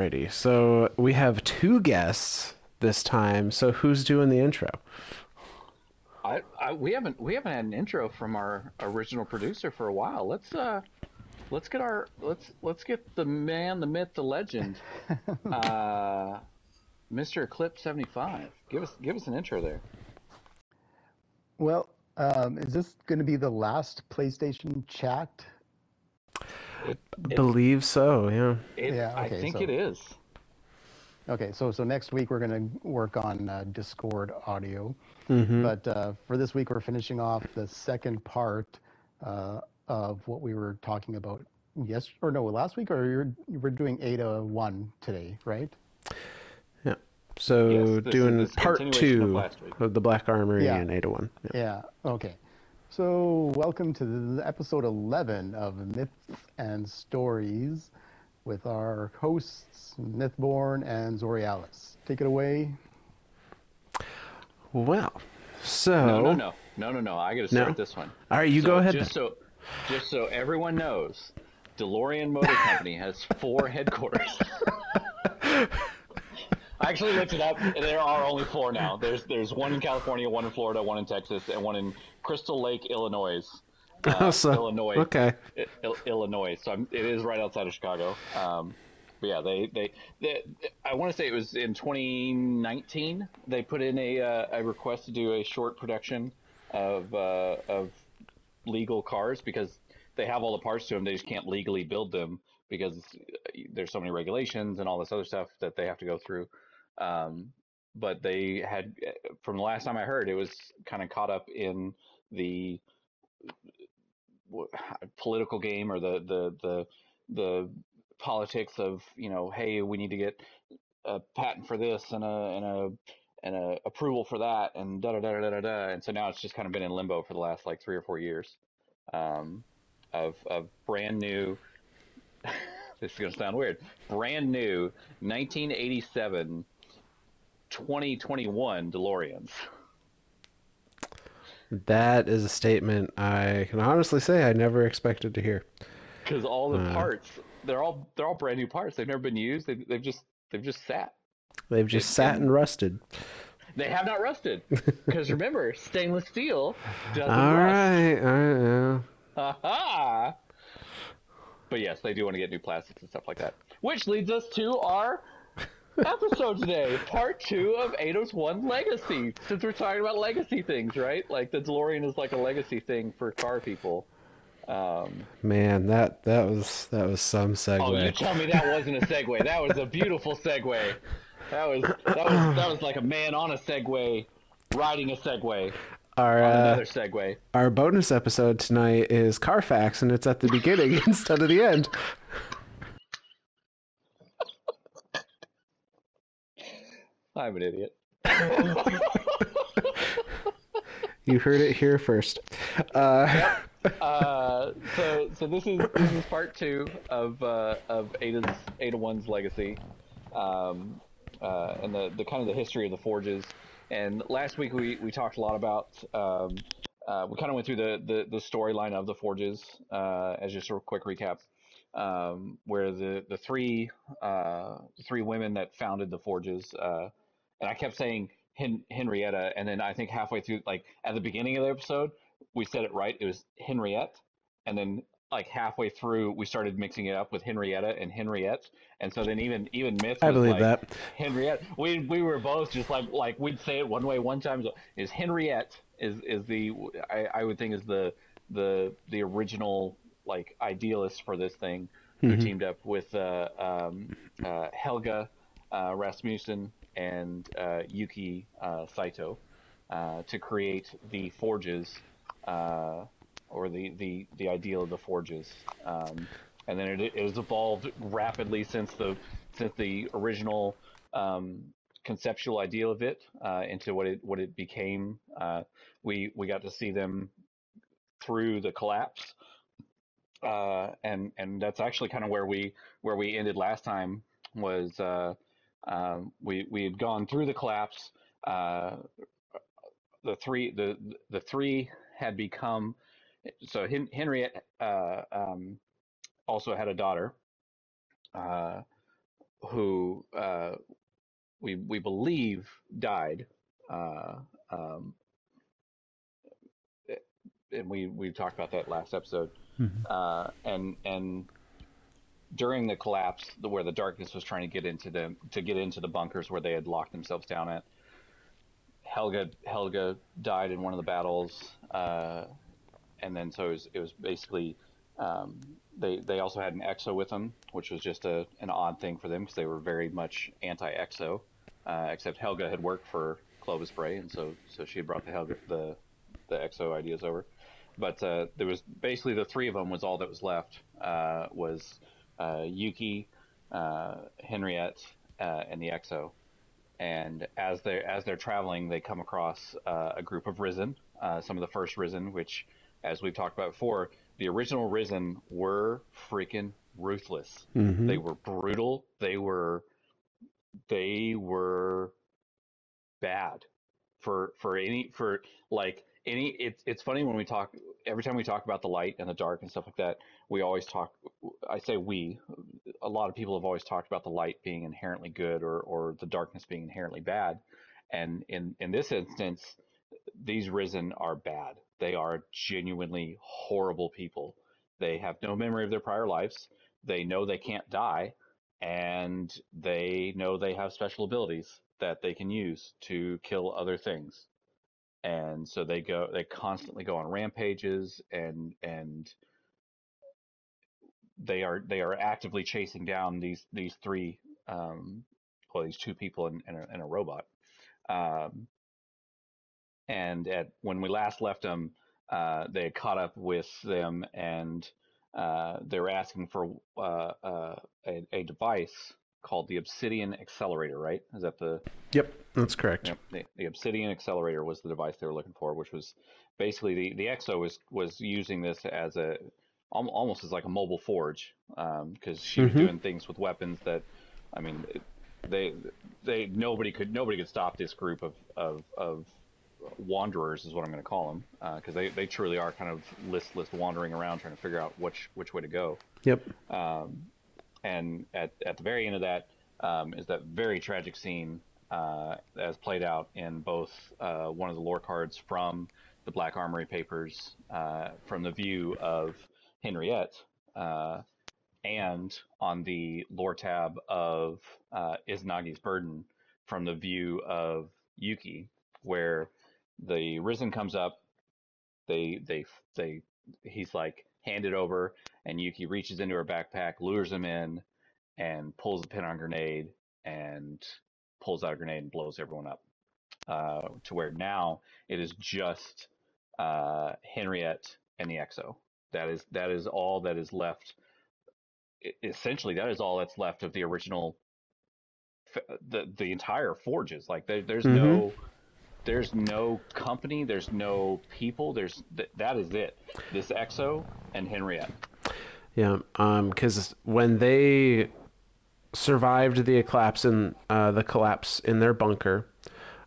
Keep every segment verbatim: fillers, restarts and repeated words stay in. Alrighty, so we have two guests this time. So who's doing the intro? I, I we haven't we haven't had an intro from our original producer for a while. Let's uh let's get our let's let's get the man, the myth, the legend, uh, Mister Eclipse seventy-five. Give us give us an intro there. Well, um, is this going to be the last PlayStation chat? It, it, believe so, yeah. It, yeah okay, I think so. It is. Okay, so so next week we're going to work on uh, Discord audio. Mm-hmm. But uh, for this week we're finishing off the second part uh, of what we were talking about yes or no last week, or you're, you were doing Ada one today, right? Yeah. So yes, this, doing this part two of, of the Black Armory yeah. and Ada one. Yeah. yeah, okay. So, welcome to the episode eleven of Myths and Stories with our hosts, Mythborn and Zorealis. Take it away. Well, so... No, no, no. No, no, no. I got to start no. this one. All right, you so, go ahead. Just so, just so everyone knows, DeLorean Motor Company has four headquarters. I actually looked it up, and there are only four now. There's there's one in California, one in Florida, one in Texas, and one in Crystal Lake, Illinois. Uh, oh, so, Illinois. Okay. I, Illinois. So I'm, it is right outside of Chicago. Um, but yeah, they they, they I want to say it was in twenty nineteen they put in a uh, a request to do a short production of uh, of legal cars because they have all the parts to them, they just can't legally build them because there's so many regulations and all this other stuff that they have to go through. Um, but they had, from the last time I heard, it was kind of caught up in the political game or the, the, the, the politics of, you know, hey, we need to get a patent for this and a, and a, and a approval for that and da da da da da da. And so now it's just kind of been in limbo for the last like three or four years, um, of, of brand new, this is going to sound weird, brand new nineteen eighty-seven twenty twenty-one DeLoreans. That is a statement I can honestly say I never expected to hear. Because all the uh, parts, they're all they're all brand new parts. They've never been used. They've they've just they've just sat. They've just they've sat been, and rusted. They have not rusted. Because remember, stainless steel doesn't all rust. All right, I know. Aha! But yes, they do want to get new plastics and stuff like that. Which leads us to our episode today, part two of Ada one Legacy. Since we're talking about legacy things, right? Like the DeLorean is like a legacy thing for car people. Um, Man, that that was that was some segue. Oh, you tell me that wasn't a segue. That was a beautiful segue. That was that was that was like a man on a segue, riding a segue. Our, uh, another segue. Our bonus episode tonight is Car Facts, and it's at the beginning instead of the end. I'm an idiot. You heard it here first. Uh... Yep. Uh, so, so this is this is part two of uh, of Ada's Ada one's legacy, um, uh, and the the kind of the history of the forges. And last week we, we talked a lot about, um, uh, we kind of went through the, the, the storyline of the Forges, uh, as just a quick recap, um, where the, the three uh, three women that founded the Forges, uh, and I kept saying Hen- Henrietta, and then I think halfway through, like at the beginning of the episode, we said it right, it was Henriette, and then like halfway through we started mixing it up with Henrietta and Henriette, and so then even even Myth was I believe like, that Henriette. We we were both just like like we'd say it one way one time. So is Henriette is is the I, I would think is the the the original like idealist for this thing, who mm-hmm. teamed up with uh, um, uh, Helga uh, Rasmussen and uh, Yuki uh, Saito uh, to create the forges. Uh, or the, the, the ideal of the forges. Um, and then it, it has evolved rapidly since the since the original um, conceptual ideal of it uh, into what it what it became. Uh, we we got to see them through the collapse, uh, and and that's actually kind of where we where we ended last time was uh, um, we we had gone through the collapse. Uh, the three the the three had become. So Henriette uh, um, also had a daughter, uh, who uh, we we believe died, uh, um, and we we talked about that last episode. Mm-hmm. uh, and and during the collapse, the, where the darkness was trying to get into the to get into the bunkers where they had locked themselves down at, Helga Helga died in one of the battles, uh, and then so it was, it was basically. Um, they they also had an Exo with them, which was just a an odd thing for them because they were very much anti-Exo. Uh, except Helga had worked for Clovis Bray, and so so she had brought the Helga, the the Exo ideas over. But uh, there was basically the three of them was all that was left. Uh, was uh, Yuki, uh, Henriette, uh, and the Exo. And as they as they're traveling, they come across uh, a group of Risen, uh, some of the first Risen, which, as we've talked about before. The original Risen were freaking ruthless. Mm-hmm. They were brutal. They were, they were bad for, for any, for like any, it's, it's funny when we talk, every time we talk about the light and the dark and stuff like that, we always talk, I say we, a lot of people have always talked about the light being inherently good or, or the darkness being inherently bad. And in, in this instance, these Risen are bad. They are genuinely horrible people. They have no memory of their prior lives. They know they can't die, and they know they have special abilities that they can use to kill other things. And so they go. They constantly go on rampages, and and they are they are actively chasing down these these three, um, well, these two people and and a, and a robot. Um, And at, when we last left them, uh, they had caught up with them, and uh, they were asking for uh, uh, a, a device called the Obsidian Accelerator, right? Is that the... Yep, that's correct. Yep, the, the Obsidian Accelerator was the device they were looking for, which was basically the, the Exo was, was using this as a... almost as like a mobile forge, because um, she mm-hmm. was doing things with weapons that, I mean, they they nobody could nobody could stop this group of... of, of wanderers is what I'm going to call them, because uh, they, they truly are kind of listless, wandering around trying to figure out which which way to go. Yep. Um, and at, at the very end of that um, is that very tragic scene uh, as played out in both uh, one of the lore cards from the Black Armory papers, uh, from the view of Henriette, uh, and on the lore tab of uh, Izanagi's Burden from the view of Yuki, where the Risen comes up, they, they, they, he's like, hand it over, and Yuki reaches into her backpack, lures him in, and pulls the pin on a grenade, and pulls out a grenade and blows everyone up. Uh, to where now it is just uh, Henriette and the Exo. That is, that is all that is left. Essentially, that is all that's left of the original, the, the entire forges. Like, there, there's mm-hmm. no... There's no company. There's no people. There's th that is it. This Exo and Henriette. Yeah, because um, when they survived the collapse in uh, the collapse in their bunker,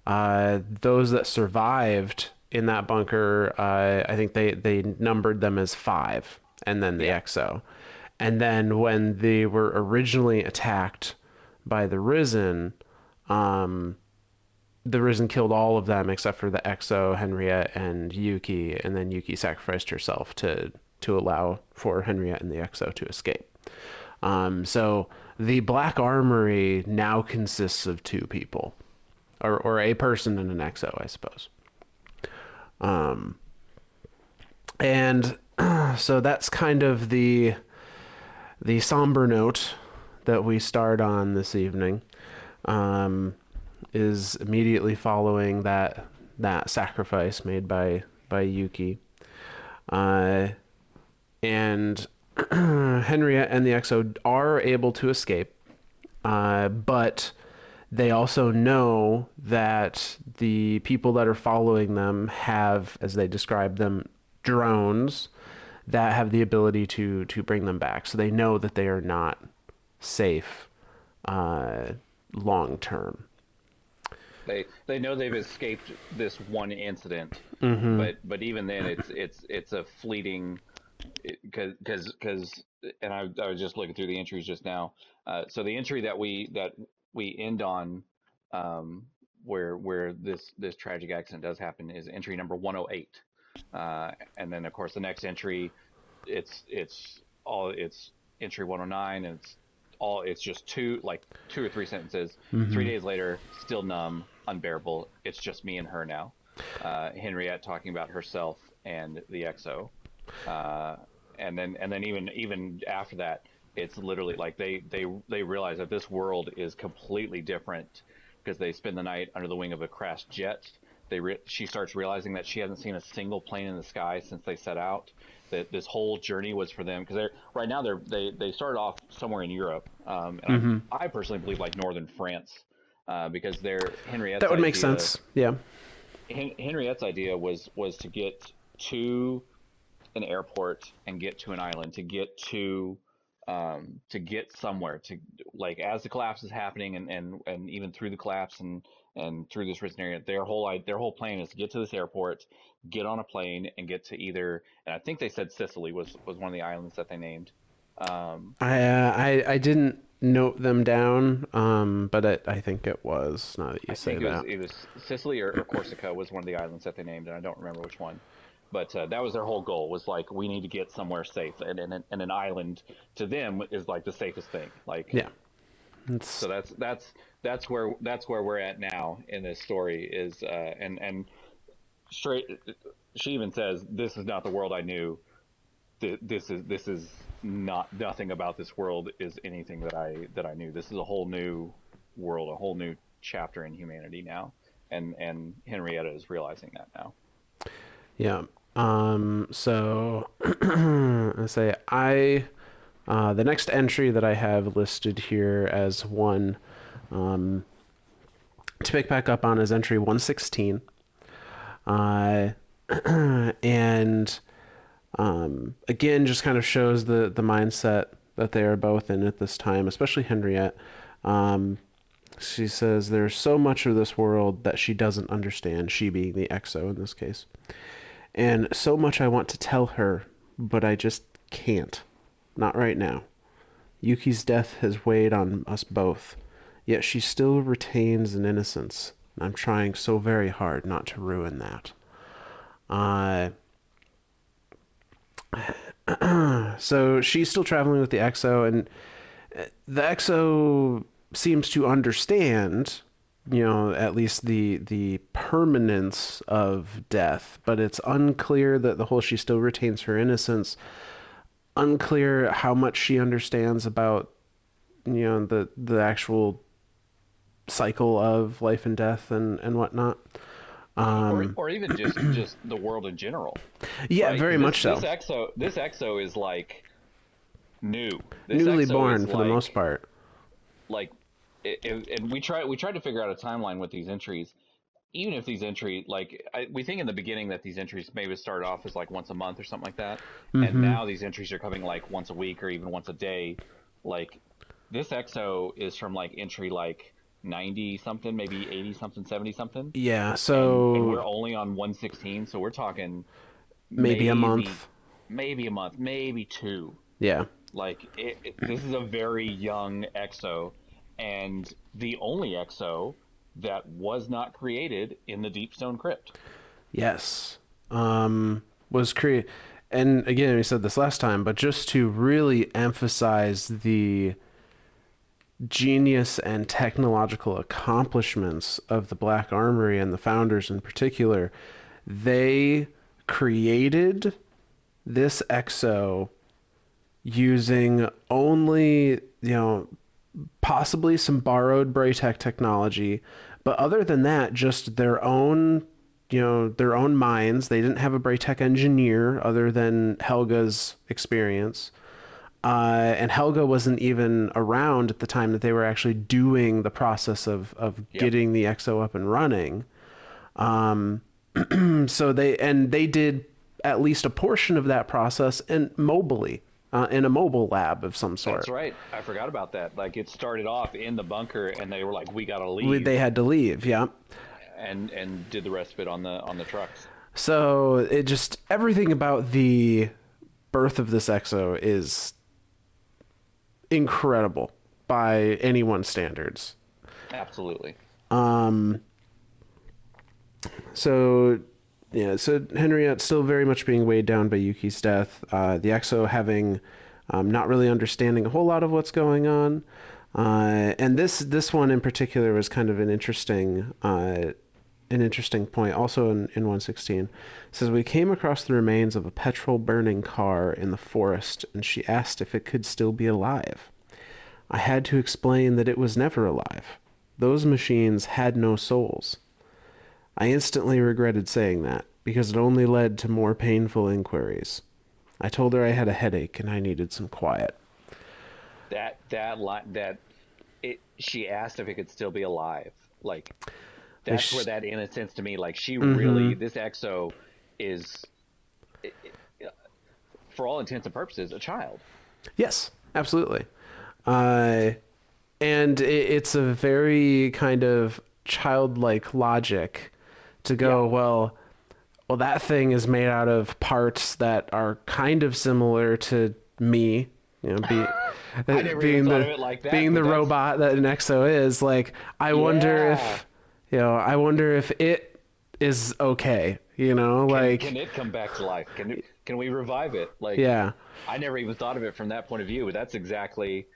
uh, those that survived in that bunker, uh, I think they they numbered them as five, and then the yeah. Exo, and then when they were originally attacked by the Risen. Um, The Risen killed all of them except for the Exo, Henriette, and Yuki, and then Yuki sacrificed herself to to allow for Henriette and the Exo to escape. Um, so the Black Armory now consists of two people, or or a person and an Exo, I suppose. Um, and so that's kind of the the somber note that we start on this evening. Um, is immediately following that that sacrifice made by by Yuki, uh, and Henriette and the Exo are able to escape, uh, but they also know that the people that are following them have, as they describe them, drones that have the ability to to bring them back. So they know that they are not safe uh, long term. They they know they've escaped this one incident, mm-hmm. but but even then it's it's it's a fleeting, because because and I, I was just looking through the entries just now. Uh, so the entry that we that we end on, um, where where this this tragic accident does happen, is entry number one oh eight. Uh, and then of course the next entry, it's it's all it's entry one oh nine, and it's all it's just two like two or three sentences. Mm-hmm. Three days later, still numb, unbearable. It's just me and her now. Uh, Henriette talking about herself and the X O. Uh, and then and then even even after that, it's literally like they they they realize that this world is completely different, because they spend the night under the wing of a crashed jet. They re she starts realizing that she hasn't seen a single plane in the sky since they set out, that this whole journey was for them, because they're right now they're they they started off somewhere in Europe, um and mm-hmm. I, I personally believe like northern France, uh because they're Henriette's that would idea, make sense yeah Hen Henriette's idea was was to get to an airport and get to an island, to get to um to get somewhere, to like as the collapse is happening, and and and even through the collapse and and through this Risen area, their whole their whole plan is to get to this airport, get on a plane, and get to either, and I think they said Sicily was was one of the islands that they named. Um, I, uh, I I didn't note them down, um, but it, I think it was. Now that you I say think it that, was, it was Sicily or, or Corsica was one of the islands that they named, and I don't remember which one. But uh, that was their whole goal, was like, we need to get somewhere safe, and and and an island to them is like the safest thing. Like yeah, it's... so that's that's. That's where that's where we're at now in this story is, uh, and and straight. She even says, "This is not the world I knew. Th this is this is not nothing about this world is anything that I that I knew. This is a whole new world, a whole new chapter in humanity now." And and Henriette is realizing that now. Yeah. Um. So I say I. Uh, the next entry that I have listed here as one. Um, to pick back up on is entry one sixteen, uh, and um, again, just kind of shows the, the mindset that they are both in at this time, especially Henriette. Um, she says there's so much of this world that she doesn't understand, she being the X O in this case, and so much I want to tell her, but I just can't. Not right now. Yuki's death has weighed on us both. Yet she still retains an innocence, and I'm trying so very hard not to ruin that. Uh, so she's still traveling with the X O, and the X O seems to understand, you know, at least the the permanence of death, but it's unclear that the whole she still retains her innocence, unclear how much she understands about, you know, the the actual cycle of life and death and and whatnot, um or, or even just just the world in general. Yeah, like, very this, much so. This X O this X O is like new this newly X O born for like, the most part, like it, it, and we try we tried to figure out a timeline with these entries. Even if these entries, like, I, we think in the beginning that these entries maybe started off as like once a month or something like that, mm-hmm. and now these entries are coming like once a week or even once a day. Like, this X O is from like entry like ninety something, maybe eighty something, seventy something. Yeah, so and, and we're only on one sixteen, so we're talking maybe, maybe a month, maybe a month, maybe two. Yeah, like it, it, this is a very young X O, and the only X O that was not created in the Deep Stone Crypt. Yes, um, was created, and again we said this last time, but just to really emphasize the genius and technological accomplishments of the Black Armory and the founders in particular, they created this X O using only, you know, possibly some borrowed Braytech technology, but other than that, just their own, you know, their own minds. They didn't have a Braytech engineer other than Helga's experience. Uh, and Helga wasn't even around at the time that they were actually doing the process of, of yep. getting the X O up and running. Um, so they, and they did at least a portion of that process and mobily, uh, in a mobile lab of some sort. That's right. I forgot about that. Like, it started off in the bunker and they were like, we got to leave. They had to leave. Yeah. And, and did the rest of it on the, on the trucks. So it just, everything about the birth of this X O is incredible by anyone's standards. Absolutely. Um. So, yeah, so Henriette still very much being weighed down by Yuki's death. Uh, the Exo having um, not really understanding a whole lot of what's going on. Uh, and this this one in particular was kind of an interesting uh, an interesting point, also in, in one sixteen. It says, we came across the remains of a petrol-burning car in the forest, and she asked if it could still be alive. I had to explain that it was never alive. Those machines had no souls. I instantly regretted saying that, because it only led to more painful inquiries. I told her I had a headache and I needed some quiet. That that that it. She asked if it could still be alive. Like that's she, where that innocence to me. Like she mm-hmm. really, this Exo is, it, it, for all intents and purposes, a child. Yes, absolutely. Uh, and it, it's a very kind of childlike logic to go, yeah. well, well, that thing is made out of parts that are kind of similar to me. You know, be, uh, being the like that, being the that's... robot that an Exo is, like, I yeah. wonder if, you know, I wonder if it is okay. You know, can, like, can it come back to life? Can it, can we revive it? Like, yeah, I never even thought of it from that point of view. But that's exactly,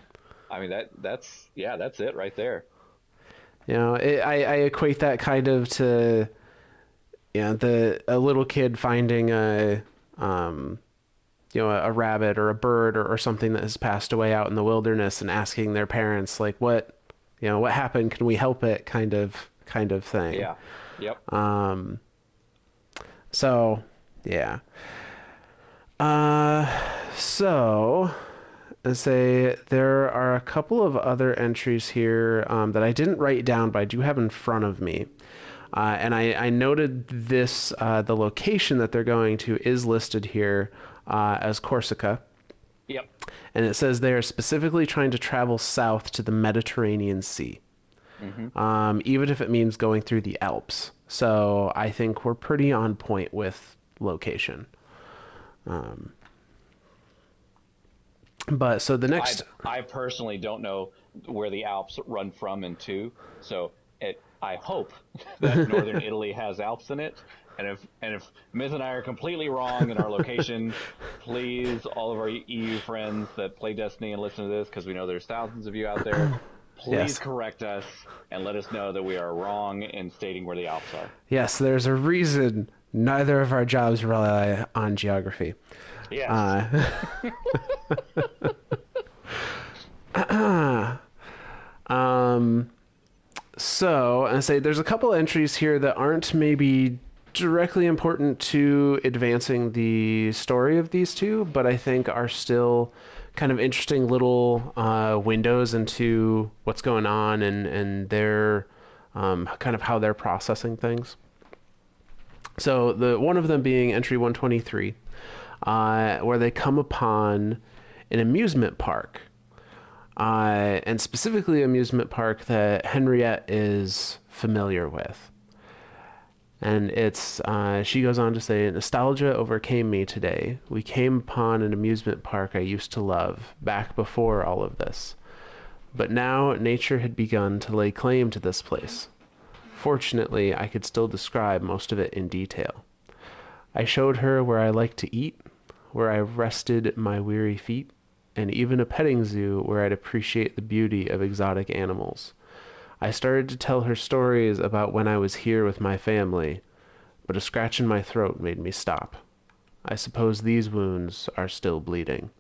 I mean, that that's yeah, that's it right there. You know, it, I I equate that kind of to, you know, the a little kid finding a um. you know, a, a rabbit or a bird or, or something that has passed away out in the wilderness and asking their parents, like, what, you know, what happened? Can we help it? Kind of, kind of thing. Yeah. Yep. Um, so, yeah. Uh, so let's say there are a couple of other entries here, um, that I didn't write down, but I do have in front of me. Uh, and I, I noted this, uh, the location that they're going to is listed here. Uh, as Corsica. Yep. And it says they are specifically trying to travel south to the Mediterranean Sea. Mm-hmm. Um, even if it means going through the Alps. So I think we're pretty on point with location. Um, but so the next... I, I personally don't know where the Alps run from and to, so it, I hope that northern Italy has Alps in it. And if and if Miz and I are completely wrong in our location, please, all of our E U friends that play Destiny and listen to this, because we know there's thousands of you out there, please yes. correct us and let us know that we are wrong in stating where the Alps are. Yes, there's a reason neither of our jobs rely on geography. Yes. Uh, um, so, I say there's a couple entries here that aren't maybe... directly important to advancing the story of these two, but I think are still kind of interesting little uh, windows into what's going on and, and their um, kind of how they're processing things. So the one of them being entry one twenty-three, uh, where they come upon an amusement park, uh, and specifically amusement park that Henriette is familiar with. And it's, uh, she goes on to say, nostalgia overcame me today. We came upon an amusement park I used to love, back before all of this. But now nature had begun to lay claim to this place. Fortunately, I could still describe most of it in detail. I showed her where I liked to eat, where I rested my weary feet, and even a petting zoo where I'd appreciate the beauty of exotic animals. I started to tell her stories about when I was here with my family, but a scratch in my throat made me stop. I suppose these wounds are still bleeding.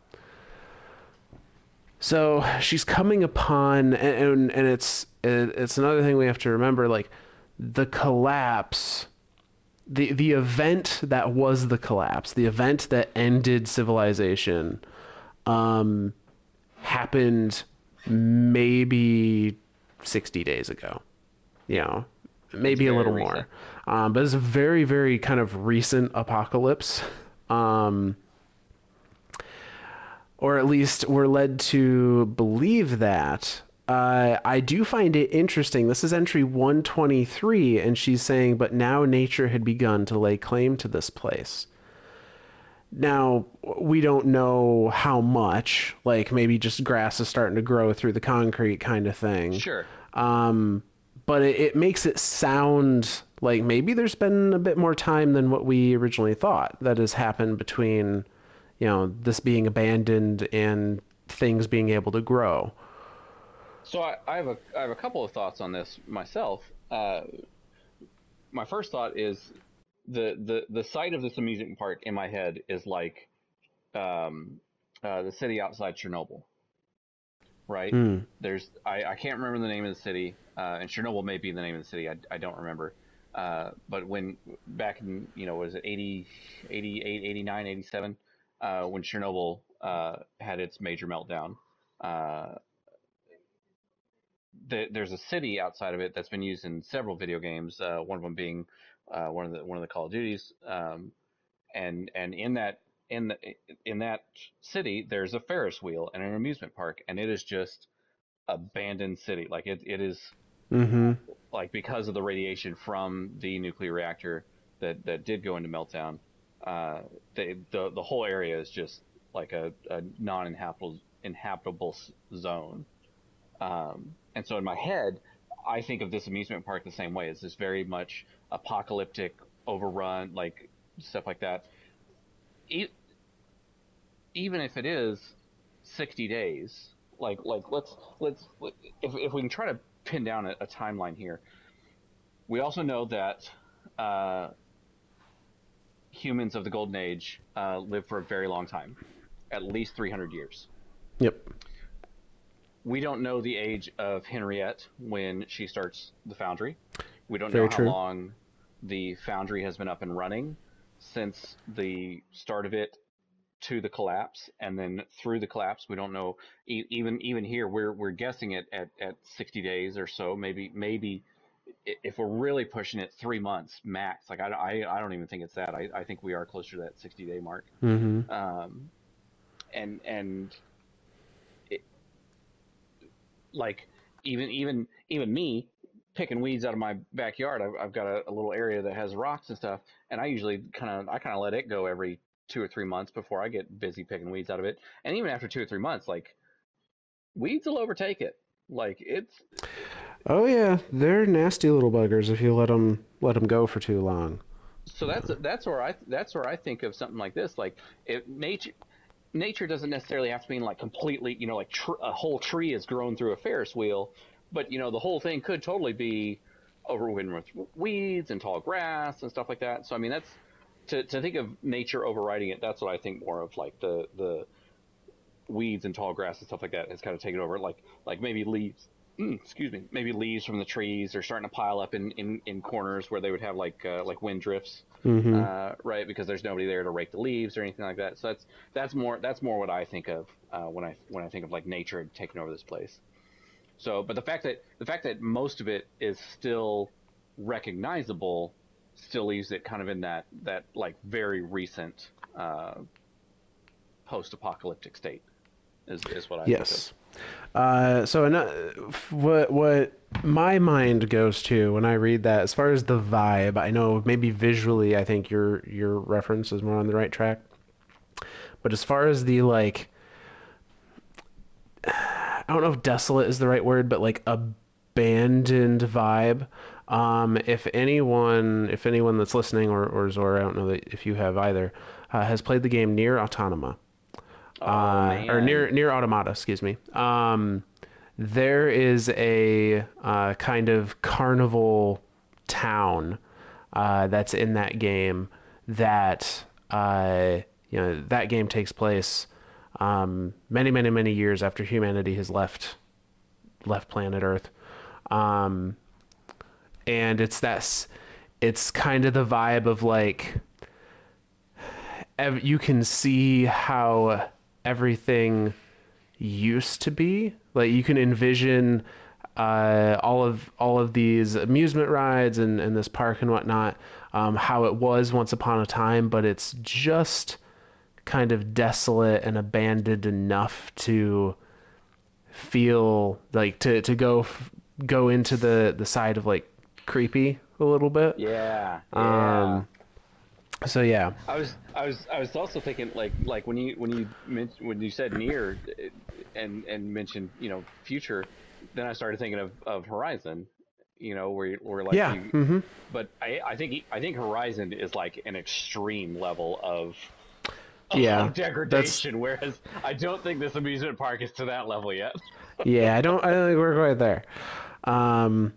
So she's coming upon, and, and it's it's another thing we have to remember, like, the collapse, the, the event that was the collapse, the event that ended civilization, um, happened maybe... sixty days ago, you know, maybe a little recent. more, um, but it's a very, very kind of recent apocalypse. Um, or at least we're led to believe that. uh, I do find it interesting. This is entry one twenty-three and she's saying, but now nature had begun to lay claim to this place. Now, we don't know how much, like maybe just grass is starting to grow through the concrete kind of thing. Sure. Um, but it, it makes it sound like maybe there's been a bit more time than what we originally thought that has happened between, you know, this being abandoned and things being able to grow. So I, I have a, I have a couple of thoughts on this myself. Uh, my first thought is the, the, the sight of this amusement park in my head is like um, uh, the city outside Chernobyl, right? Mm. There's I, I can't remember the name of the city, uh, and Chernobyl may be the name of the city. I, I don't remember. Uh, but when back in, you know, was it eighty, eighty-eight, eighty-nine, eighty-seven, uh, when Chernobyl uh, had its major meltdown, uh, there's a city outside of it that's been used in several video games. Uh, one of them being uh, one of the one of the Call of Duties. Um, and and in that in the, in that city, there's a Ferris wheel and an amusement park, and it is just abandoned city. Like it it is mm-hmm. like because of the radiation from the nuclear reactor that, that did go into meltdown. Uh, they, the the whole area is just like a, a non-inhabitable inhabitable zone. Um, and so in my head, I think of this amusement park the same way. It's this very much apocalyptic, overrun, like stuff like that. E- even if it is sixty days, like like let's let's if if we can try to pin down a, a timeline here. We also know that uh, humans of the Golden Age uh, lived for a very long time, at least three hundred years. Yep. We don't know the age of Henriette when she starts the foundry. We don't Very know how true. long the foundry has been up and running since the start of it to the collapse, and then through the collapse. We don't know. E- even even here, we're we're guessing it at, at sixty days or so. Maybe maybe if we're really pushing it, three months max. Like I I, I don't even think it's that. I, I think we are closer to that sixty day mark. Mm-hmm. Um, and and. Like even even even me picking weeds out of my backyard, I've, I've got a, a little area that has rocks and stuff, and I usually kind of I kind of let it go every two or three months before I get busy picking weeds out of it. And even after two or three months, like weeds will overtake it. Like it's oh yeah, they're nasty little buggers if you let them let them go for too long. So that's that's where I that's where I think of something like this. Like it nature. Nature doesn't necessarily have to mean like completely, you know, like tr- a whole tree is grown through a Ferris wheel, but you know, the whole thing could totally be overridden with weeds and tall grass and stuff like that. So, I mean, that's to, to think of nature overriding it. That's what I think more of, like the, the weeds and tall grass and stuff like that has kind of taken over. Like, like maybe leaves, mm, excuse me, maybe leaves from the trees are starting to pile up in, in, in corners where they would have like, uh, like wind drifts. Mm-hmm. Uh, right, because there's nobody there to rake the leaves or anything like that. So that's that's more that's more what I think of uh, when I when I think of like nature taking over this place. So, but the fact that the fact that most of it is still recognizable still leaves it kind of in that that like very recent uh, post-apocalyptic state is is what I yes. think of. Uh, so another, what what. my mind goes to when I read that, as far as the vibe, I know maybe visually I think your your reference is more on the right track, but as far as the, like, I don't know if desolate is the right word, but like abandoned vibe, um if anyone if anyone that's listening, or, or Zora, I don't know that if you have either, uh, has played the game Nier Automata, oh, uh, or Nier Nier Automata excuse me um there is a uh, kind of carnival town uh, that's in that game that, uh, you know, that game takes place um, many, many, many years after humanity has left, left planet Earth. Um, and it's that, it's kind of the vibe of like, ev- you can see how everything used to be. Like you can envision uh, all of all of these amusement rides and, and this park and whatnot, um, how it was once upon a time, but it's just kind of desolate and abandoned enough to feel like to, to go go into the, the side of like creepy a little bit. Yeah. yeah. Um, So yeah, I was I was I was also thinking like like when you when you mentioned when you said near and and mentioned you know future, then I started thinking of, of Horizon, you know where where like yeah, you, mm-hmm. but I I think I think Horizon is like an extreme level of, of yeah degradation, that's... whereas I don't think this amusement park is to that level yet. yeah, I don't I don't think we're quite there. Um,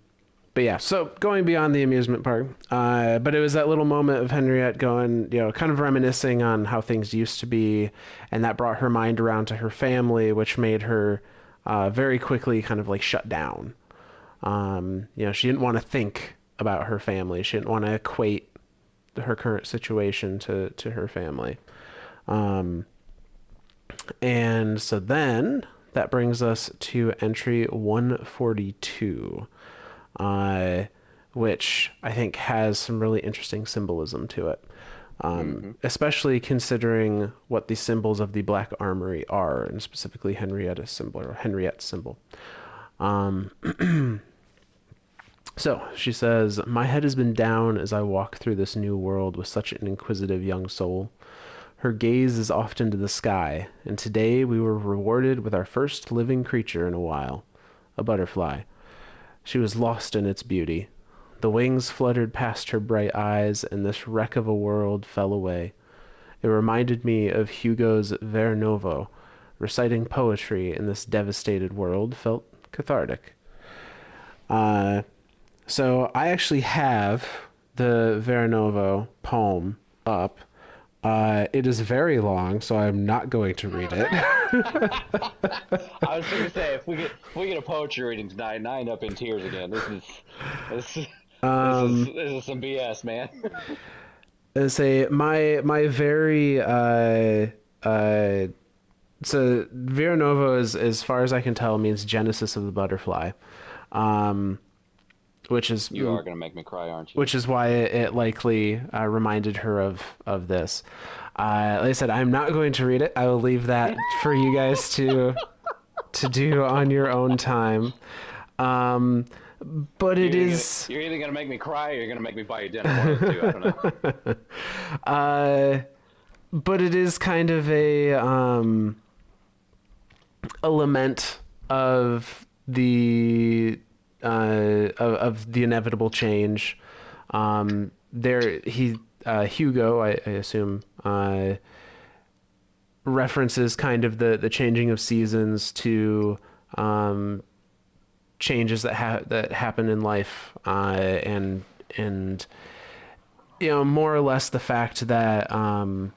But yeah, so going beyond the amusement park, uh, but it was that little moment of Henriette going, you know, kind of reminiscing on how things used to be, and that brought her mind around to her family, which made her uh, very quickly kind of like shut down. Um, you know, she didn't want to think about her family. She didn't want to equate her current situation to, to her family. Um, and so then that brings us to entry one forty-two. Uh, which I think has some really interesting symbolism to it, um, mm-hmm. especially considering what the symbols of the Black Armory are, and specifically Henrietta's symbol, or Henriette's symbol. Um, so, she says, "My head has been down as I walk through this new world with such an inquisitive young soul. Her gaze is often to the sky, and today we were rewarded with our first living creature in a while, a butterfly. She was lost in its beauty. The wings fluttered past her bright eyes, and this wreck of a world fell away. It reminded me of Hugo's Ver Novo. Reciting poetry in this devastated world felt cathartic." Uh, so I actually have the Ver Novo poem up. Uh, it is very long, so I'm not going to read it. I was going to say, if we get if we get a poetry reading tonight, I end up in tears again. This is this, um, this is this is some B S, man. Let's say my my very uh uh so Vera Nova is, as far as I can tell, means Genesis of the Butterfly, um, which is you are going to make me cry, aren't you? Which is why it, it likely uh, reminded her of of this. Uh, like I said, I'm not going to read it. I will leave that for you guys to to do on your own time. Um, but you're it is... Gonna, you're either going to make me cry or you're going to make me buy you dinner. One or two, I don't know. Uh, but it is kind of a, um, a lament of the, uh, of, of the inevitable change. Um, there, he... Uh, Hugo, I, I assume, uh, references kind of the, the changing of seasons to um, changes that ha- that happen in life, uh, and and you know more or less the fact that um,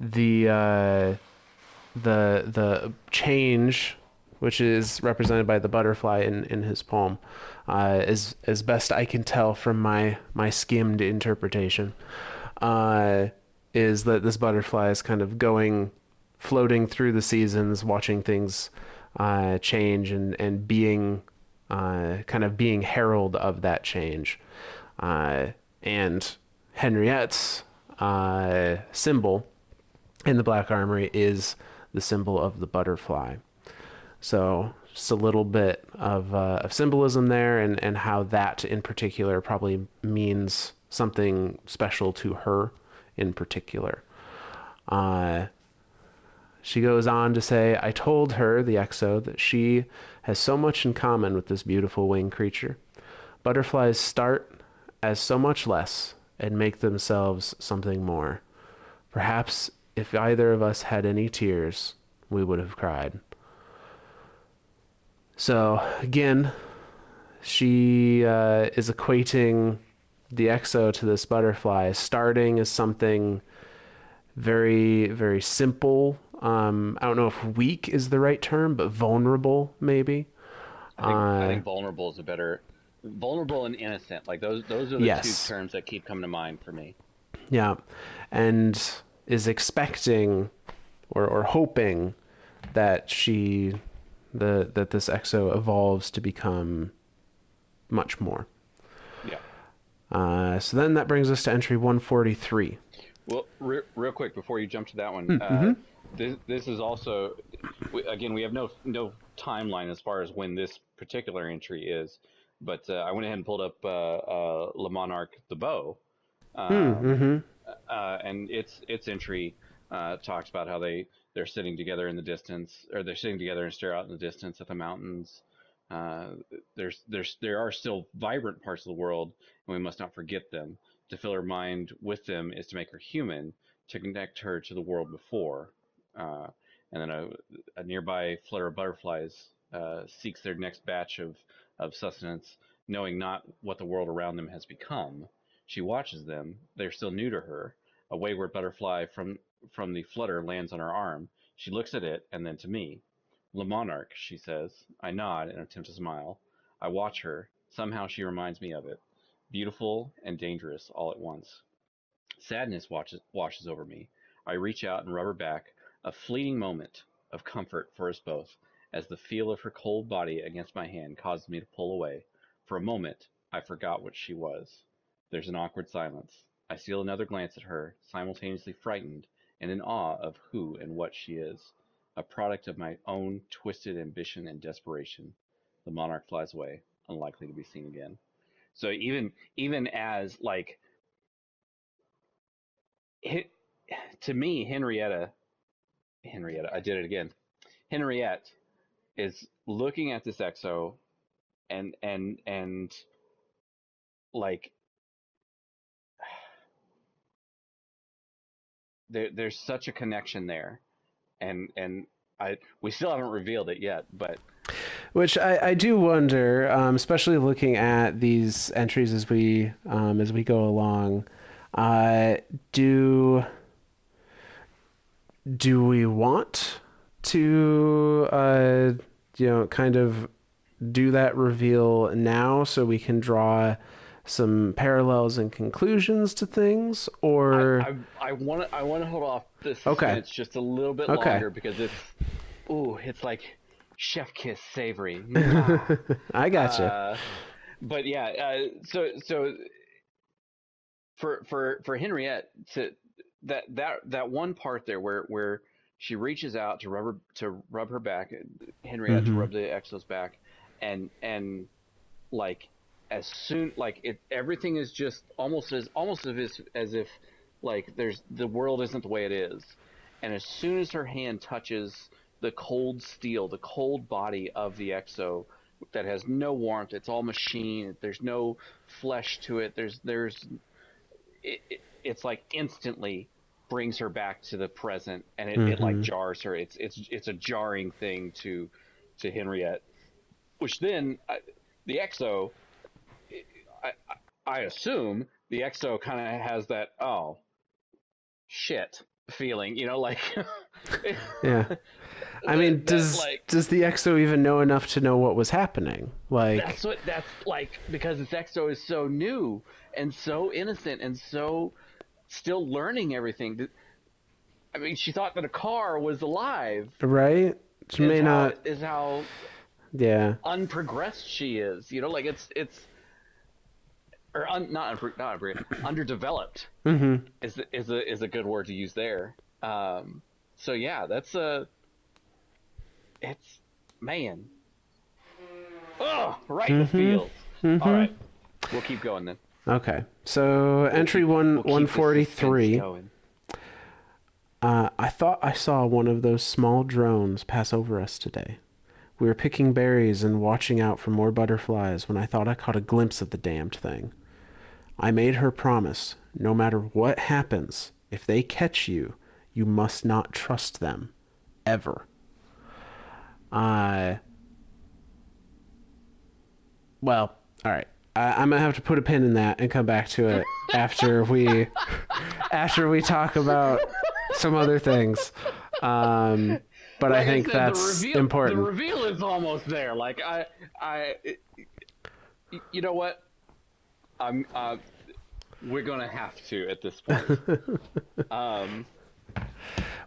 the uh, the the change, which is represented by the butterfly in, in his poem, uh, as, as best I can tell from my, my skimmed interpretation, uh, is that this butterfly is kind of going, floating through the seasons, watching things uh, change and, and being, uh, kind of being herald of that change. Uh, and Henriette's uh, symbol in the Black Armory is the symbol of the butterfly. So just a little bit of, uh, of symbolism there, and, and how that in particular probably means something special to her in particular. Uh, she goes on to say, "I told her, the Exo, that she has so much in common with this beautiful winged creature. Butterflies start as so much less and make themselves something more. Perhaps if either of us had any tears, we would have cried." So, again, she uh, is equating the Exo to this butterfly, starting as something very, very simple. Um, I don't know if weak is the right term, but vulnerable, maybe. I think, uh, I think vulnerable is a better... Vulnerable and innocent. Like, those those are the yes. two terms that keep coming to mind for me. Yeah. And is expecting or, or hoping that she... The, that this Exo evolves to become much more. Yeah. Uh, so then that brings us to entry one forty-three. Well, re- real quick, before you jump to that one, mm-hmm. uh, this, this is also, we, again, we have no no timeline as far as when this particular entry is, but uh, I went ahead and pulled up uh, uh, Le Monarque the Bow, Um, mm-hmm. uh, and its its entry uh, talks about how they they're sitting together in the distance, or they're sitting together and stare out in the distance at the mountains. Uh, there's there's there are still vibrant parts of the world, and we must not forget them. To fill her mind with them is to make her human, to connect her to the world before. Uh, and then a, a nearby flutter of butterflies uh, seeks their next batch of, of sustenance, knowing not what the world around them has become. She watches them. They're still new to her. A wayward butterfly from, from the flutter lands on her arm. She looks at it and then to me. "Le Monarch," she says. I nod and attempt to smile. I watch her. Somehow she reminds me of it. Beautiful and dangerous all at once. Sadness watches, washes over me. I reach out and rub her back, a fleeting moment of comfort for us both, as the feel of her cold body against my hand caused me to pull away. For a moment, I forgot what she was. There's an awkward silence. I steal another glance at her, simultaneously frightened and in awe of who and what she is, a product of my own twisted ambition and desperation. The monarch flies away, unlikely to be seen again. So even even as, like, it, to me, Henrietta, Henrietta, I did it again. Henriette is looking at this exo and, and, and like, there, there's such a connection there. And, and I, we still haven't revealed it yet, but... Which I, I do wonder, um, especially looking at these entries as we um, as we go along, uh, do do we want to uh, you know kind of do that reveal now so we can draw some parallels and conclusions to things, or I want I, I want to hold off this okay. just a little bit okay. longer because it's ooh it's like. Chef kiss savory. I gotcha. Uh, but yeah, uh, so so for for for Henriette to that that that one part there where where she reaches out to rub her, to rub her back, Henriette mm-hmm. to rub the exo's back, and and like as soon like it everything is just almost as almost as if, as if like there's the world isn't the way it is, and as soon as her hand touches the cold steel, the cold body of the exo that has no warmth. It's all machine. There's no flesh to it. There's, there's, it, it, it's like instantly brings her back to the present, and it, mm-hmm. it like jars her. It's, it's, it's a jarring thing to, to Henriette, which then I, the exo, I, I assume the exo kind of has that, oh, shit. feeling, you know, like yeah I mean that, does like, does the exo even know enough to know what was happening? Like that's what that's like because this exo is so new and so innocent and so still learning everything. I mean, she thought that a car was alive, right? She may how, not is how yeah unprogressed she is, you know, like it's it's Or un, not not underdeveloped mm-hmm. is is a is a good word to use there. Um, so yeah, that's a it's man. Oh, right in mm-hmm. the field. Mm-hmm. All right, we'll keep going then. Okay, so we'll entry keep, one we'll one forty three. Uh, I thought I saw one of those small drones pass over us today. We were picking berries and watching out for more butterflies when I thought I caught a glimpse of the damned thing. I made her promise, no matter what happens, if they catch you, you must not trust them. Ever. Uh, well, alright. I'm going to have to put a pin in that and come back to it after we after we talk about some other things. Um... But like I think I said, that's the reveal, important. The reveal is almost there. Like I, I, it, you know what? I'm. Uh, we're gonna have to at this point. um.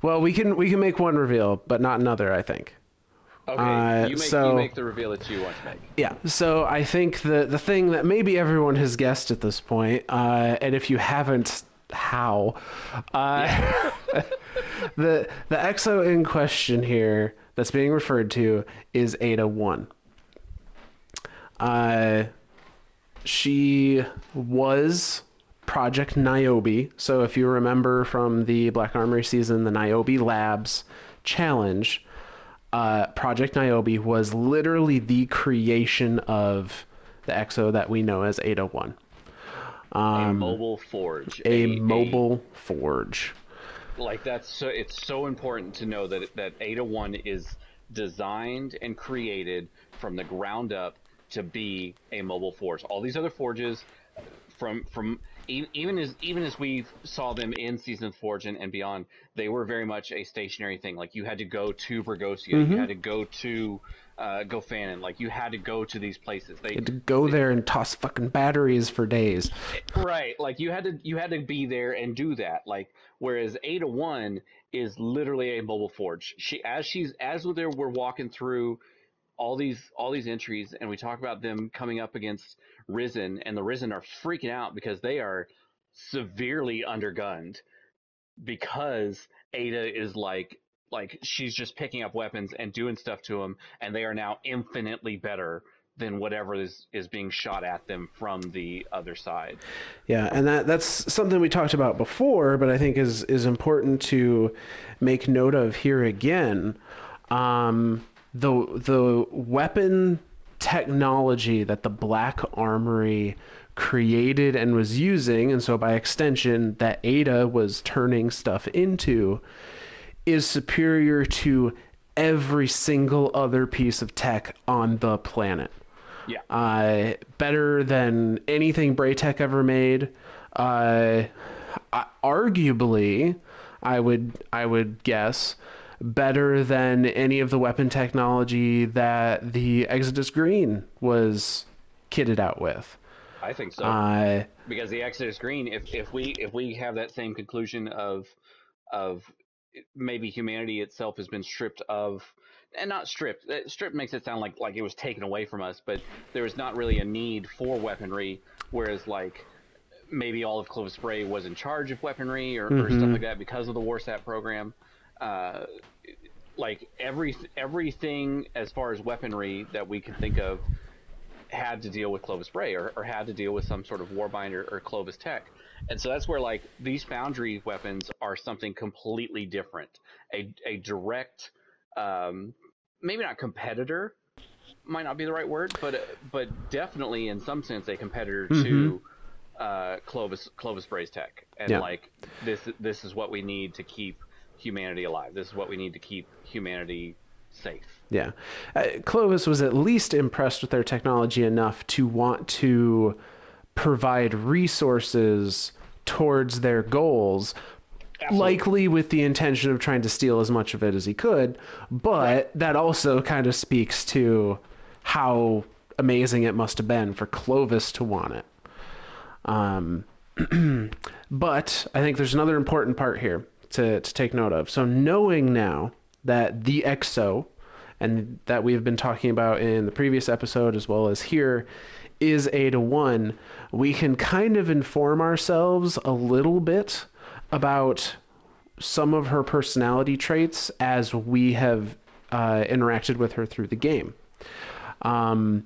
Well, we can we can make one reveal, but not another. I think. Okay. Uh, you, make, so, you make the reveal that you want to make. Yeah. So I think the the thing that maybe everyone has guessed at this point, uh, and if you haven't, how? Uh, yeah. The the exo in question here that's being referred to is Ada one. Uh, she was Project Niobe. So if you remember from the Black Armory season, the Niobe Labs challenge, uh, Project Niobe was literally the creation of the X O that we know as Ada one. Um, a mobile forge. A, a mobile a, forge. Like, that's so, it's so important to know that that Ada one is designed and created from the ground up to be a mobile forge. All these other forges, from from even as even as we saw them in Season of Forge and, and beyond, they were very much a stationary thing. Like, you had to go to Bragosia, mm-hmm. you had to go to uh, Gofanon, like you had to go to these places. They you had to go they, there and toss fucking batteries for days. Right, like you had to you had to be there and do that. Like, whereas Ada one is literally a mobile forge. She as she's as we're we're walking through all these all these entries, and we talk about them coming up against Risen, and the Risen are freaking out because they are severely undergunned, because Ada is like like she's just picking up weapons and doing stuff to them, and they are now infinitely better than whatever is is being shot at them from the other side. Yeah, and that that's something we talked about before, but I think is is important to make note of here again. Um, the the weapon technology that the Black Armory created and was using, and so by extension that Ada was turning stuff into, is superior to every single other piece of tech on the planet. Yeah. Uh, better than anything Braytech ever made. Uh, I, arguably, I would I would guess, better than any of the weapon technology that the Exodus Green was kitted out with. I think so. Uh, because the Exodus Green, if, if we if we have that same conclusion of of maybe humanity itself has been stripped of, and not stripped, stripped makes it sound like, like it was taken away from us, but there was not really a need for weaponry, whereas like maybe all of Clovis Bray was in charge of weaponry or, mm-hmm. or stuff like that because of the WARSAT program. Uh, like every everything as far as weaponry that we can think of had to deal with Clovis Bray, or, or had to deal with some sort of Warbinder or Clovis Tech, and so that's where like these Foundry weapons are something completely different, a a direct, um, maybe not competitor, might not be the right word, but but definitely in some sense a competitor mm-hmm. to uh, Clovis Clovis Bray's Tech, and yeah. like this this is what we need to keep humanity alive. This is what we need to keep humanity safe. Yeah. Uh, Clovis was at least impressed with their technology enough to want to provide resources towards their goals, absolutely. Likely with the intention of trying to steal as much of it as he could, but right. that also kind of speaks to how amazing it must have been for Clovis to want it. Um, but I think there's another important part here To, to take note of. So knowing now that the X O, and that we've been talking about in the previous episode as well as here, is Ada one, we can kind of inform ourselves a little bit about some of her personality traits as we have uh, interacted with her through the game. Um,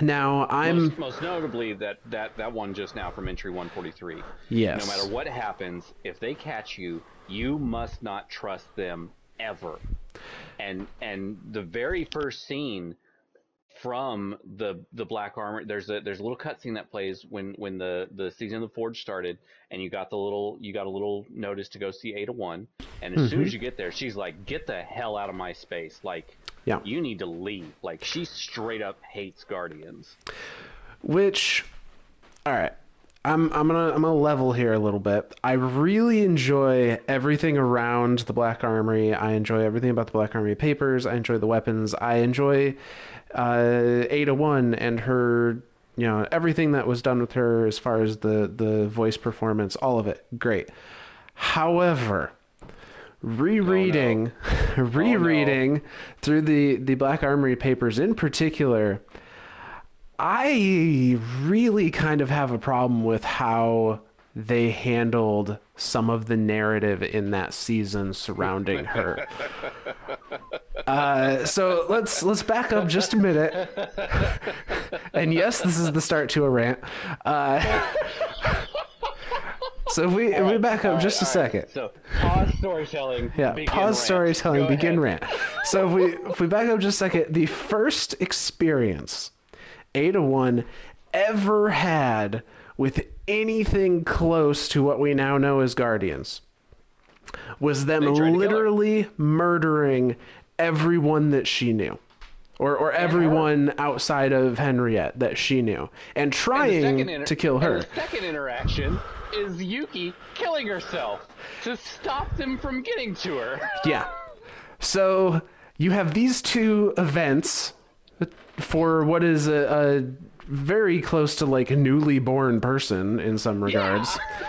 now I'm... Most, most notably that, that, that one just now from entry one forty-three. Yes. No matter what happens, if they catch you, you must not trust them ever. And and the very first scene from the the Black Armor, there's a there's a little cutscene that plays when, when the, the Season of the Forge started, and you got the little you got a little notice to go see Ada one, and as mm-hmm. soon as you get there, she's like, "Get the hell out of my space." Like, yeah. You need to leave. Like, she straight up hates Guardians. Which, all right, I'm I'm gonna I'm gonna level here a little bit. I really enjoy everything around the Black Armory. I enjoy everything about the Black Armory papers. I enjoy the weapons. I enjoy uh, Ada one and her, you know, everything that was done with her as far as the the voice performance, all of it, great. However, rereading, oh, no. rereading oh, no. through the, the Black Armory papers in particular, I really kind of have a problem with how they handled some of the narrative in that season surrounding her. Uh, so let's let's back up just a minute. And yes, this is the start to a rant. Uh, So if we, if we back up right, just a second. Right. So pause storytelling. Yeah, begin pause rant. storytelling, Go begin ahead. rant. So if we if we back up just a second, the first experience Ada one ever had with anything close to what we now know as Guardians was them literally murdering everyone that she knew. Or, or everyone outside of Henriette that she knew, and trying and to kill her. And the second interaction is Yuki killing herself to stop them from getting to her. Yeah. So you have these two events for what is a, a very close to like a newly born person in some regards. Yeah.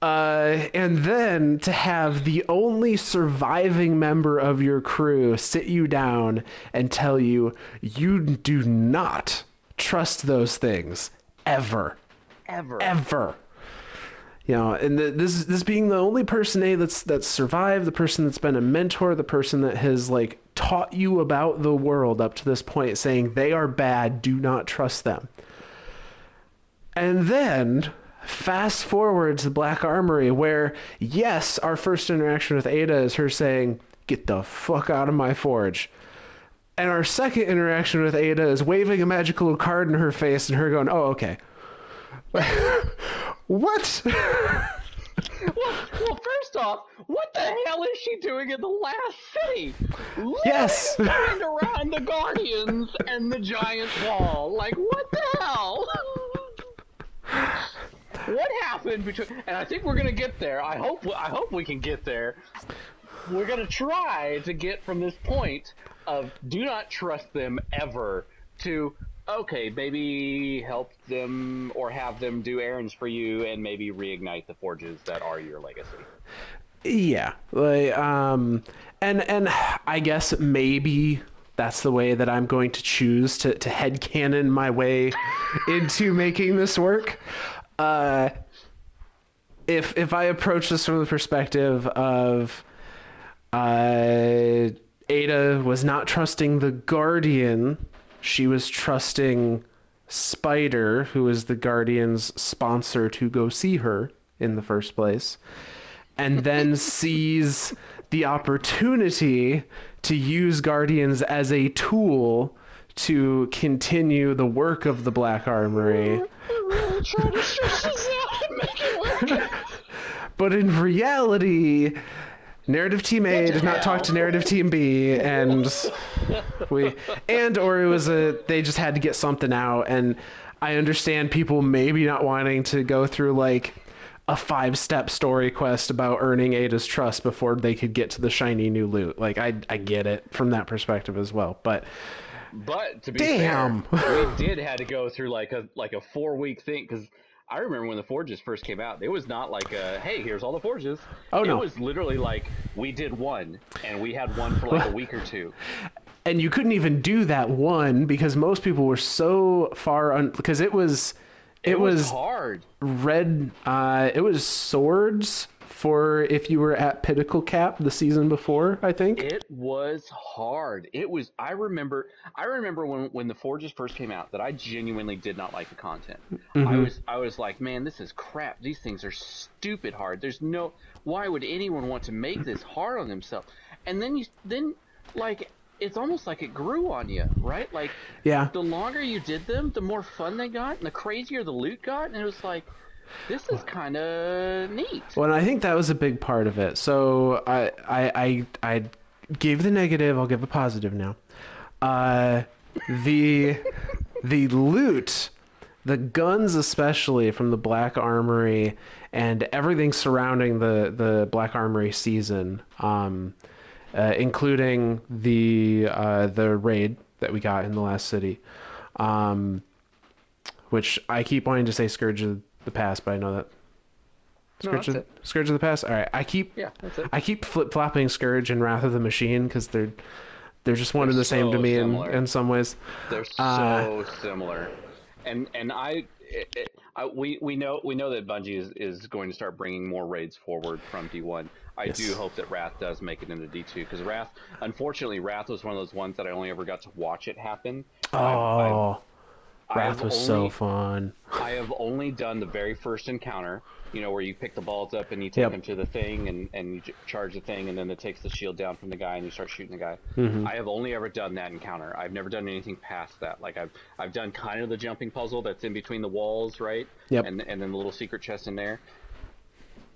Uh, and then to have the only surviving member of your crew sit you down and tell you, you do not trust those things ever, ever, ever. You know, and the, this this being the only person a that's that's survived, the person that's been a mentor, the person that has like taught you about the world up to this point, saying they are bad, do not trust them. And then fast forward to the Black Armory, where, yes, our first interaction with Ada is her saying, "Get the fuck out of my forge." And our second interaction with Ada is waving a magical card in her face and her going, "Oh, okay." What? Well, well, first off, what the hell is she doing in the last city? Literally yes! Turned around the Guardians and the giant wall. Like, what the hell? What happened between? And I think we're gonna get there. I hope. I hope we can get there. We're gonna try to get from this point of do not trust them ever to okay, maybe help them or have them do errands for you, and maybe reignite the forges that are your legacy. Yeah, like, um, and and I guess maybe that's the way that I'm going to choose to to headcanon my way into making this work. Uh, if, if I approach this from the perspective of, uh, Ada was not trusting the Guardian, she was trusting Spider, who is the Guardian's sponsor to go see her in the first place, and then sees the opportunity to use Guardians as a tool to continue the work of the Black Armory. Trying to stretch this out and make it work. But in reality, narrative team A did not talk to narrative team B, and we and or it was a they just had to get something out. And I understand people maybe not wanting to go through like a five-step story quest about earning Ada's trust before they could get to the shiny new loot. Like I I get it from that perspective as well, but. But to be Damn. fair, we did had to go through like a like a four week thing because I remember when the forges first came out, it was not like a hey, here's all the forges. Oh no, it was literally like we did one and we had one for like a week or two. And you couldn't even do that one because most people were so far on because it was it, it was, was hard. Red, uh, it was swords for if you were at Pinnacle Cap the season before, I think. It was hard. It was, I remember, I remember when, when the Forges first came out that I genuinely did not like the content. Mm-hmm. I was, I was like, man, this is crap. These things are stupid hard. There's no, why would anyone want to make this hard on themselves? And then you, then like, it's almost like it grew on you, right? Like, yeah. The longer you did them, the more fun they got and the crazier the loot got. And it was like, this is kind of neat. Well, and I think that was a big part of it. So I, I, I, I gave the negative. I'll give a positive now. Uh, the, the loot, the guns especially from the Black Armory and everything surrounding the the Black Armory season, um, uh, including the uh, the raid that we got in the last city, um, which I keep wanting to say Scourge of the Past, but I know that Scourge, no, of, Scourge of the Past. All right, I keep yeah, that's it. I keep flip flopping Scourge and Wrath of the Machine because they're they're just one they're and the so same to me in, in some ways. They're so uh, similar, and and I, it, it, I we we know we know that Bungie is is going to start bringing more raids forward from D one. I yes. do hope that Wrath does make it into D two because Wrath, unfortunately, Wrath was one of those ones that I only ever got to watch it happen. Oh. I've, I've, Wrath was only, so fun. I I have only done the very first encounter, you know, where you pick the balls up and you take yep. them to the thing and, and you charge the thing, and then it takes the shield down from the guy and you start shooting the guy. Mm-hmm. I have only ever done that encounter. I've never done anything past that. Like, I've I've done kind of the jumping puzzle that's in between the walls, right? Yep. And, and then the little secret chest in there.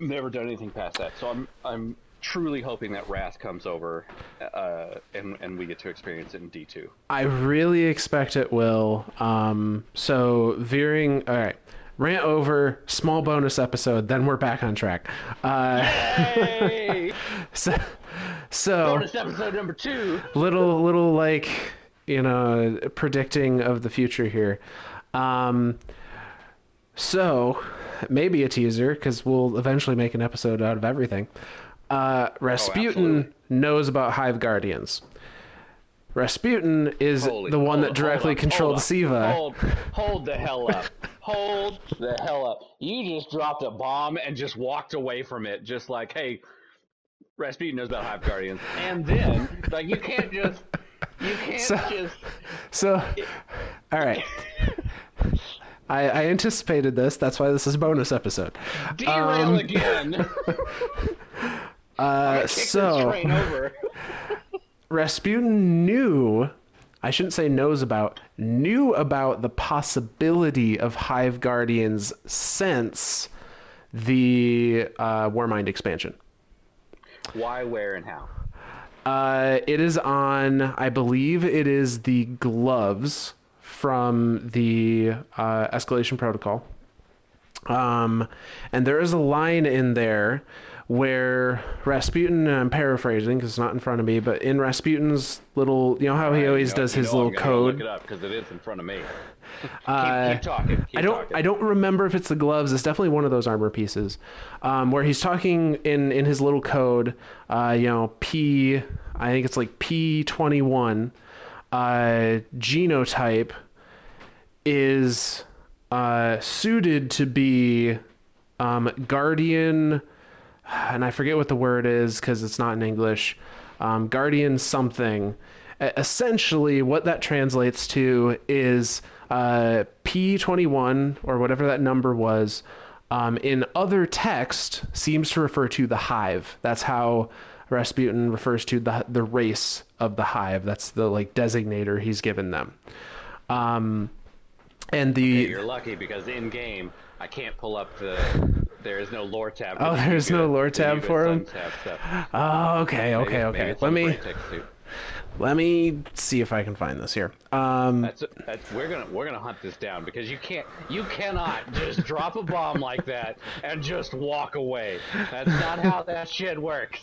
Never done anything past that. So I'm I'm truly hoping that Wrath comes over uh, and, and we get to experience it in D two. I really expect it will. Um, so veering... All right. Rant over, small bonus episode, then we're back on track. Uh, Yay! so, so... Bonus episode number two! Little, little, like, you know, predicting of the future here. Um, so, maybe a teaser, because we'll eventually make an episode out of everything. Uh, Rasputin oh, knows about Hive Guardians. Rasputin is Holy, the one that directly controlled SIVA. Hold, hold the hell up. Hold the hell up. You just dropped a bomb and just walked away from it. Just like, hey, Rasputin knows about Hive Guardians. And then, like, you can't just... You can't so, just... So, it, all right. I, I anticipated this. That's why this is a bonus episode. Derail um, again. uh, so... This train over. Rasputin knew, I shouldn't say knows about, knew about the possibility of Hive Guardians since the uh, Warmind expansion. Why, where, and how? Uh, it is on, I believe it is the gloves from the uh, Escalation Protocol. Um, and there is a line in there where Rasputin, and I'm paraphrasing because it's not in front of me, but in Rasputin's little, you know how he always does his little code. Look it up because it is in front of me. uh, keep, keep talking. Keep I don't. Talking. I don't remember if it's the gloves. It's definitely one of those armor pieces, um, where he's talking in in his little code. Uh, you know, P. I think it's like P twenty-one. Uh, genotype is uh, suited to be um, guardian. And I forget what the word is because it's not in English. Um, guardian something. Essentially, what that translates to is uh, P twenty-one, or whatever that number was, um, in other text, seems to refer to the Hive. That's how Rasputin refers to the the race of the Hive. That's the, like, designator he's given them. Um, and the okay, you're lucky because in game, I can't pull up the. There is no lore tab. Oh, there's no lore tab for him? Oh, okay, okay, okay. Let me let me see if I can find this here. Um, that's, that's, we're gonna we're gonna hunt this down because you can't you cannot just drop a bomb like that and just walk away. That's not how that shit works.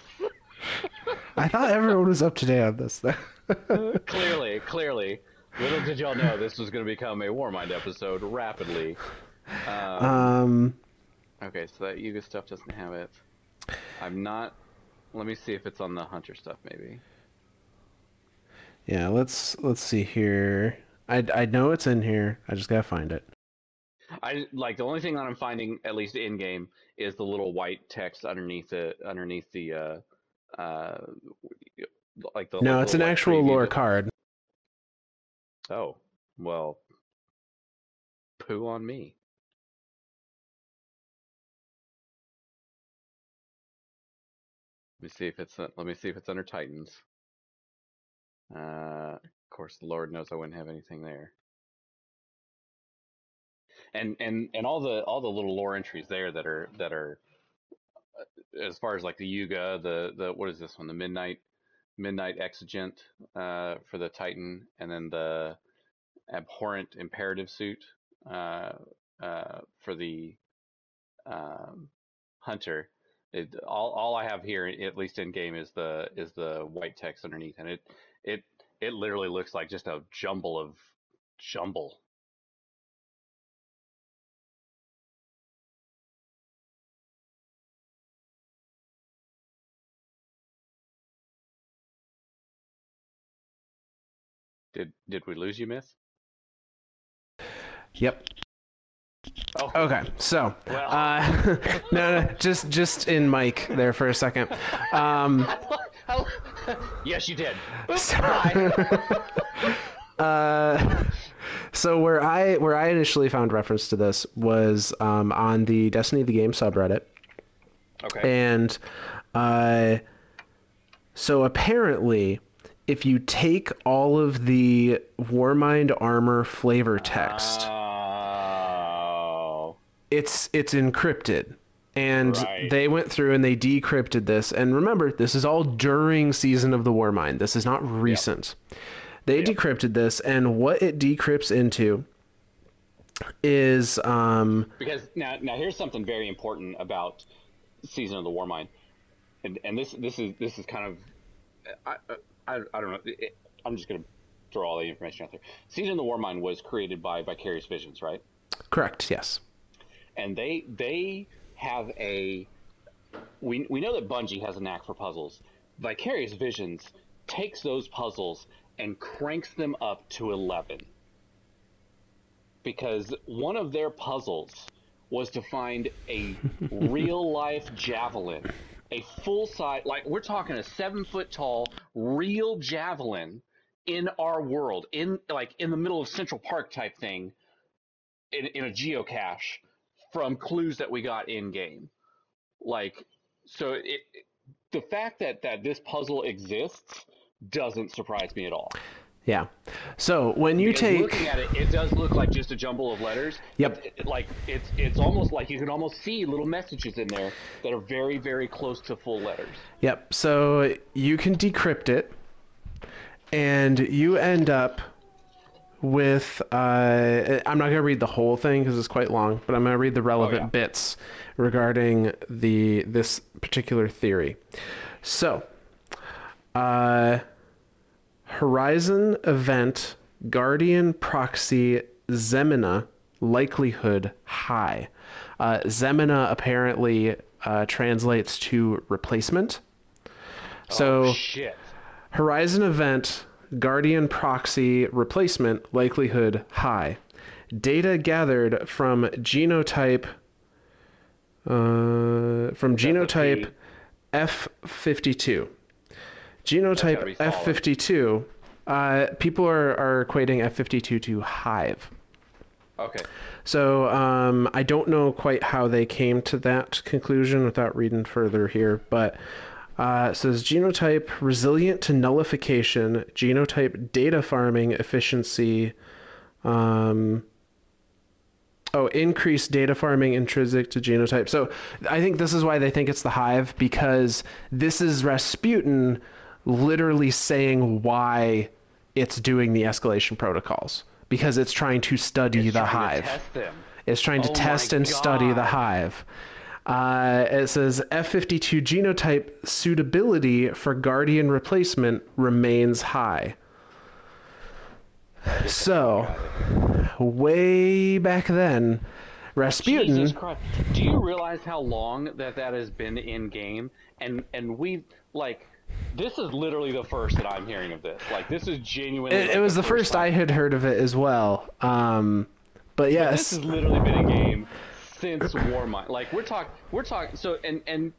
I thought everyone was up to date on this though. Clearly, clearly. Little did y'all know this was gonna become a Warmind episode rapidly. Um. um Okay, so that Yuga stuff doesn't have it. I'm not... Let me see if it's on the Hunter stuff, maybe. Yeah, let's let's see here. I, I know it's in here. I just gotta find it. I like the only thing that I'm finding, at least in-game, is the little white text underneath the... Underneath the uh, uh, like the no, it's an actual lore that... card. Oh, well... Poo on me. Let me see if it's let me see if it's under Titans. Uh, of course, Lord knows I wouldn't have anything there. And and and all the all the little lore entries there that are that are, as far as like the Yuga, the the what is this one? The Midnight Midnight Exigent uh, for the Titan, and then the Abhorrent Imperative Suit uh, uh, for the um, Hunter. It, all all I have here, at least in game, is the is the white text underneath, and it it it literally looks like just a jumble of jumble. Did did we lose you, Myth? Yep. Oh. Okay, so well. uh, no, no, just just in mic there for a second. Um, yes, you did. So, uh, So where I where I initially found reference to this was um, on the Destiny of the Game subreddit. Okay. And uh, so apparently, if you take all of the Warmind armor flavor text, oh. it's it's encrypted. And right. they went through and they decrypted this. And remember, this is all during Season of the Warmind. This is not recent. Yep. They yep. decrypted this, and what it decrypts into is... Um, because now, now here's something very important about Season of the Warmind. And and this this is this is kind of... I I, I don't know. It, I'm just going to throw all the information out there. Season of the Warmind was created by Vicarious Visions, right? Correct, yes. And they... they have a we we know that Bungie has a knack for puzzles. Vicarious Visions takes those puzzles and cranks them up to eleven, because one of their puzzles was to find a real life javelin, a full size, like we're talking a seven foot tall real javelin in our world, in like in the middle of Central Park type thing, in in a geocache, from clues that we got in game. Like, so it, it, the fact that, that this puzzle exists doesn't surprise me at all. Yeah. So when you because take looking at it, it does look like just a jumble of letters. Yep. It, it, like it's, it's almost like you can almost see little messages in there that are very, very close to full letters. Yep. So you can decrypt it and you end up with uh I'm not gonna read the whole thing because it's quite long, but I'm gonna read the relevant oh, yeah. bits regarding the this particular theory. So uh Horizon event guardian proxy Zemina likelihood high. uh Zemina apparently uh translates to replacement. So oh, shit. Horizon event Guardian proxy replacement likelihood high. Data gathered from genotype uh, from genotype F fifty-two. Genotype F fifty-two. Uh, people are, are equating F fifty-two to Hive. Okay. So um, I don't know quite how they came to that conclusion without reading further here, but. Uh, it says genotype resilient to nullification, genotype data farming efficiency, um, oh, increased data farming intrinsic to genotype. So I think this is why they think it's the Hive, because this is Rasputin literally saying why it's doing the escalation protocols, because it's trying to study it's the Hive. To test them. It's trying to oh test and God. study the Hive. Uh, it says F fifty-two genotype suitability for guardian replacement remains high. So, way back then, Rasputin... Jesus Christ. Do you realize how long that that has been in game? And, and we've, like... This is literally the first that I'm hearing of this. Like, this is genuinely... It, like it was the, the first, first I had heard of it as well. Um, but yes... But this has literally been in game... since Warmind. Like we're talking we're talking so and and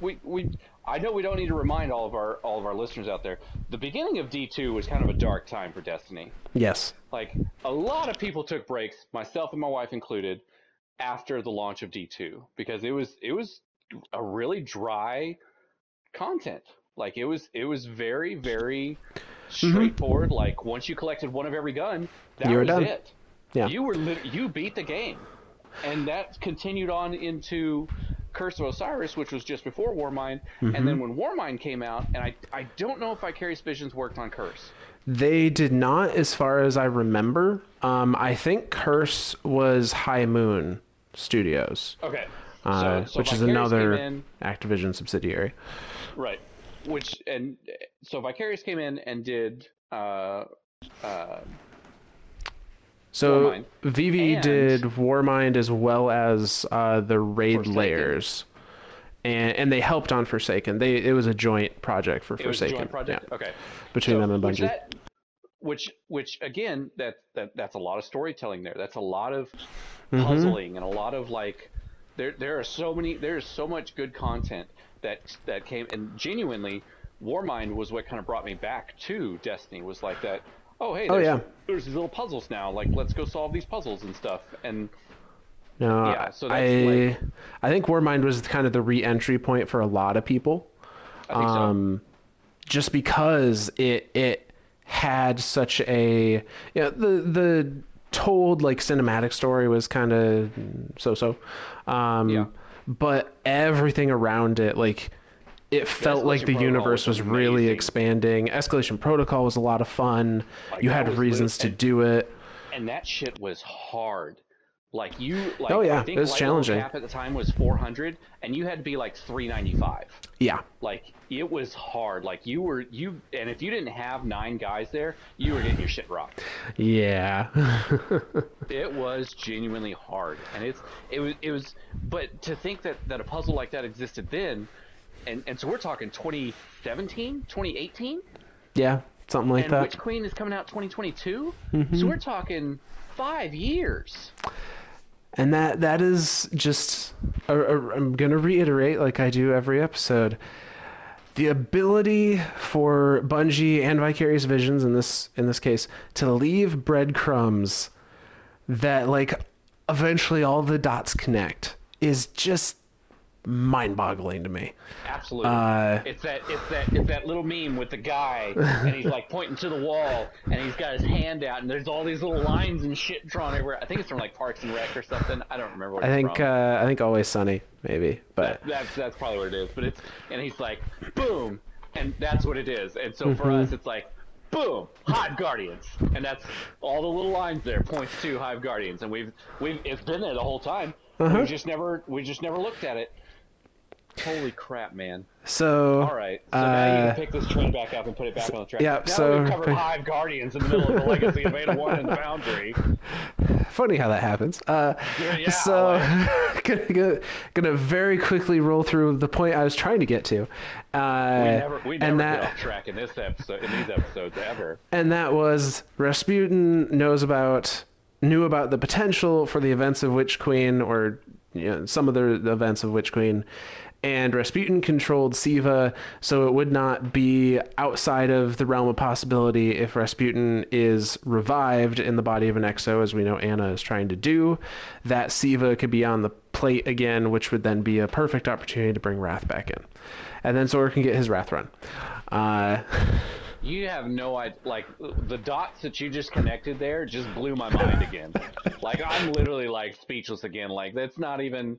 we we I know we don't need to remind all of our all of our listeners out there, the beginning of D two was kind of a dark time for Destiny. Yes. Like a lot of people took breaks, myself and my wife included, after the launch of D two, because it was it was a really dry content. Like it was it was very, very straightforward. Mm-hmm. Like once you collected one of every gun, that you were was done. it. Yeah. You were li- you beat the game. And that continued on into Curse of Osiris, which was just before Warmind. Mm-hmm. And then when Warmind came out, and I I don't know if Vicarious Visions worked on Curse. They did not, as far as I remember. Um, I think Curse was High Moon Studios. Okay. So, uh, so which Vicarious is another in, Activision subsidiary. Right. Which and so Vicarious came in and did... Uh, uh, So Warmind. Vivi and... did Warmind as well as uh, the raid Forsaken. layers, and and they helped on Forsaken. They it was a joint project for it Forsaken. It was a joint project. Yeah. Okay. Between so, them and Bungie. Which, that, which which again that, that that's a lot of storytelling there. That's a lot of puzzling. Mm-hmm. And a lot of like there there are so many there is so much good content that that came, and genuinely Warmind was what kind of brought me back to Destiny, was like that oh, hey, there's, oh, yeah. there's these little puzzles now. Like, let's go solve these puzzles and stuff. And no, yeah, so that's I, like... I think Warmind was kind of the re-entry point for a lot of people. I think um, so. Just because it it had such a, you know, the the told like cinematic story was kind of so-so. Um, yeah. But everything around it, like, it felt like the universe was really expanding. Escalation Protocol was a lot of fun. You had reasons to do it. And that shit was hard. Like, you, like, oh, yeah, I think it was challenging. Cap at the time was four hundred, and you had to be like three ninety-five. Yeah. Like, it was hard. Like, you were, you, and if you didn't have nine guys there, you were getting your shit rocked. Yeah. It was genuinely hard. And it's, it was, it was, but to think that, that a puzzle like that existed then, and, and so we're talking twenty seventeen, twenty eighteen? Yeah, something like and that. And Witch Queen is coming out twenty twenty-two? Mm-hmm. So we're talking five years. And that that is just, uh, I'm going to reiterate like I do every episode, the ability for Bungie and Vicarious Visions in this in this case to leave breadcrumbs that, like, eventually all the dots connect is just mind-boggling to me. Absolutely. Uh, it's that it's that it's that little meme with the guy and he's like pointing to the wall and he's got his hand out and there's all these little lines and shit drawn everywhere. I think it's from like Parks and Rec or something. I don't remember what I it's think from. Uh, I think Always Sunny maybe, but that, that's that's probably what it is. But it's, and he's like boom, and that's what it is. And so for us it's like boom, Hive Guardians, and that's all the little lines there points to Hive Guardians, and we've we've it's been there the whole time. Uh-huh. We just never we just never looked at it. Holy crap, man. So, all right. So uh, now you can pick this train back up and put it back so, on the track. Yeah, now so we've covered Hive Guardians in the middle of the Legacy of Ada one and the Foundry. Funny how that happens. Uh, yeah, yeah, so like... gonna, gonna, gonna very quickly roll through the point I was trying to get to. Uh, we never, we never and that, get off track in this episode, in these episodes ever. And that was Rasputin knows about knew about the potential for the events of Witch Queen, or, you know, some of the events of Witch Queen. And Rasputin controlled SIVA, so it would not be outside of the realm of possibility if Rasputin is revived in the body of an Exo, as we know Anna is trying to do, that SIVA could be on the plate again, which would then be a perfect opportunity to bring Wrath back in. And then Zora can get his Wrath run. Uh... You have no idea, like, the dots that you just connected there just blew my mind again. Like, I'm literally, like, speechless again. Like, that's not even...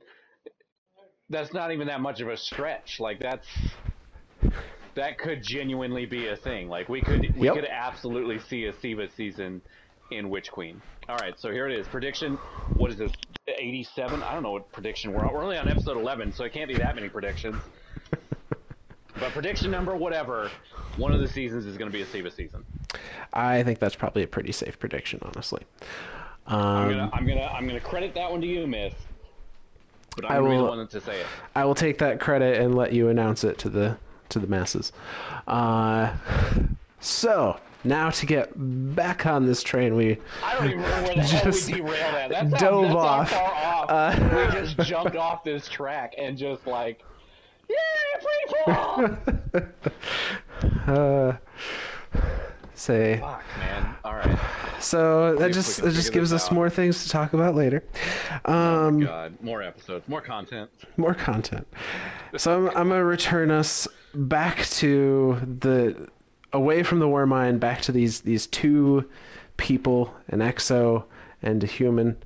That's not even that much of a stretch. Like, that's that could genuinely be a thing. Like, we could we yep. could absolutely see a SIVA season in Witch Queen. All right, so here it is. Prediction. What is this? eighty-seven. I don't know what prediction we're on. We're only on episode eleven, so it can't be that many predictions. But prediction number whatever, one of the seasons is going to be a SIVA season. I think that's probably a pretty safe prediction, honestly. Um, I'm gonna I'm gonna I'm gonna credit that one to you, Myth. But I really wanted to say it. I will take that credit and let you announce it to the to the masses. Uh, so now to get back on this train, we I don't even remember where the hell we derailed at. That's dove how, off. That's how far off. Uh, we just jumped off this track and just like, yeah, free fall. uh, say. Fuck, man. All right. So that just that just gives us more things to talk about later. Um, oh God, more episodes, more content, more content. So I'm I'm gonna return us back to the away from the war mine, back to these these two people, an exo and a human,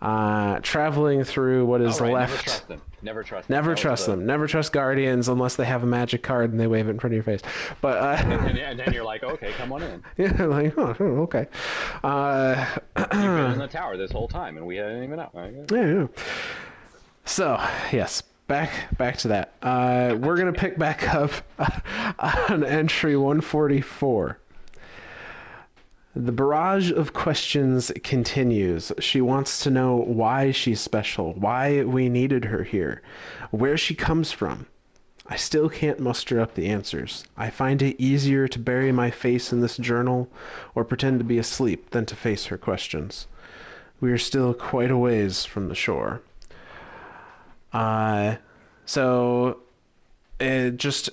uh, traveling through what is right, left. Never trust them. Never trust. Never them. trust them. The... Never trust guardians unless they have a magic card and they wave it in front of your face. But uh... and, and then you're like, okay, come on in. Yeah, like, oh, okay. Uh, You've been in the tower this whole time, and we didn't even know. Right? Yeah, yeah. So yes, back back to that. Uh, we're gonna pick back up on entry one forty-four. The barrage of questions continues. She wants to know why she's special, why we needed her here, where she comes from. I still can't muster up the answers. I find it easier to bury my face in this journal or pretend to be asleep than to face her questions. We are still quite a ways from the shore. Uh, so, uh, just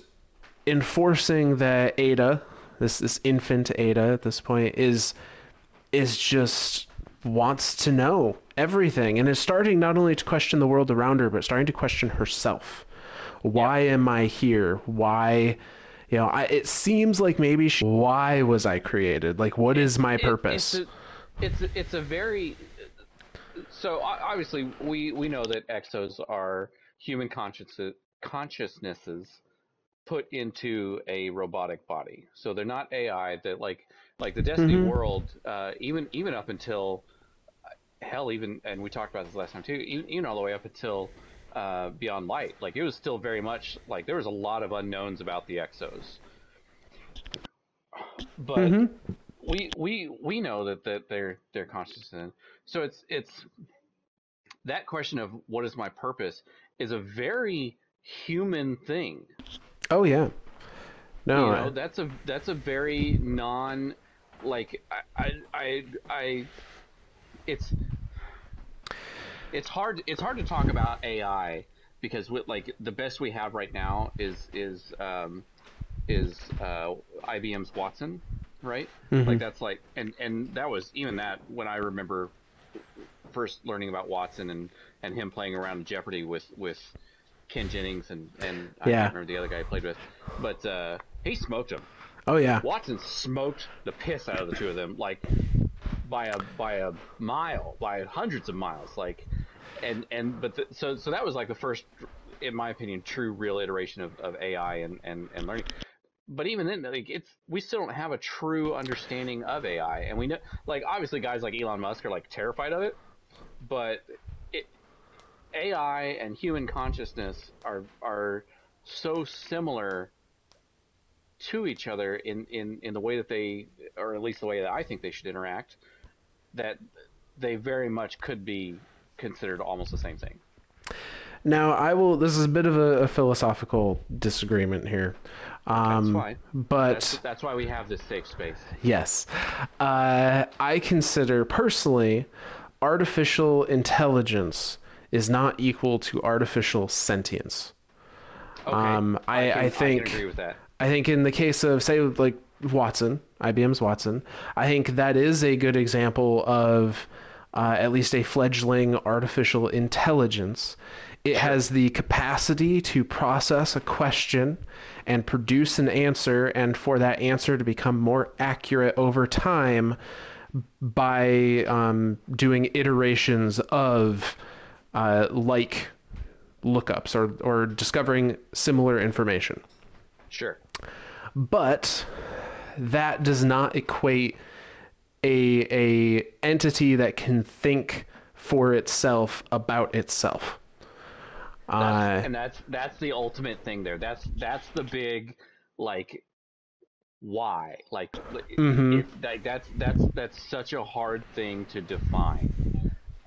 enforcing that Ada... this this infant Ada at this point is is just wants to know everything, and is starting not only to question the world around her, but starting to question herself. Why yeah. am I here? Why, you know, I, it seems like maybe she, why was I created? Like, what it, is my it, purpose? It's a, it's, a, it's a very, so obviously we, we know that exos are human consciences, consciousnesses put into a robotic body. So they're not A I that like, like the Destiny mm-hmm. world, uh, even, even up until hell, even, and we talked about this last time too, even, even all the way up until Uh, Beyond Light, like it was still very much like there was a lot of unknowns about the Exos, but mm-hmm. we we we know that that they're they're conscious in. So it's it's that question of what is my purpose is a very human thing. Oh yeah, no, you know, I... that's a that's a very non like I I I, I it's. It's hard. It's hard to talk about A I because, with, like, the best we have right now is is um, is uh, I B M's Watson, right? Mm-hmm. Like that's like, and and that was even that when I remember first learning about Watson and, and him playing around Jeopardy with, with Ken Jennings and and I yeah. can't remember the other guy he played with, but uh, he smoked him. Oh yeah, Watson smoked the piss out of the two of them, like by a by a mile, by hundreds of miles, like. And and but the, so so that was like the first, in my opinion, true real iteration of, of A I and, and, and learning. But even then, like it's we still don't have a true understanding of A I, and we know like obviously guys like Elon Musk are like terrified of it, but it, A I and human consciousness are are so similar to each other in, in, in the way that they, or at least the way that I think they should interact, that they very much could be considered almost the same thing. Now, I will. This is a bit of a, a philosophical disagreement here. Um, that's fine. But that's, that's why we have this safe space. Yes, uh, I consider personally, artificial intelligence is not equal to artificial sentience. Okay. Um, I, I, can, I think I can agree with that. I think in the case of say like Watson, I B M's Watson, I think that is a good example of. Uh, at least a fledgling artificial intelligence. It has the capacity to process a question and produce an answer, and for that answer to become more accurate over time by um, doing iterations of uh, like lookups or, or discovering similar information. Sure. But that does not equate A, a entity that can think for itself about itself. That's, uh, and that's that's the ultimate thing there. That's that's the big like why like mm-hmm. it, like that's that's that's such a hard thing to define.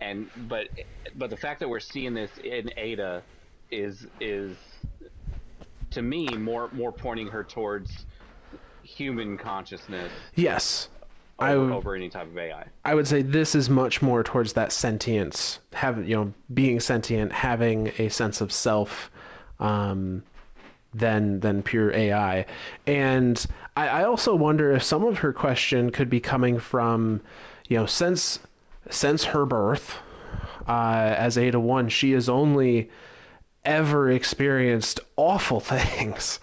And but but the fact that we're seeing this in Ada is is to me more more pointing her towards human consciousness. Yes. Over, I would, over any type of A I. I would say this is much more towards that sentience, having, you know, being sentient, having a sense of self, um, than than pure A I. And I, I also wonder if some of her question could be coming from, you know, since since her birth, uh, as Ada one, she has only ever experienced awful things.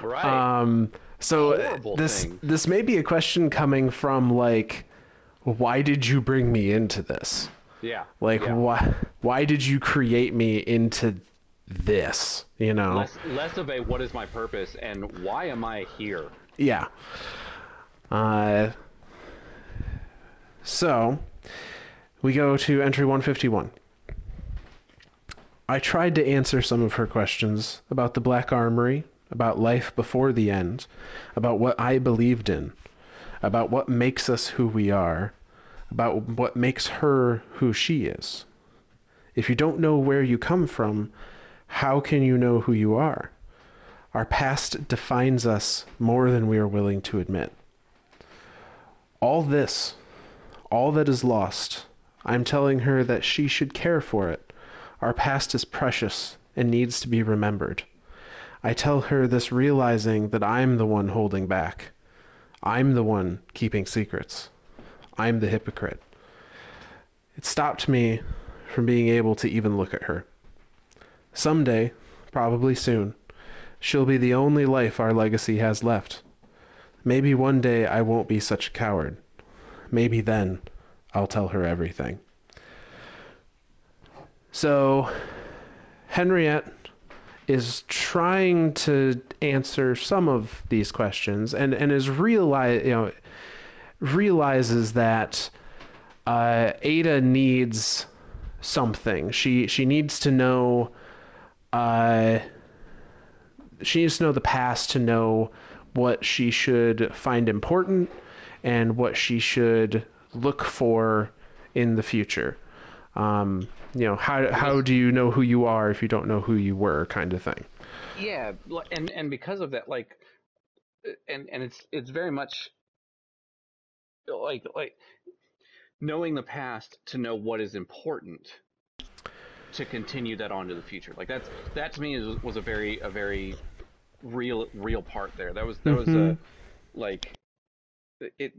Right. Um, So this thing. this may be a question coming from like, why did you bring me into this? Yeah. Like yeah. why why did you create me into this? You know. Less, less of a what is my purpose and why am I here? Yeah. Uh. So, we go to entry one fifty-one. I tried to answer some of her questions about the Black Armory, about life before the end, about what I believed in, about what makes us who we are, about what makes her who she is. If you don't know where you come from, how can you know who you are? Our past defines us more than we are willing to admit. All this, all that is lost, I'm telling her that she should care for it. Our past is precious and needs to be remembered. I tell her this realizing that I'm the one holding back. I'm the one keeping secrets. I'm the hypocrite. It stopped me from being able to even look at her. Someday, probably soon, she'll be the only life our legacy has left. Maybe one day I won't be such a coward. Maybe then I'll tell her everything. So Henriette is trying to answer some of these questions, and, and is realize, you know, realizes that uh, Ada needs something. She she needs to know. Uh, she needs to know the past to know what she should find important and what she should look for in the future. Um, you know, how how do you know who you are if you don't know who you were, kind of thing. Yeah, and and because of that, like, and and it's it's very much like like knowing the past to know what is important to continue that on to the future. Like that's that to me is, was a very a very real real part there. That was that mm-hmm. was a like it.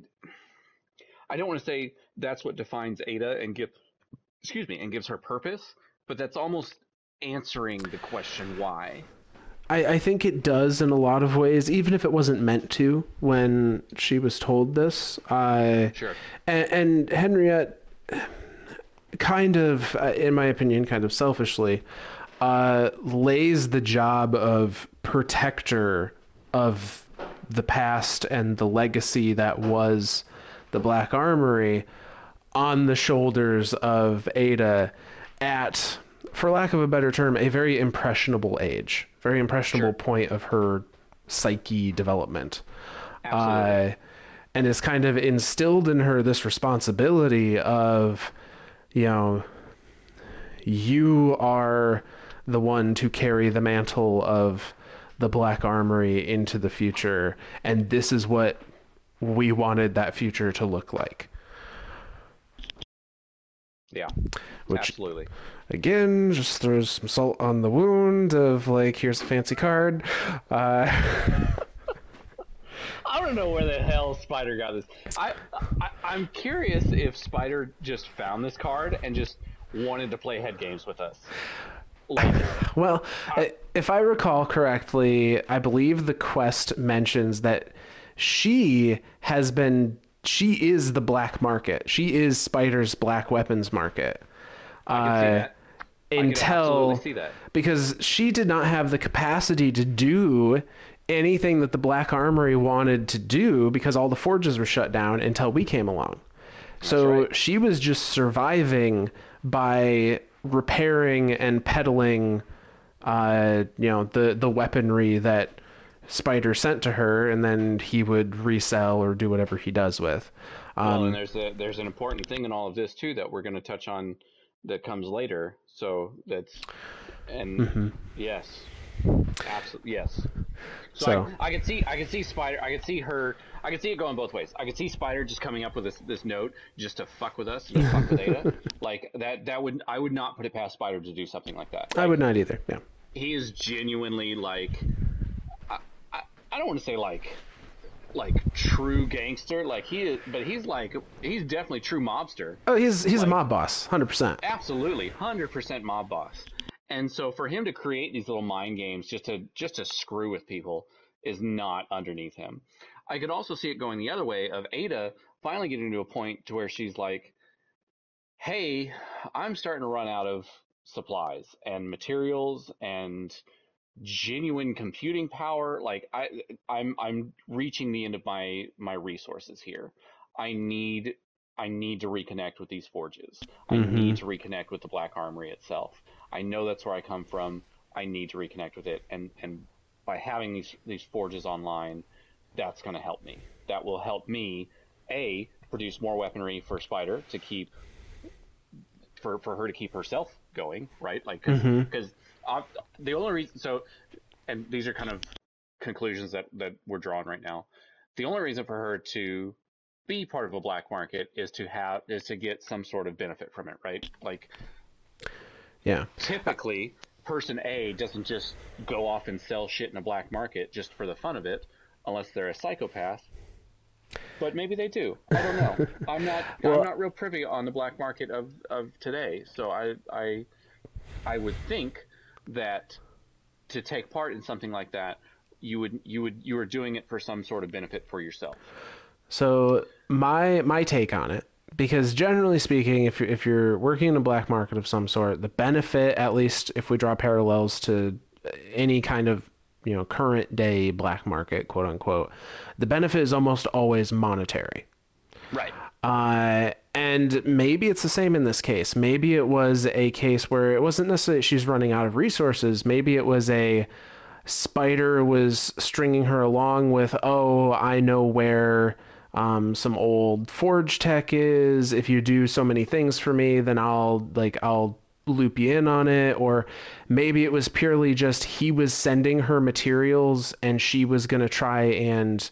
I don't want to say that's what defines Ada and gives excuse me and gives her purpose, but that's almost answering the question why. I, I think it does in a lot of ways, even if it wasn't meant to when she was told this. Uh, sure. And, and Henriette, kind of, in my opinion, kind of selfishly, uh, lays the job of protector of the past and the legacy that was the Black Armory on the shoulders of Ada at, for lack of a better term, a very impressionable age. Very impressionable sure. point of her psyche development. Absolutely. Uh, and it's kind of instilled in her this responsibility of, you know, you are the one to carry the mantle of the Black Armory into the future, and this is what we wanted that future to look like. Yeah, which, absolutely. Again, just throws some salt on the wound of, like, here's a fancy card. Uh... I don't know where the hell Spider got this. I, I, I'm curious if Spider just found this card and just wanted to play head games with us. Like, well, I... if I recall correctly, I believe the quest mentions that she has been... She is the black market. She is Spider's black weapons market. I can see that. Uh, I until can see that. Because she did not have the capacity to do anything that the Black Armory wanted to do because all the forges were shut down until we came along. That's so right. She was just surviving by repairing and peddling, uh, you know, the the weaponry that Spider sent to her, and then he would resell or do whatever he does with. Um, well, and there's a, there's an important thing in all of this too that we're going to touch on that comes later. So that's and mm-hmm. yes, absolutely yes. So, so. I, I could see I could see Spider I could see her I could see it going both ways. I could see Spider just coming up with this this note just to fuck with us, to fuck with Ada. Like that that would I would not put it past Spider to do something like that. Like, I would not either. Yeah, he is genuinely like. I don't want to say like like true gangster like he is, but he's like he's definitely true mobster. Oh, he's he's like, a mob boss, one hundred percent. Absolutely, one hundred percent mob boss. And so for him to create these little mind games just to just to screw with people is not underneath him. I could also see it going the other way of Ada finally getting to a point to where she's like, "Hey, I'm starting to run out of supplies and materials and genuine computing power. Like I, I'm, I'm reaching the end of my, my resources here. I need, I need to reconnect with these forges. I mm-hmm. need to reconnect with the Black Armory itself. I know that's where I come from. I need to reconnect with it. And, and by having these, these forges online, that's going to help me. That will help me a produce more weaponry for Spider to keep for, for her to keep herself going. Right. Like, cause, mm-hmm. cause Uh, the only reason, so, and these are kind of conclusions that, that we're drawing right now. The only reason for her to be part of a black market is to have, is to get some sort of benefit from it, right? Like, yeah. Typically, person A doesn't just go off and sell shit in a black market just for the fun of it, unless they're a psychopath. But maybe they do. I don't know. I'm not. Well, I'm not real privy on the black market of, of today. So I, I, I would think that to take part in something like that, you would you would you were doing it for some sort of benefit for yourself. So my my take on it, because generally speaking, if you're, if you're working in a black market of some sort, the benefit, at least if we draw parallels to any kind of, you know, current day black market, quote unquote, the benefit is almost always monetary. Right. Uh, and maybe it's the same in this case. Maybe it was a case where it wasn't necessarily she's running out of resources. Maybe it was a Spider was stringing her along with, oh, I know where um, some old forge tech is. If you do so many things for me, then I'll like, I'll, loop you in on it. Or maybe it was purely just he was sending her materials and she was going to try and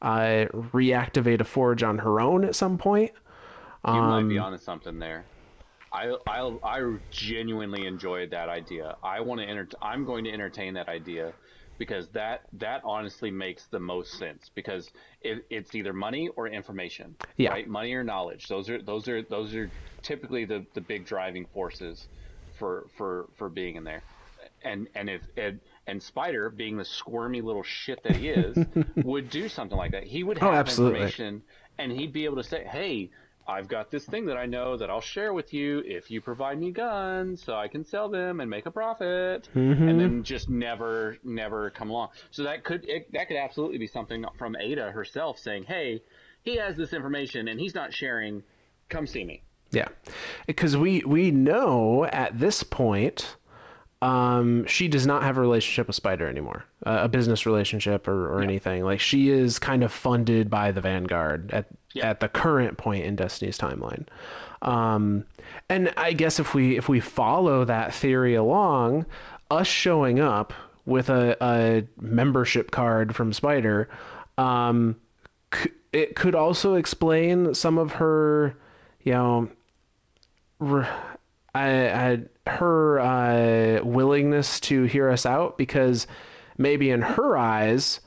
uh, reactivate a forge on her own at some point. You um, might be onto something there. I, I, I genuinely enjoyed that idea. I want to enter- I'm going to entertain that idea because that, that honestly makes the most sense because it, it's either money or information, yeah. Right? Money or knowledge. Those are, those are, those are typically the, the big driving forces for, for, for being in there. And, and if, and, and Spider being the squirmy little shit that he is would do something like that. He would have oh, absolutely. information and he'd be able to say, hey, I've got this thing that I know that I'll share with you if you provide me guns so I can sell them and make a profit, mm-hmm. and then just never, never come along. So that could, it, that could absolutely be something from Ada herself saying, hey, he has this information and he's not sharing. Come see me. Yeah. Because we, we know at this point, um, she does not have a relationship with Spider anymore, uh, a business relationship or, or yeah. anything. Like she is kind of funded by the Vanguard at, yeah. at the current point in Destiny's timeline. Um, and I guess if we, if we follow that theory along, us showing up with a, a membership card from Spider, um, c- it could also explain some of her, you know, I, I, her uh, willingness to hear us out, because maybe in her eyes,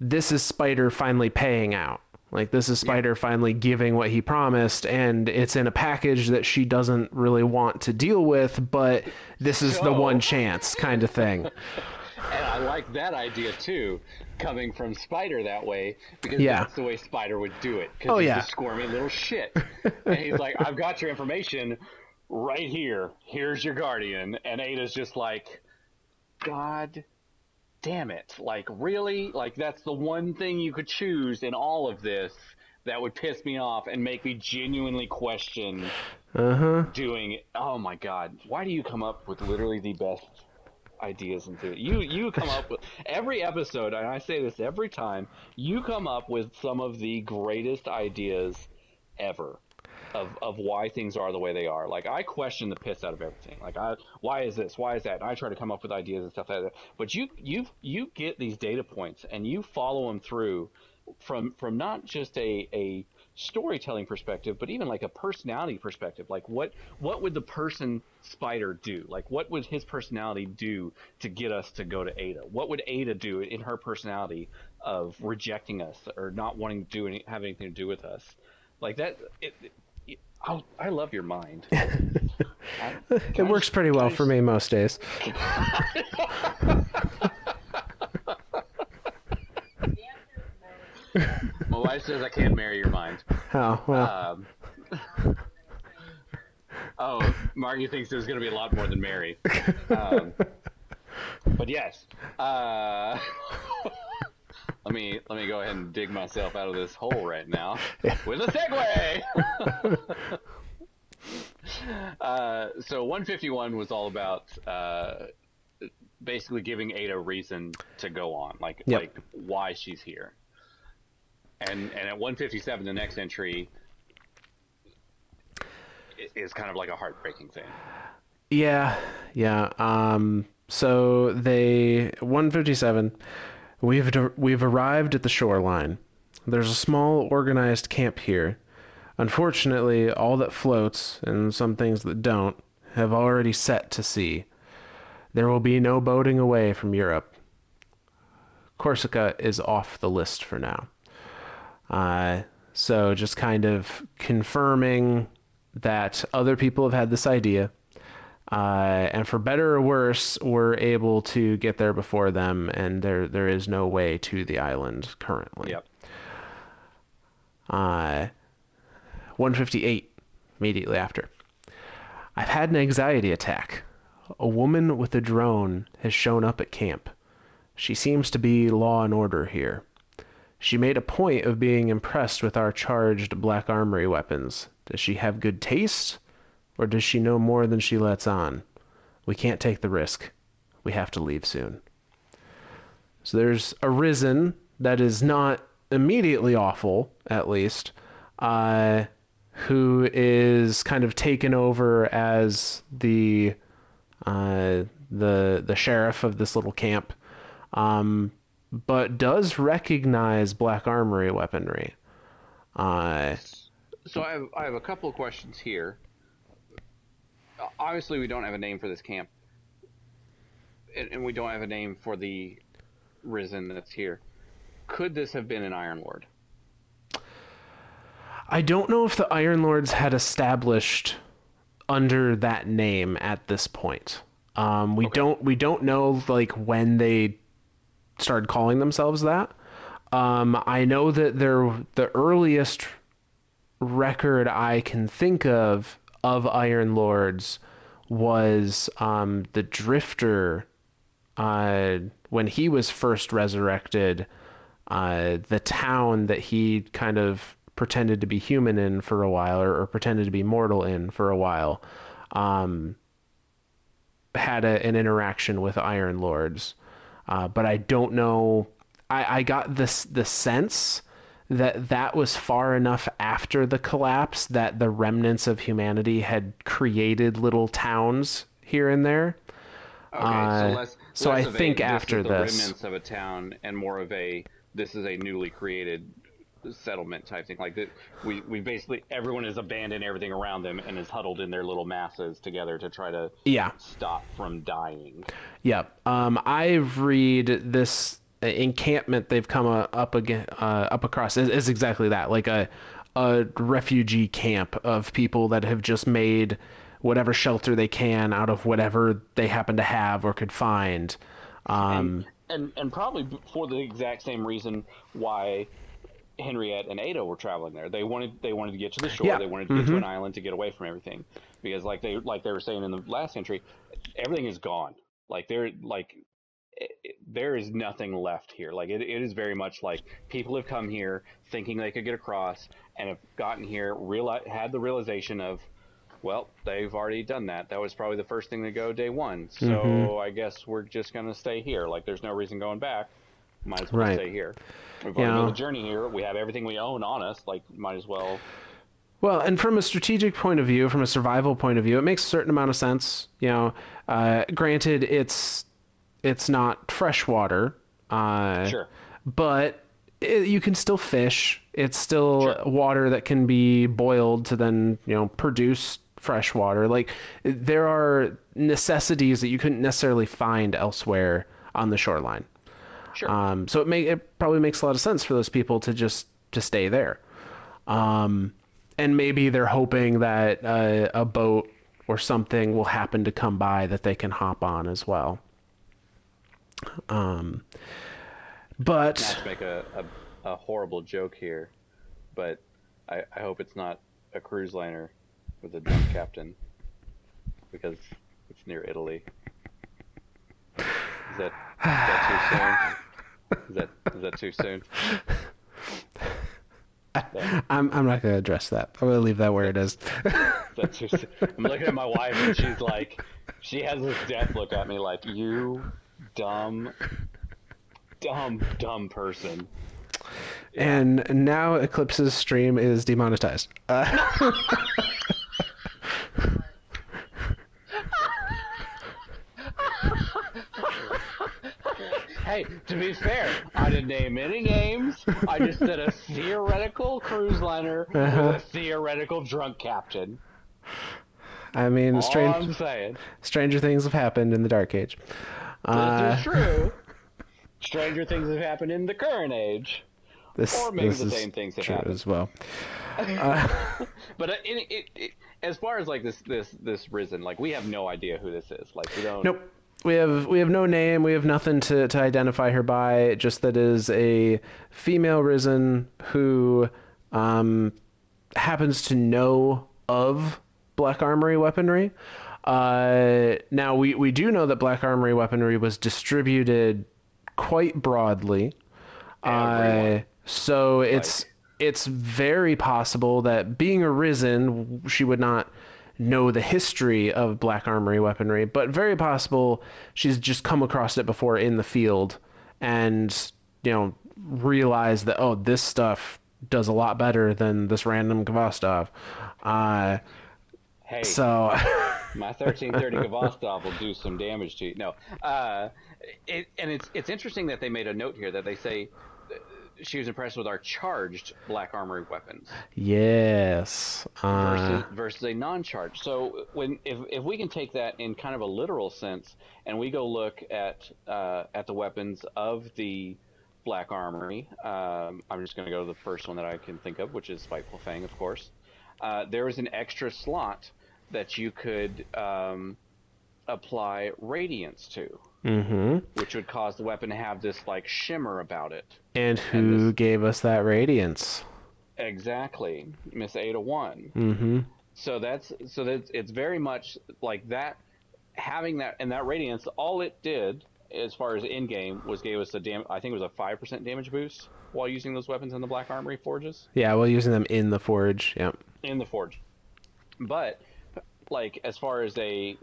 this is Spider finally paying out. Like this is Spider yeah. finally giving what he promised, and it's in a package that she doesn't really want to deal with, but this is so... the one chance kind of thing. And I like that idea too, coming from Spider that way, because yeah. that's the way Spider would do it. Because oh, he's yeah. a squirmy little shit. And he's like, I've got your information right here. Here's your guardian. And Ada's just like, God damn it. Like, really? Like, that's the one thing you could choose in all of this that would piss me off and make me genuinely question uh-huh. doing it. Oh, my God. Why do you come up with literally the best ideas into it? You you come up with every episode, and I say this every time, you come up with some of the greatest ideas ever of of why things are the way they are. Like I question the piss out of everything. Like I why is this? Why is that? And I try to come up with ideas and stuff like that. But you you you get these data points and you follow them through from from not just a a storytelling perspective, but even like a personality perspective. Like what what would the person Spider do? Like what would his personality do to get us to go to Ada? What would Ada do in her personality of rejecting us or not wanting to do any, have anything to do with us? Like that it, it, I, I love your mind. I, it works I, pretty well I, for me most days. My wife says I can't marry your mind. Oh, well. Um, oh, Margie thinks there's going to be a lot more than Mary. Um, but yes. Uh, let me let me go ahead and dig myself out of this hole right now yeah. with a segue. uh, so one fifty-one was all about uh, basically giving Ada reason to go on, like yep. like why she's here. And and at one fifty-seven, the next entry is kind of like a heartbreaking thing. Yeah, yeah. Um, so they one fifty-seven. We've we've arrived at the shoreline. There's a small organized camp here. Unfortunately, all that floats and some things that don't have already set to sea. There will be no boating away from Europe. Corsica is off the list for now. Uh, so just kind of confirming that other people have had this idea. Uh, and for better or worse, we're able to get there before them, and there there is no way to the island currently. Yep. Uh, one fifty-eight, immediately after. I've had an anxiety attack. A woman with a drone has shown up at camp. She seems to be law and order here. She made a point of being impressed with our charged Black Armory weapons. Does she have good taste? Or does she know more than she lets on? We can't take the risk. We have to leave soon. So there's a Risen that is not immediately awful, at least, uh, who is kind of taken over as the uh, the the sheriff of this little camp, um, but does recognize Black Armory weaponry. Uh, so I have, I have a couple of questions here. Obviously, we don't have a name for this camp, and, and we don't have a name for the Risen that's here. Could this have been an Iron Lord? I don't know if the Iron Lords had established under that name at this point. Um, we okay. don't we don't know like when they started calling themselves that. Um, I know that they're the earliest record I can think of. Of Iron Lords was um, the Drifter uh, when he was first resurrected. Uh, the town that he kind of pretended to be human in for a while, or, or pretended to be mortal in for a while, um, had a, an interaction with Iron Lords. Uh, but I don't know. I, I got this the sense. that that was far enough after the collapse that the remnants of humanity had created little towns here and there. Okay, uh, so less, so less I of think a, after this, the this. remnants of a town, and more of a, this is a newly created settlement type thing. Like, that, we, we basically, everyone has abandoned everything around them and is huddled in their little masses together to try to yeah. stop from dying. Yeah. Um, I read this encampment they've come up again uh, up across is, is exactly that, like a a refugee camp of people that have just made whatever shelter they can out of whatever they happen to have or could find, um and and, and probably for the exact same reason why Henriette and Ada were traveling there. They wanted they wanted to get to the shore. Yeah. They wanted to get mm-hmm. to an island to get away from everything, because like they like they were saying in the last entry, everything is gone. Like they're like there is nothing left here. Like, it, it is very much like people have come here thinking they could get across and have gotten here, reali- had the realization of, well, they've already done that. That was probably the first thing to go day one. So mm-hmm. I guess we're just going to stay here. Like, there's no reason going back. Might as well right. stay here. We've already made the journey here. We have everything we own on us. Like, might as well. Well, and from a strategic point of view, from a survival point of view, it makes a certain amount of sense. You know, uh, granted, it's... It's not fresh water, uh, sure. but it, you can still fish. It's still sure. water that can be boiled to then, you know, produce fresh water. Like, there are necessities that you couldn't necessarily find elsewhere on the shoreline. Sure. Um, so it may, it probably makes a lot of sense for those people to just to stay there. Um, and maybe they're hoping that uh, a boat or something will happen to come by that they can hop on as well. Um, but not to make a, a, a horrible joke here, but I, I hope it's not a cruise liner with a drunk captain, because it's near Italy. Is that, is that too soon? Is that, is that too soon? I, I'm I'm not gonna address that. I'm gonna leave that where it is. That's too soon? I'm looking at my wife and she's like, she has this death look at me, like, you. Dumb, dumb, dumb person. Yeah. And now Eclipse's stream is demonetized. Uh- Hey, to be fair, I didn't name any names. I just said a theoretical cruise liner uh-huh. with a theoretical drunk captain. I mean, strange, stranger things have happened in the Dark Age. This uh, is true. Stranger things have happened in the current age. This, or maybe this the same things that happen as well. Uh, but it, it, it, as far as like this, this, this Risen, like we have no idea who this is. Like we don't. Nope. We have we have no name. We have nothing to to identify her by. Just that it is a female Risen who um, happens to know of Black Armory weaponry. Uh, now we we do know that Black Armory weaponry was distributed quite broadly. Uh, so it's like. It's very possible that being a Risen, she would not know the history of Black Armory weaponry, but very possible she's just come across it before in the field and, you know, realized that, oh, this stuff does a lot better than this random Kvostov. Uh, hey, so my thirteen thirty Kvostov will do some damage to you. No, uh, it, and it's, it's interesting that they made a note here that they say she was impressed with our charged Black Armory weapons. Yes. Uh... Versus, versus a non-charged. So when if if we can take that in kind of a literal sense, and we go look at uh, at the weapons of the Black Armory, um, I'm just going to go to the first one that I can think of, which is Spiteful Fang, of course. Uh, there was an extra slot that you could um, apply Radiance to. Mm-hmm. Which would cause the weapon to have this like shimmer about it. And who and this... gave us that radiance? Exactly, Miss Ada one. Mm-hmm. So that's so that's it's very much like that. Having that and that radiance, all it did as far as in game was gave us a dam. I think it was a five percent damage boost while using those weapons in the Black Armory forges. Yeah, while using them in the forge. Yep. In the forge, but. Like as far as a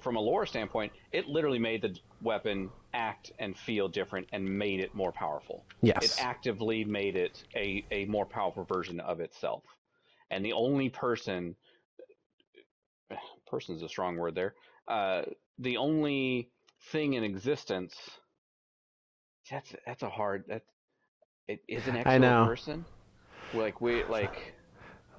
from a lore standpoint, it literally made the weapon act and feel different and made it more powerful. Yes, it actively made it a a more powerful version of itself. And the only person, person is a strong word there. Uh, the only thing in existence. That's that's a hard that it is an excellent person. Like we like.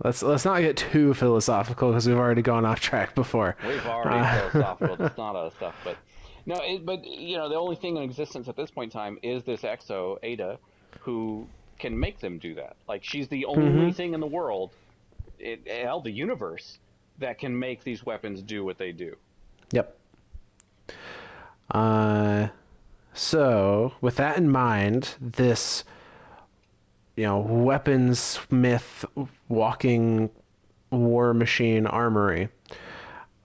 Let's let's not get too philosophical because we've already gone off track before. We've already uh, philosophical. It's not out of stuff, but no. It, but you know, the only thing in existence at this point in time is this Exo Ada, who can make them do that. Like she's the only mm-hmm. thing in the world, it, it held the universe, that can make these weapons do what they do. Yep. Uh, so with that in mind, this. You know, weaponsmith walking war machine armory.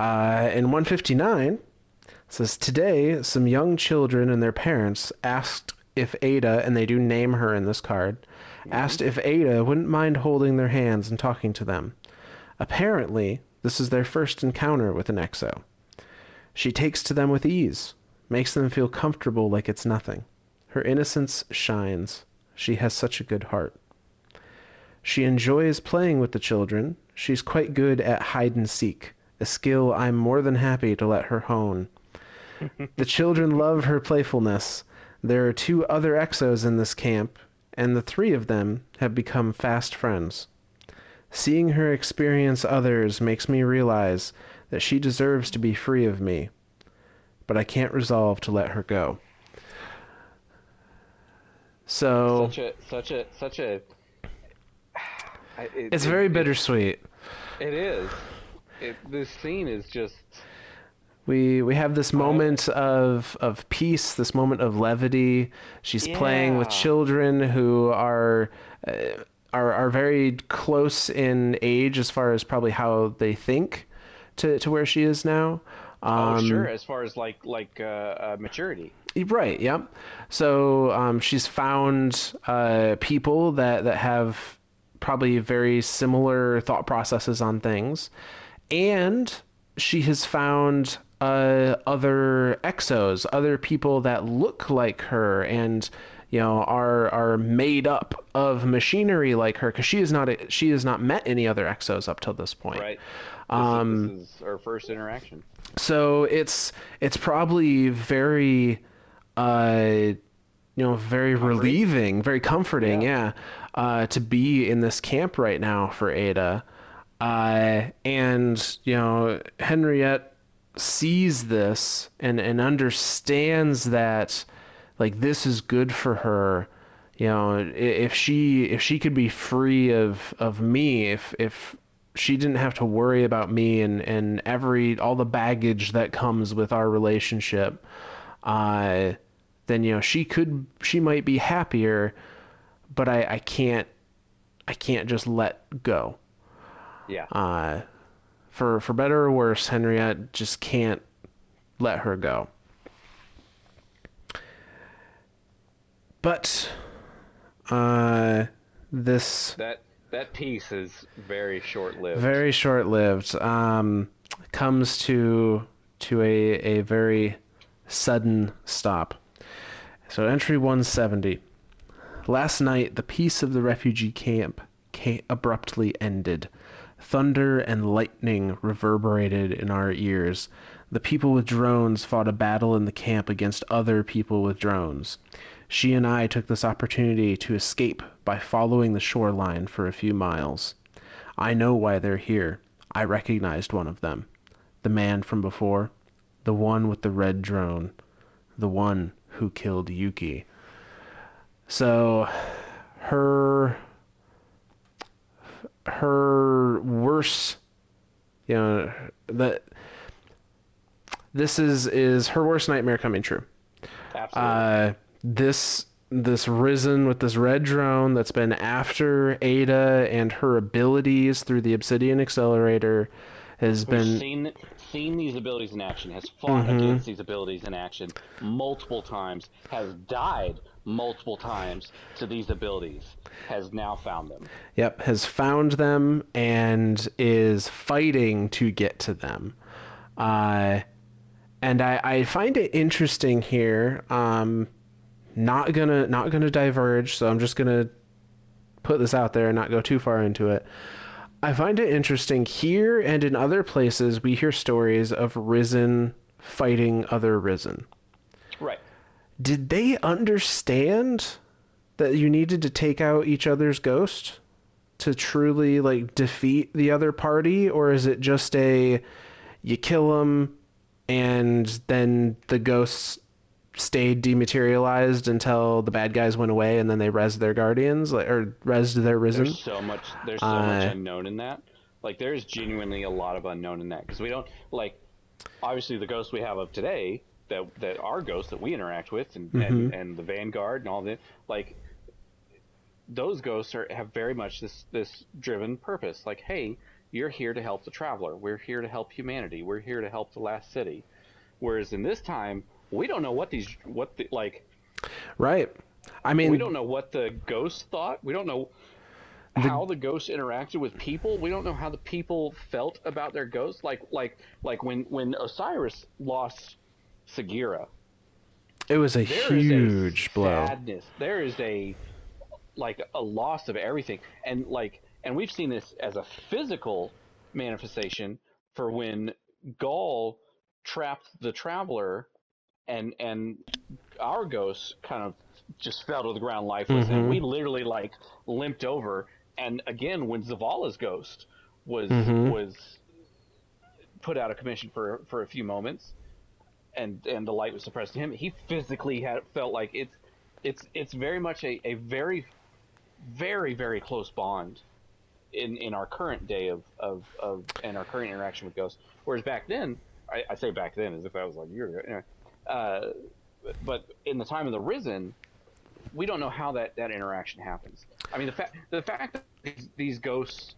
Uh, in one fifty-nine, it says, today, some young children and their parents asked if Ada, and they do name her in this card, asked if Ada wouldn't mind holding their hands and talking to them. Apparently, this is their first encounter with an Exo. She takes to them with ease, makes them feel comfortable like it's nothing. Her innocence shines. She has such a good heart. She enjoys playing with the children. She's quite good at hide and seek, a skill I'm more than happy to let her hone. The children love her playfulness. There are two other Exos in this camp, and the three of them have become fast friends. Seeing her experience others makes me realize that she deserves to be free of me, but I can't resolve to let her go. So such a such a such a it, it's very it, bittersweet. It is. It, this scene is just we we have this moment I, of of peace, this moment of levity. She's yeah. playing with children who are uh, are are very close in age as far as probably how they think to to where she is now. Um, oh sure, as far as like like uh, uh, maturity. Right, yep. So um, she's found uh, people that, that have probably very similar thought processes on things. And she has found uh, other Exos, other people that look like her and, you know, are are made up of machinery like her, because she is not a, she has not met any other Exos up till this point. Right. This, um, is, this is our first interaction. So it's it's probably very... Uh, you know, very comforting. relieving, very comforting, yeah, yeah uh, to be in this camp right now for Ada. Uh, and, you know, Henriette sees this and, and understands that, like, this is good for her. you know, if she if she could be free of of me, if if she didn't have to worry about me and and every all the baggage that comes with our relationship, uh, then you know she could she might be happier. But I, I can't I can't just let go. Yeah. Uh, for for better or worse, Henriette just can't let her go. But uh, this that that piece is very short lived. Very short lived. Um, comes to to a a very sudden stop. So entry one seventy. Last night, the peace of the refugee camp abruptly ended. Thunder and lightning reverberated in our ears. The people with drones fought a battle in the camp against other people with drones. She and I took this opportunity to escape by following the shoreline for a few miles. I know why they're here. I recognized one of them. The man from before. The one with the red drone. The one who killed Yuki. So her her worse, you know, that this is is her worst nightmare coming true. Absolutely. Uh, this this Risen with this red drone that's been after Ada and her abilities through the Obsidian Accelerator has We've been seen seen these abilities in action, has fought mm-hmm. against these abilities in action multiple times, has died multiple times to these abilities, has now found them. Yep, has found them and is fighting to get to them. Uh, and I, I find it interesting here. Um, not gonna not gonna diverge, so I'm just gonna put this out there and not go too far into it. I find it interesting here and in other places we hear stories of Risen fighting other Risen. Right. Did they understand that you needed to take out each other's ghost to truly, like, defeat the other party? Or is it just a, you kill them, and then the ghosts stayed dematerialized until the bad guys went away, and then they rezzed their guardians, like, or rezzed their Risen? There's so much, there's so uh, much unknown in that. Like, there is genuinely a lot of unknown in that, because we don't, like, obviously the ghosts we have of today... that that our ghosts that we interact with and, mm-hmm. and, and the Vanguard and all that, like, those ghosts are have very much this this driven purpose. Like, hey, you're here to help the Traveler. We're here to help humanity. We're here to help the Last City. Whereas in this time, we don't know what these what the, like. Right. I mean, we don't know what the ghosts thought. We don't know the... how the ghosts interacted with people. We don't know how the people felt about their ghosts. Like like like when when Osiris lost Sagira, it was a there huge a blow. Sadness. There is a like a loss of everything, and like, and we've seen this as a physical manifestation for when Gaul trapped the Traveler, and and our ghosts kind of just fell to the ground lifeless, mm-hmm. and we literally like limped over. And again, when Zavala's ghost was mm-hmm. was put out of commission for for a few moments. And and the light was suppressed to him. He physically had felt like it's it's it's very much a, a very very very close bond in, in our current day of, of, of and our current interaction with ghosts. Whereas back then, I, I say back then as if that was like a year ago. Anyway, uh, but in the time of the Risen, we don't know how that, that interaction happens. I mean, the fact the fact that these, these ghosts,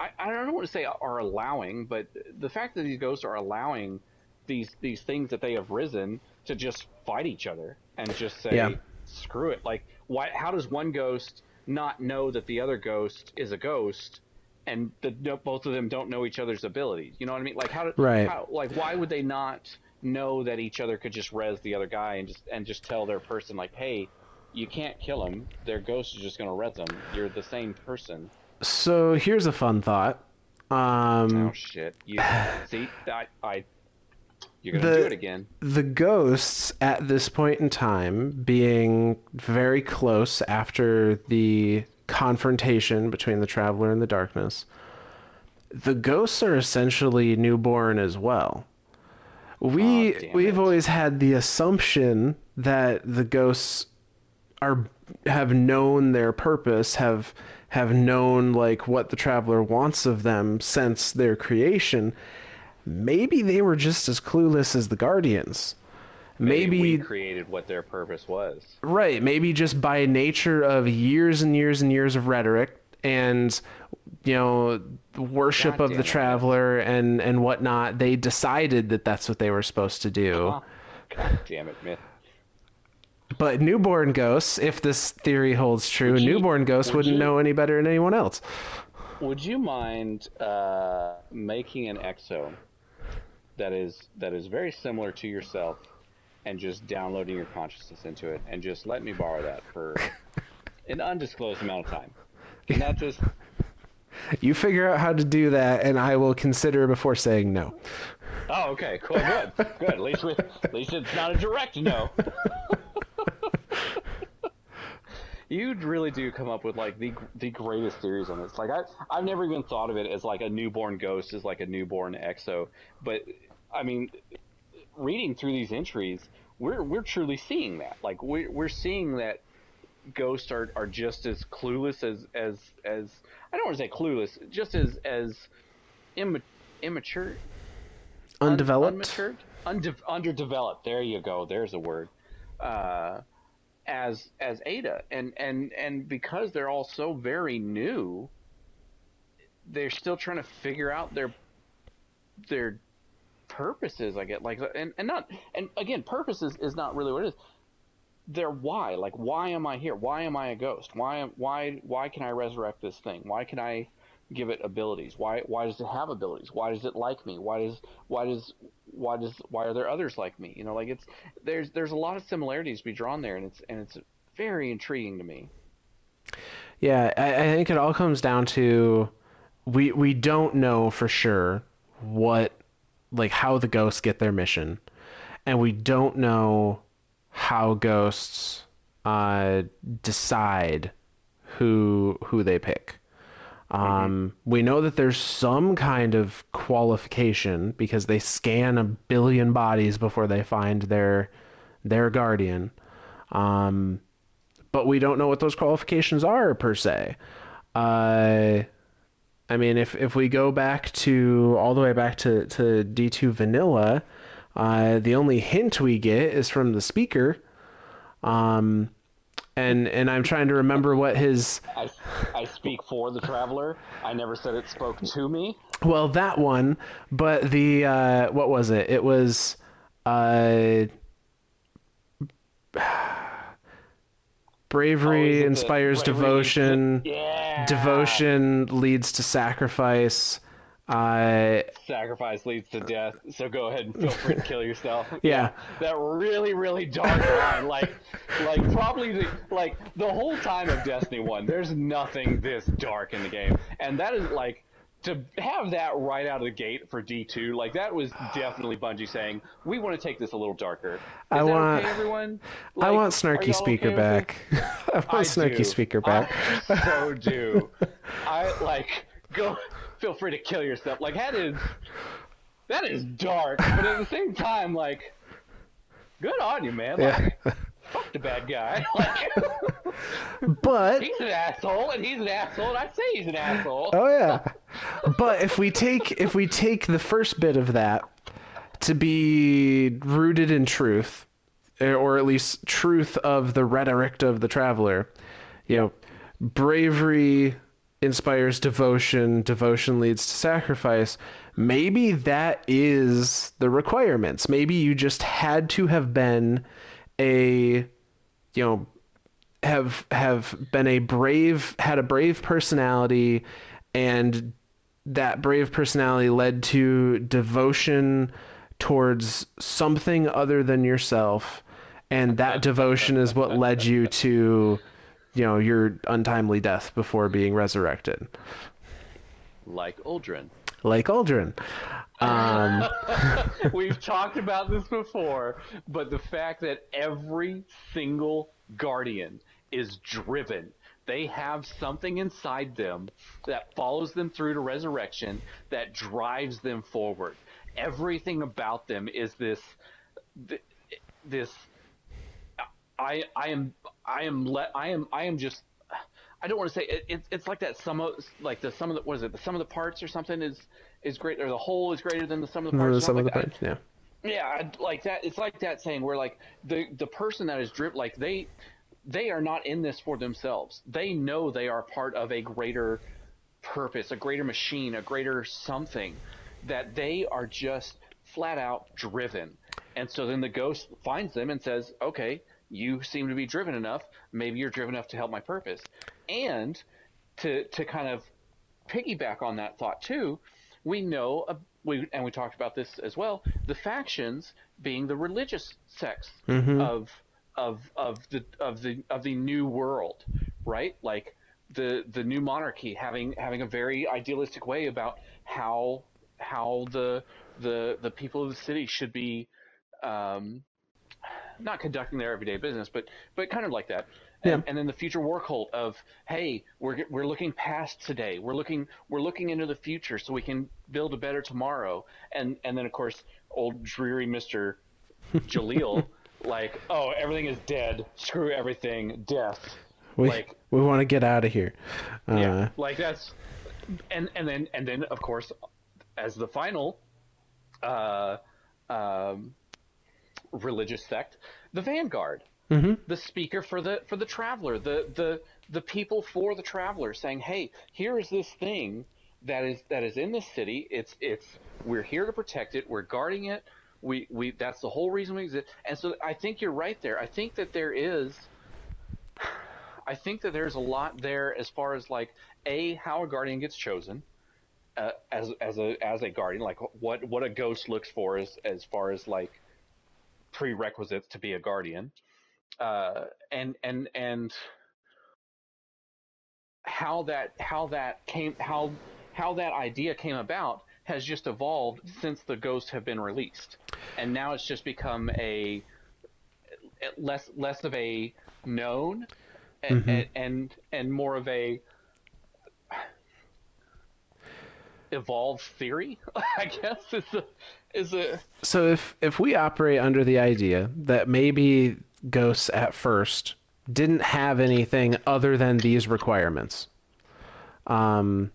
I, I don't want to say are allowing, but the fact that these ghosts are allowing these these things that they have risen to just fight each other and just say, yeah, screw it. Like, why? How does one ghost not know that the other ghost is a ghost, and that both of them don't know each other's abilities? You know what I mean? Like, how? Right. How, like, why would they not know that each other could just res the other guy and just and just tell their person, like, hey, you can't kill him. Their ghost is just going to res them. You're the same person. So here's a fun thought. Um, oh shit! You see, I. I You're going to do it again. The ghosts at this point in time, being very close after the confrontation between the Traveler and the Darkness, the ghosts are essentially newborn as well. We, oh, we've always had the assumption that the ghosts are have known their purpose, have have known like what the Traveler wants of them since their creation. Maybe they were just as clueless as the Guardians. Maybe, maybe we created what their purpose was. Right. Maybe just by nature of years and years and years of rhetoric and, you know, worship God of the Traveler and, and whatnot, they decided that that's what they were supposed to do. Uh-huh. God damn it, myth. But newborn ghosts, if this theory holds true, would you, newborn ghosts would wouldn't you, know any better than anyone else. Would you mind uh, making an exo that is that is very similar to yourself and just downloading your consciousness into it and just let me borrow that for an undisclosed amount of time? Can that just... You figure out how to do that, and I will consider before saying no. Oh, okay, cool, good, good. At least, we, at least it's not a direct no. You really do come up with like the the greatest theories on this. Like I, I've never even thought of it as like a newborn ghost is like a newborn exo. But I mean, reading through these entries, we're we're truly seeing that. Like we're we're seeing that ghosts are, are just as clueless as as as I don't want to say clueless, just as as imma, immature, undeveloped, un, unmatured, unde, underdeveloped. There you go. There's a word. Uh, as as Ada, and and and because they're all so very new, they're still trying to figure out their their purposes. I get like and and not and again, purposes is not really what it is. Their why, like why am I here? Why am I a ghost? Why why why can I resurrect this thing? Why can I give it abilities? Why why does it have abilities? Why does it like me? Why does why does why does why are there others like me? You know, like it's there's there's a lot of similarities to be drawn there, and it's and it's very intriguing to me. Yeah, I, I think it all comes down to we we don't know for sure what like how the ghosts get their mission, and we don't know how ghosts uh, decide who who they pick. Um, we know that there's some kind of qualification because they scan a billion bodies before they find their, their guardian. Um, but we don't know what those qualifications are per se. Uh, I mean, if, if we go back to all the way back to, to D two vanilla, uh, the only hint we get is from the speaker. Um, And and I'm trying to remember what his... I, I speak for the Traveler. I never said it spoke to me. Well, that one, but the... Uh, what was it? It was... Uh, bravery oh, inspires bravery devotion. To... Yeah! Devotion leads to sacrifice. Uh, sacrifice leads to death. So go ahead and feel free to kill yourself. Yeah. That really, really dark line. Like... Like, probably, the, like, the whole time of Destiny one, there's nothing this dark in the game. And that is, like, to have that right out of the gate for D two, like, that was definitely Bungie saying, we want to take this a little darker. Is I want, okay, everyone? Like, I want Snarky Speaker okay back. I want I Snarky do. Speaker back. I so do. I, like, go, feel free to kill yourself. Like, that is, that is dark. But at the same time, like, good on you, man. Like, yeah. Fuck the bad guy. But he's an asshole, and he's an asshole, and I'd say he's an asshole. Oh yeah. But if we take if we take the first bit of that to be rooted in truth, or at least truth of the rhetoric of the Traveler, you know, bravery inspires devotion, devotion leads to sacrifice. Maybe that is the requirements. Maybe you just had to have been a, you know, have have been a brave, had a brave personality, and that brave personality led to devotion towards something other than yourself, and that devotion is what led you to, you know, your untimely death before being resurrected. Like Aldrin. Like Aldrin. Um... We've talked about this before, but the fact that every single guardian is driven. They have something inside them that follows them through to resurrection, that drives them forward. Everything about them is this, this, I, I am, I am let. I am. I am just. I don't want to say it, it, it's like that sum of like the sum of the what is it the sum of the parts or something is is great or the whole is greater than the sum of the parts. No, the sum like of the parts. Yeah. Yeah, like that. It's like that saying where like the the person that is drip like they they are not in this for themselves. They know they are part of a greater purpose, a greater machine, a greater something that they are just flat out driven. And so then the ghost finds them and says, "Okay, you seem to be driven enough. Maybe you're driven enough to help my purpose." And to to kind of piggyback on that thought too, we know, a, we and we talked about this as well, the factions being the religious sects mm-hmm. of of of the of the of the new world, right? Like the the new monarchy having having a very idealistic way about how how the the the people of the city should be. Um, not conducting their everyday business, but but kind of like that. And, yeah. and then the future war cult of, hey, we're we're looking past today. We're looking we're looking into the future so we can build a better tomorrow. And and then of course, old dreary Mister Jaleel, like, oh, everything is dead. Screw everything. Death. We like, we want to get out of here. Uh, yeah, like that's and and then and then of course, as the final. Uh, um. religious sect, the Vanguard, mm-hmm. the speaker for the for the traveler, the the the people for the traveler, saying, "Hey, here is this thing that is that is in this city. It's it's we're here to protect it. We're guarding it. We we that's the whole reason we exist." And so I think you're right there. I think that there is, I think that there's a lot there as far as like a how a guardian gets chosen, uh, as as a as a guardian, like what what a ghost looks for as as far as like. Prerequisites to be a guardian, uh, and and and how that how that came how how that idea came about has just evolved since the ghosts have been released, and now it's just become a less less of a known and mm-hmm. and, and and more of a evolved theory. I guess is the Is it... So if, if we operate under the idea that maybe ghosts at first didn't have anything other than these requirements, um,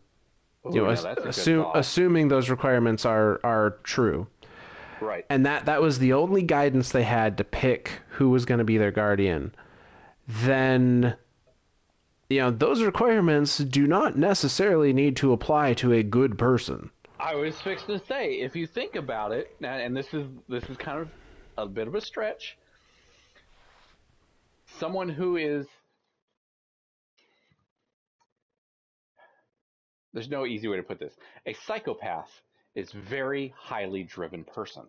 Ooh, you know, yeah, assume, assuming those requirements are, are true. Right. And that, that was the only guidance they had to pick who was going to be their guardian. Then, you know, those requirements do not necessarily need to apply to a good person. I was fixed to say, if you think about it, and this is this is kind of a bit of a stretch, someone who is there's no easy way to put this. A psychopath is a very highly driven person.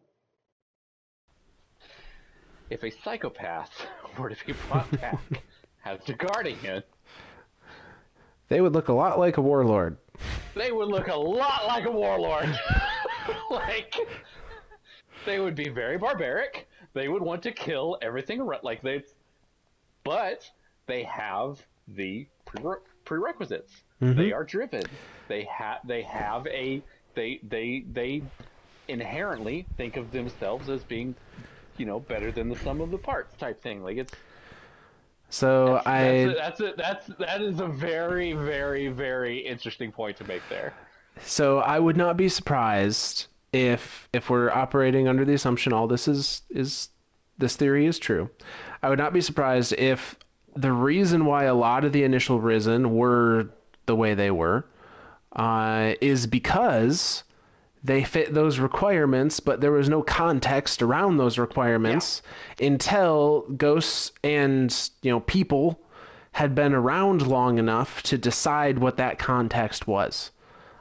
If a psychopath were to be brought back as the guardian, they would look a lot like a warlord. They would look a lot like a warlord. Like, they would be very barbaric. They would want to kill everything around. Like they, but they have the prere prerequisites. Mm-hmm. They are driven. They have. They have a. They they they inherently think of themselves as being, you know, better than the sum of the parts type thing. Like it's. So I that's it that's, that's that is a very very very interesting point to make there. So I would not be surprised if if we're operating under the assumption all this is is this theory is true. I would not be surprised if the reason why a lot of the initial Risen were the way they were uh, is because they fit those requirements, but there was no context around those requirements yeah. until ghosts and, you know, people had been around long enough to decide what that context was.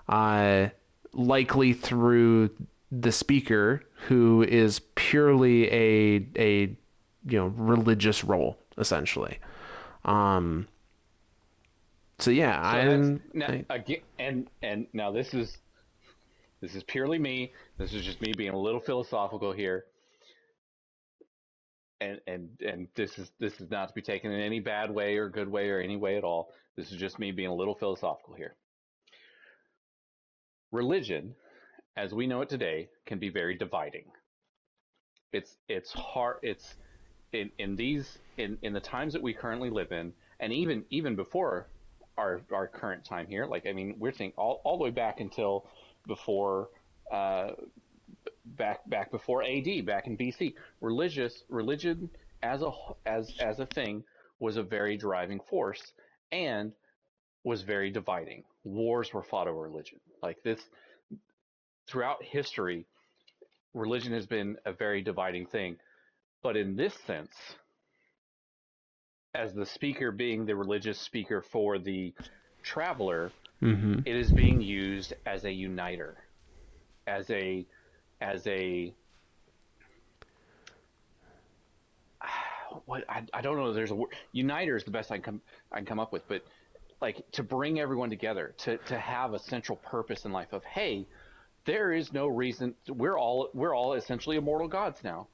Uh, likely through the speaker, who is purely a, a, you know, religious role, essentially. Um, so yeah, so I'm, now, I, again, and, and now this is, This is purely me. This is just me being a little philosophical here. And and and this is this is not to be taken in any bad way or good way or any way at all. This is just me being a little philosophical here. Religion, as we know it today, can be very dividing. It's it's hard it's in in these in in the times that we currently live in, and even even before our our current time here, like I mean, we're thinking all all the way back until before uh, back back before A D, back in B C, religious religion as a as as a thing was a very driving force and was very dividing. Wars were fought over religion. Like this, throughout history, religion has been a very dividing thing. But in this sense, as the speaker being the religious speaker for the traveler, mm-hmm. it is being used as a uniter, as a, as a, what I, I don't know. There's a word. Uniter is the best I can come I can come up with, but like to bring everyone together, to to have a central purpose in life of hey, there is no reason we're all we're all essentially immortal gods now.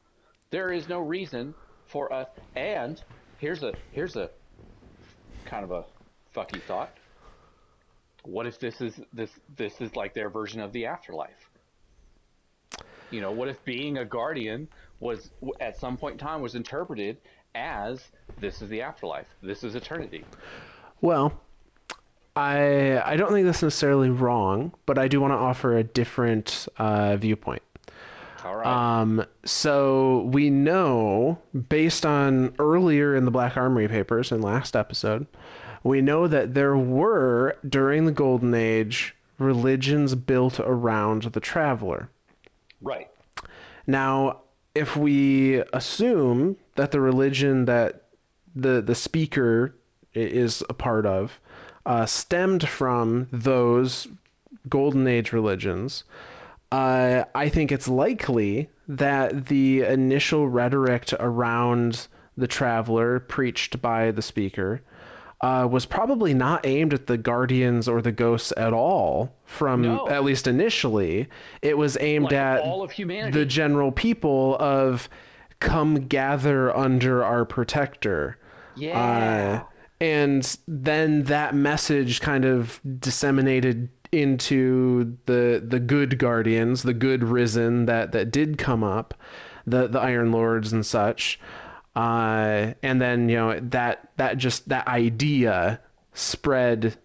There is no reason for us. And here's a here's a kind of a fucky thought. What if this is this this is like their version of the afterlife? You know, what if being a guardian was at some point in time was interpreted as this is the afterlife, this is eternity? Well, I I don't think that's necessarily wrong, but I do want to offer a different uh, viewpoint. All right. Um, so we know, based on earlier in the Black Armory papers in last episode, we know that there were, during the Golden Age, religions built around the Traveler. Right. Now, if we assume that the religion that the, the speaker is a part of uh, stemmed from those Golden Age religions, uh, I think it's likely that the initial rhetoric around the Traveler preached by the speaker uh, was probably not aimed at the guardians or the ghosts at all. From no. At least initially, it was aimed like at all of humanity, the general people of come gather under our protector. Yeah. Uh, and then that message kind of disseminated into the the good guardians, the good Risen that that did come up, the the Iron Lords and such. Uh, and then, you know, that that just that idea spread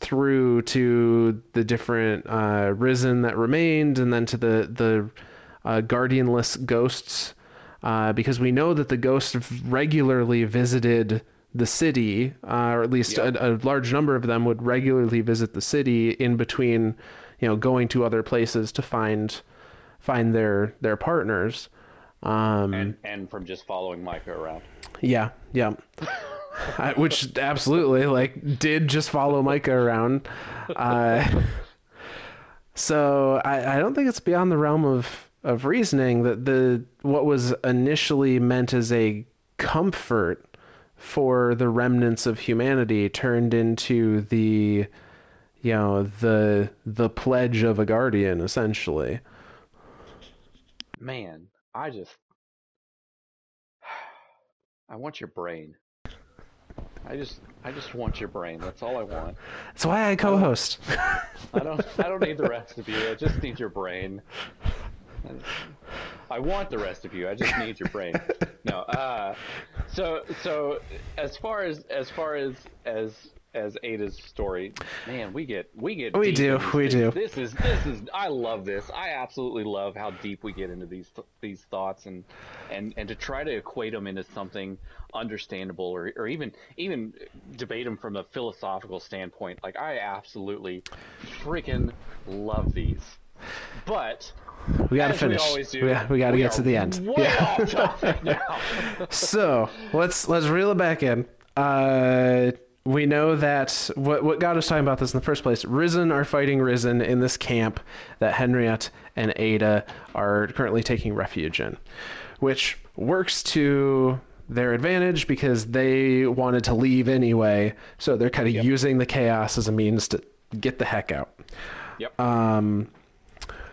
through to the different uh, Risen that remained, and then to the the uh, guardianless ghosts, uh, because we know that the ghosts regularly visited the city, uh, or at least yep. a, a large number of them would regularly visit the city in between, you know, going to other places to find find their their partners. Um, and and from just following Micah around. Yeah, yeah. I, which absolutely, like, did just follow Micah around. Uh, so I, I don't think it's beyond the realm of, of reasoning that the what was initially meant as a comfort for the remnants of humanity turned into the, you know, the the pledge of a guardian, essentially. Man, I just I want your brain. I just I just want your brain. That's all I want. That's why I co-host. I don't I don't, I don't need the rest of you. I just need your brain. I want the rest of you. I just need your brain. No. Uh, so so as far as as far as as as Ada's story, man, we get we get we deep do we things. do. This is this is I love this. I absolutely love how deep we get into these these thoughts and and and to try to equate them into something understandable or or even even debate them from a philosophical standpoint. Like I absolutely freaking love these. But we gotta finish. We, always do, we, we gotta we get to the end. Way yeah. off topic now. So let's let's reel it back in. Uh, we know that what what got us talking about this in the first place. Risen are fighting Risen in this camp that Henriette and Ada are currently taking refuge in, which works to their advantage because they wanted to leave anyway. So they're kind of yep. using the chaos as a means to get the heck out. Yep. Um.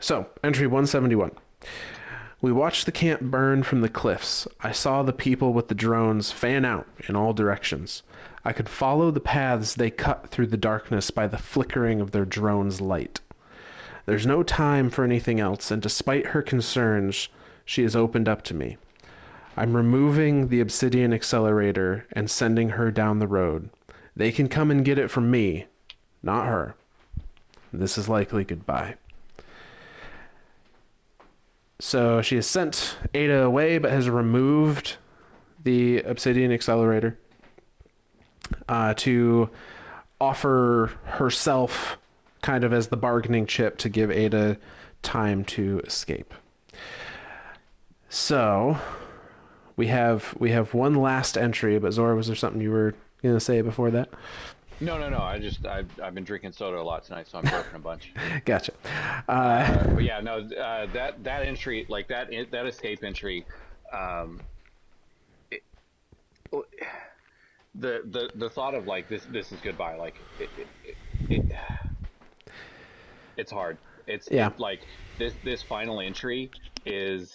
So, entry one seventy-one. We watched the camp burn from the cliffs. I saw the people with the drones fan out in all directions. I could follow the paths they cut through the darkness by the flickering of their drone's light. There's no time for anything else, and despite her concerns, she has opened up to me. I'm removing the Obsidian Accelerator and sending her down the road. They can come and get it from me, not her. This is likely goodbye. So she has sent Ada away, but has removed the Obsidian Accelerator uh, to offer herself kind of as the bargaining chip to give Ada time to escape. So we have we have one last entry, but Zora, was there something you were gonna say before that? No, no, no. I just I've I've been drinking soda a lot tonight, so I'm broken a bunch. Gotcha. Uh... Uh, but yeah, no. Uh, that that entry, like that that escape entry, um, it, the the the thought of like this this is goodbye. Like it, it, it, it it's hard. It's yeah. It, like this this final entry is.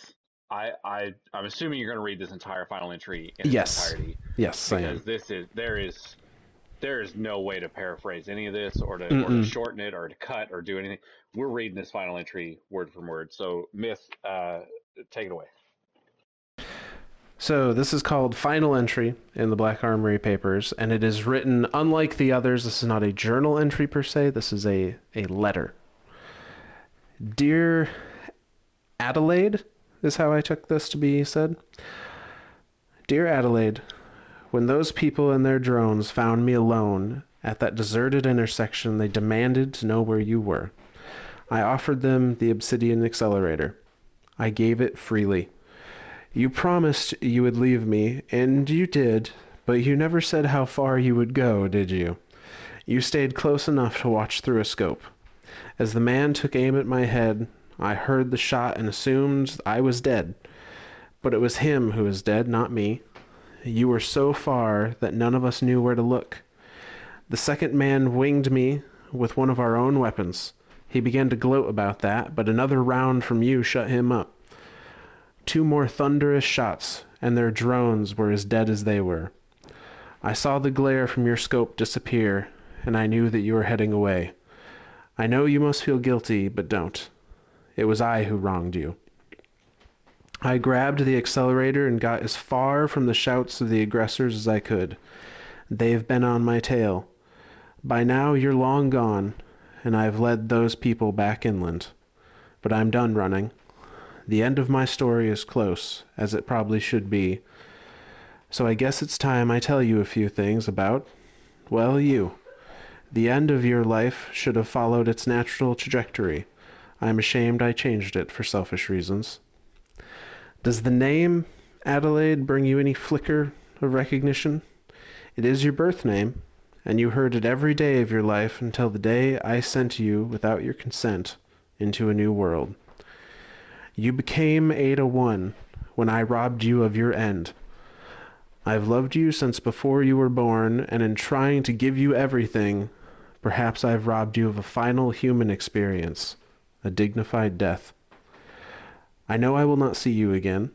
I, I, I'm assuming you're going to read this entire final entry in yes. its entirety. Yes, because I am. This is, there is, there is no way to paraphrase any of this or to, or to shorten it or to cut or do anything. We're reading this final entry word for word. So, Myth, uh, take it away. So, this is called Final Entry in the Black Armory Papers, and it is written, unlike the others, this is not a journal entry per se, this is a, a letter. Dear Adelaide... is how I took this to be said. Dear Adelaide, when those people and their drones found me alone at that deserted intersection, they demanded to know where you were. I offered them the Obsidian Accelerator. I gave it freely. You promised you would leave me, and you did, but you never said how far you would go, did you? You stayed close enough to watch through a scope. As the man took aim at my head, I heard the shot and assumed I was dead. But it was him who was dead, not me. You were so far that none of us knew where to look. The second man winged me with one of our own weapons. He began to gloat about that, but another round from you shut him up. Two more thunderous shots, and their drones were as dead as they were. I saw the glare from your scope disappear, and I knew that you were heading away. I know you must feel guilty, but don't. It was I who wronged you. I grabbed the accelerator and got as far from the shouts of the aggressors as I could. They've been on my tail. By now you're long gone, and I've led those people back inland. But I'm done running. The end of my story is close, as it probably should be. So I guess it's time I tell you a few things about, well, you. The end of your life should have followed its natural trajectory. I'm ashamed I changed it for selfish reasons. Does the name, Adelaide, bring you any flicker of recognition? It is your birth name, and you heard it every day of your life until the day I sent you, without your consent, into a new world. You became Ada one when I robbed you of your end. I've loved you since before you were born, and in trying to give you everything, perhaps I've robbed you of a final human experience. A dignified death. I know I will not see you again.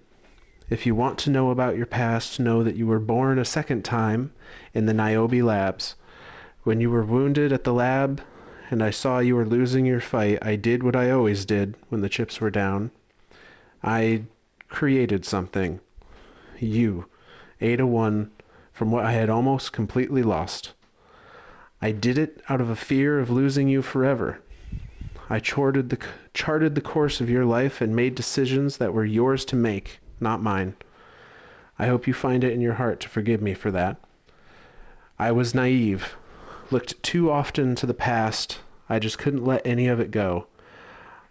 If you want to know about your past, know that you were born a second time in the Niobe labs. When you were wounded at the lab and I saw you were losing your fight, I did what I always did when the chips were down. I created something. You, Ada one, from what I had almost completely lost. I did it out of a fear of losing you forever. I charted the, charted the course of your life and made decisions that were yours to make, not mine. I hope you find it in your heart to forgive me for that. I was naive, looked too often to the past. I just couldn't let any of it go.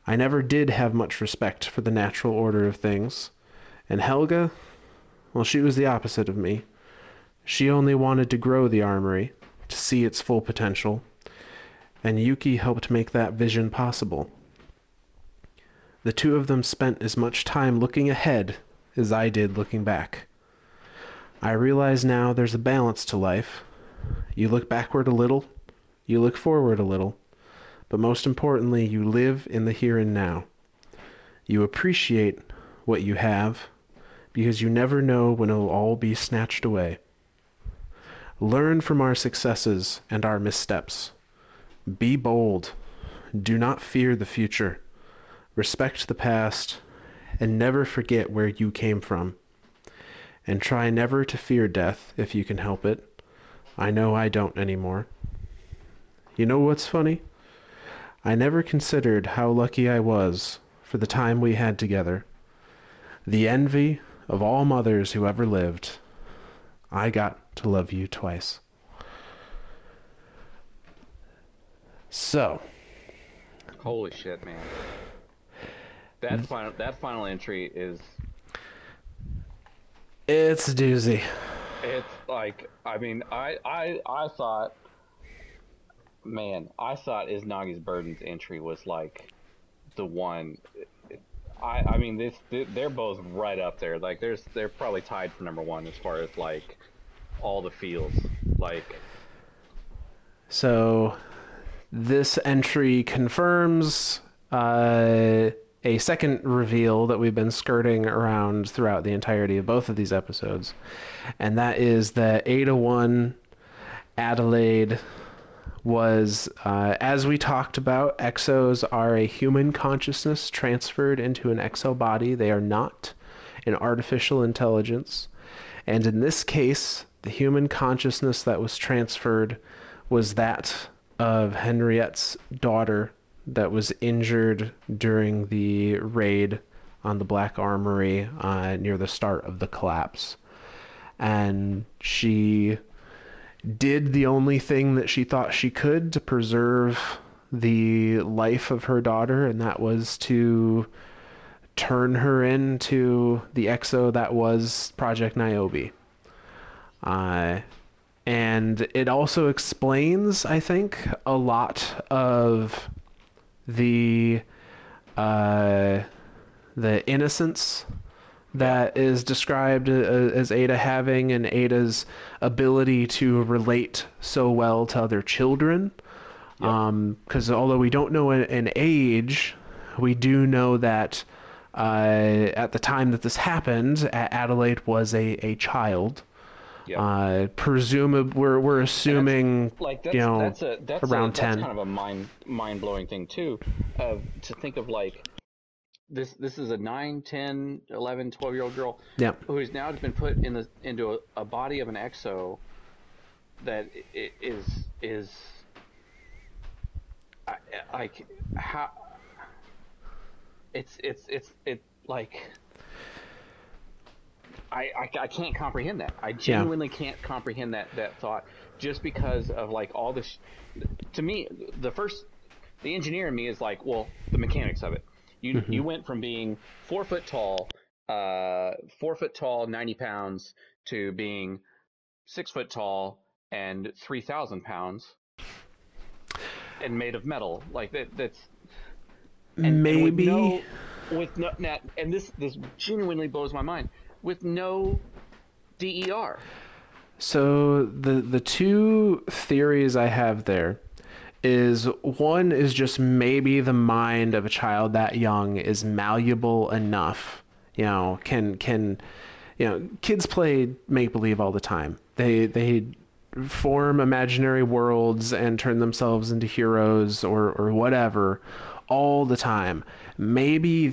I never did have much respect for the natural order of things. And Helga, well, she was the opposite of me. She only wanted to grow the armory, to see its full potential. And Yuki helped make that vision possible. The two of them spent as much time looking ahead as I did looking back. I realize now there's a balance to life. You look backward a little, you look forward a little, but most importantly, you live in the here and now. You appreciate what you have, because you never know when it'll all be snatched away. Learn from our successes and our missteps. Be bold. Do not fear the future. Respect the past, and never forget where you came from. and try never to fear death if you can help it. I know I don't anymore. You know what's funny? I never considered how lucky I was for the time we had together. The envy of all mothers who ever lived. I got to love you twice. So. Holy shit, man. That final, that final entry is... It's a doozy. It's like, I mean, I, I, I thought, man, I thought Izanagi's Burden's entry was like the one. I, I mean, this, they're both right up there. Like, there's, they're probably tied for number one as far as like all the feels. Like, so this entry confirms uh, a second reveal that we've been skirting around throughout the entirety of both of these episodes. And that is that Ada one Adelaide was, uh, as we talked about, exos are a human consciousness transferred into an exo body. They are not an artificial intelligence. And in this case, the human consciousness that was transferred was that of Henriette's daughter, that was injured during the raid on the Black Armory uh, near the start of the collapse. And she did the only thing that she thought she could to preserve the life of her daughter, and that was to turn her into the exo that was Project Niobe. Uh, and it also explains, I think, a lot of the uh, the innocence that is described as Ada having, and Ada's ability to relate so well to other children. Yep. Um, 'cause although we don't know an age, we do know that uh, at the time that this happened, Adelaide was a, a child. Yep. Uh, presumably, we're we're assuming that's, like, that's, you know that's a, that's around a, ten. That's kind of a mind mind blowing thing too, uh, to think of like this this is a nine, ten, eleven, twelve year old girl, yep, who's now been put in the into a, a body of an exo that is is like how it's it's it's it like. I, I, I can't comprehend that. I genuinely yeah. can't comprehend that, that thought, just because of like all this. To me, the first, the engineer in me is like, well, the mechanics of it. You mm-hmm. you went from being four foot tall, uh, four foot tall, ninety pounds, to being six foot tall and three thousand pounds, and made of metal. Like that. That's and, maybe and with no, with no, and this this genuinely blows my mind. With no D E R. So the the two theories I have there is, one is just maybe the mind of a child that young is malleable enough. You know, can can you know, kids play make believe all the time. They they form imaginary worlds and turn themselves into heroes or or whatever all the time. Maybe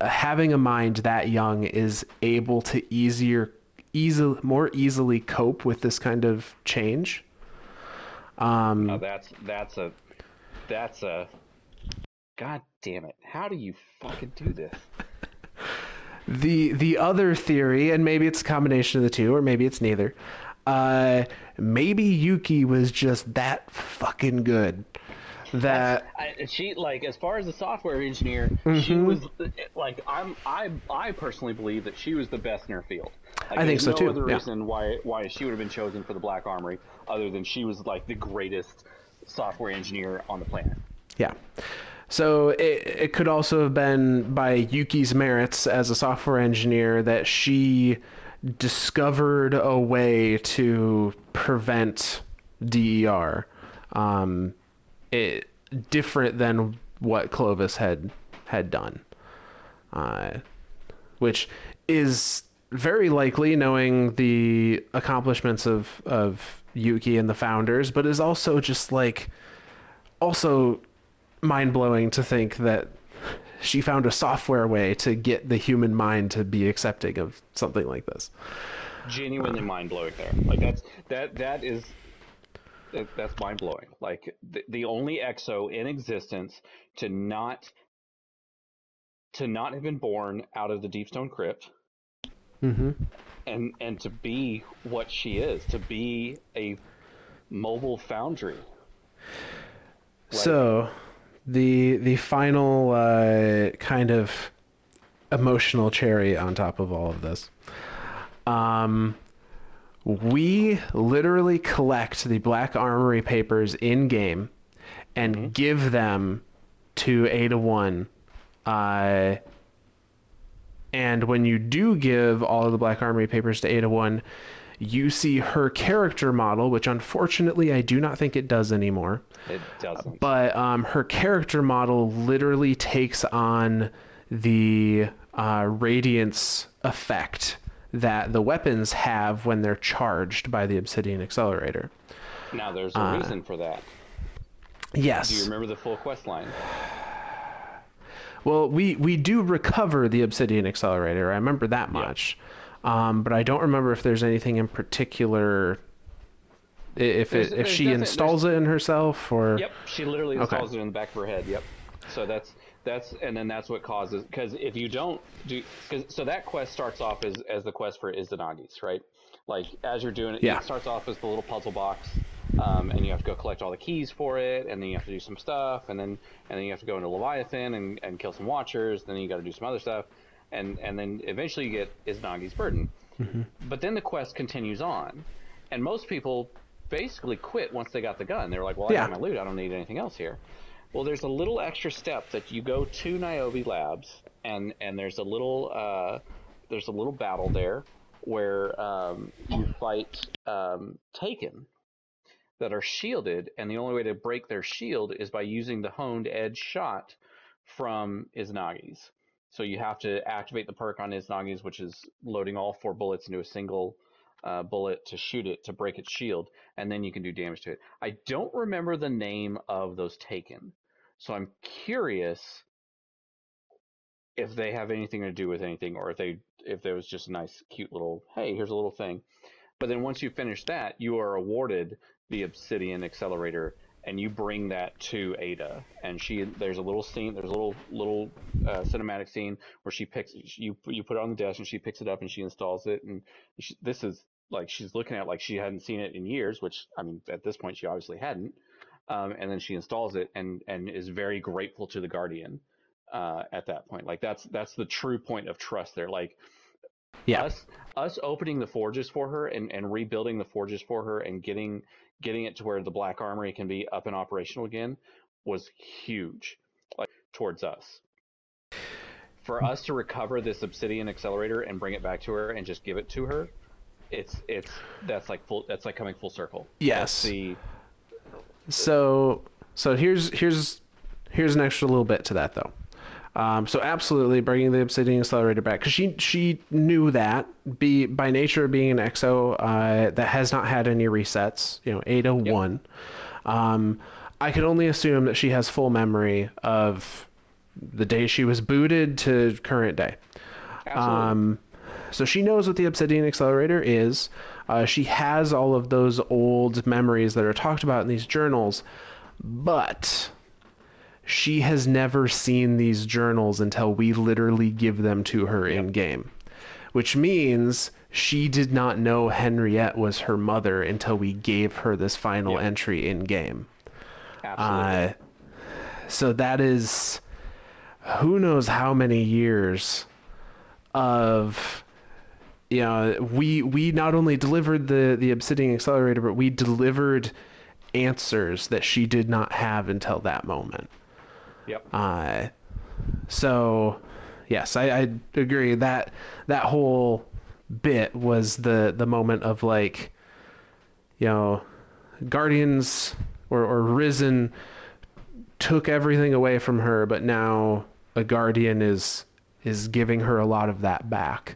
having a mind that young is able to easier, easily, more easily cope with this kind of change. Um, oh, that's that's a that's a God damn it! How do you fucking do this? the the other theory, and maybe it's a combination of the two, or maybe it's neither. Uh, maybe Yuki was just that fucking good. That I, she like as far as the software engineer, mm-hmm. she was like I'm I I personally believe that she was the best in her field. Like, I think so no too. There's no other yeah. reason why why she would have been chosen for the Black Armory other than she was like the greatest software engineer on the planet. Yeah. So it it could also have been by Yuki's merits as a software engineer that she discovered a way to prevent D E R. Um It, different than what Clovis had had done, uh, which is very likely knowing the accomplishments of, of Yuki and the founders, but is also just like also mind-blowing to think that she found a software way to get the human mind to be accepting of something like this. Genuinely uh, mind-blowing there. Like that's that that is that, that's mind-blowing. Like the, the only exo in existence to not to not have been born out of the Deep Stone Crypt. Mm-hmm. And and to be what she is, to be a mobile foundry. Like, so the the final uh, kind of emotional cherry on top of all of this. Um, we literally collect the Black Armory papers in game and mm-hmm. give them to Ada one. Uh, and when you do give all of the Black Armory papers to Ada one, you see her character model, which unfortunately I do not think it does anymore. It doesn't. But um, her character model literally takes on the uh, radiance effect that the weapons have when they're charged by the Obsidian Accelerator. Now, there's a uh, reason for that. Yes. Do you remember the full quest line? Well, we, we do recover the Obsidian Accelerator. I remember that much. Yeah. Um, but I don't remember if there's anything in particular, if it, if she installs it in herself or... Yep, she literally installs okay. it in the back of her head, yep. So that's, that's and then that's what causes, because if you don't do, cause, so that quest starts off as, as the quest for Izanagi's, right? Like, as you're doing it, yeah. it starts off as the little puzzle box, um, and you have to go collect all the keys for it, and then you have to do some stuff, and then and then you have to go into Leviathan and, and kill some Watchers, then you got to do some other stuff. And, and then eventually you get Izanagi's Burden. Mm-hmm. But then the quest continues on. And most people basically quit once they got the gun. They were like, well, I yeah. got my loot. I don't need anything else here. Well, there's a little extra step that you go to Niobe Labs, and, and there's a little uh, there's a little battle there where um, you fight um, Taken that are shielded. And the only way to break their shield is by using the honed edge shot from Izanagi's. So you have to activate the perk on Izanagi's, which is loading all four bullets into a single uh, bullet to shoot it, to break its shield, and then you can do damage to it. I don't remember the name of those Taken, so I'm curious if they have anything to do with anything, or if they if there was just a nice, cute little, hey, here's a little thing. But then once you finish that, you are awarded the Obsidian Accelerator, and you bring that to Ada, and she there's a little scene, there's a little little uh, cinematic scene where she picks you you put it on the desk, and she picks it up and she installs it, and she, this is like she's looking at it like she hadn't seen it in years, which I mean at this point she obviously hadn't, um, and then she installs it and and is very grateful to the Guardian uh, at that point. Like that's that's the true point of trust there. Like yeah, us us opening the forges for her and and rebuilding the forges for her and getting. Getting it to where the Black Armory can be up and operational again was huge, like towards us. For us to recover this Obsidian Accelerator and bring it back to her and just give it to her, it's it's that's like full that's like coming full circle. Yes. The, so so here's here's here's an extra little bit to that though. Um, so absolutely bringing the Obsidian Accelerator back, because she she knew that be by nature of being an exo uh, that has not had any resets, you know, Ada one. Yep. Um, I could only assume that she has full memory of the day she was booted to current day. Absolutely. Um, so she knows what the Obsidian Accelerator is. Uh, she has all of those old memories that are talked about in these journals, but she has never seen these journals until we literally give them to her yep. in game, which means she did not know Henriette was her mother until we gave her this final yep. entry in game. Absolutely. Uh, so that is who knows how many years of, you know, we, we not only delivered the, the Obsidian Accelerator, but we delivered answers that she did not have until that moment. Yep. Uh, so, yes, I, I agree that that whole bit was the, the moment of like, you know, Guardians or, or Risen took everything away from her, but now a Guardian is is giving her a lot of that back.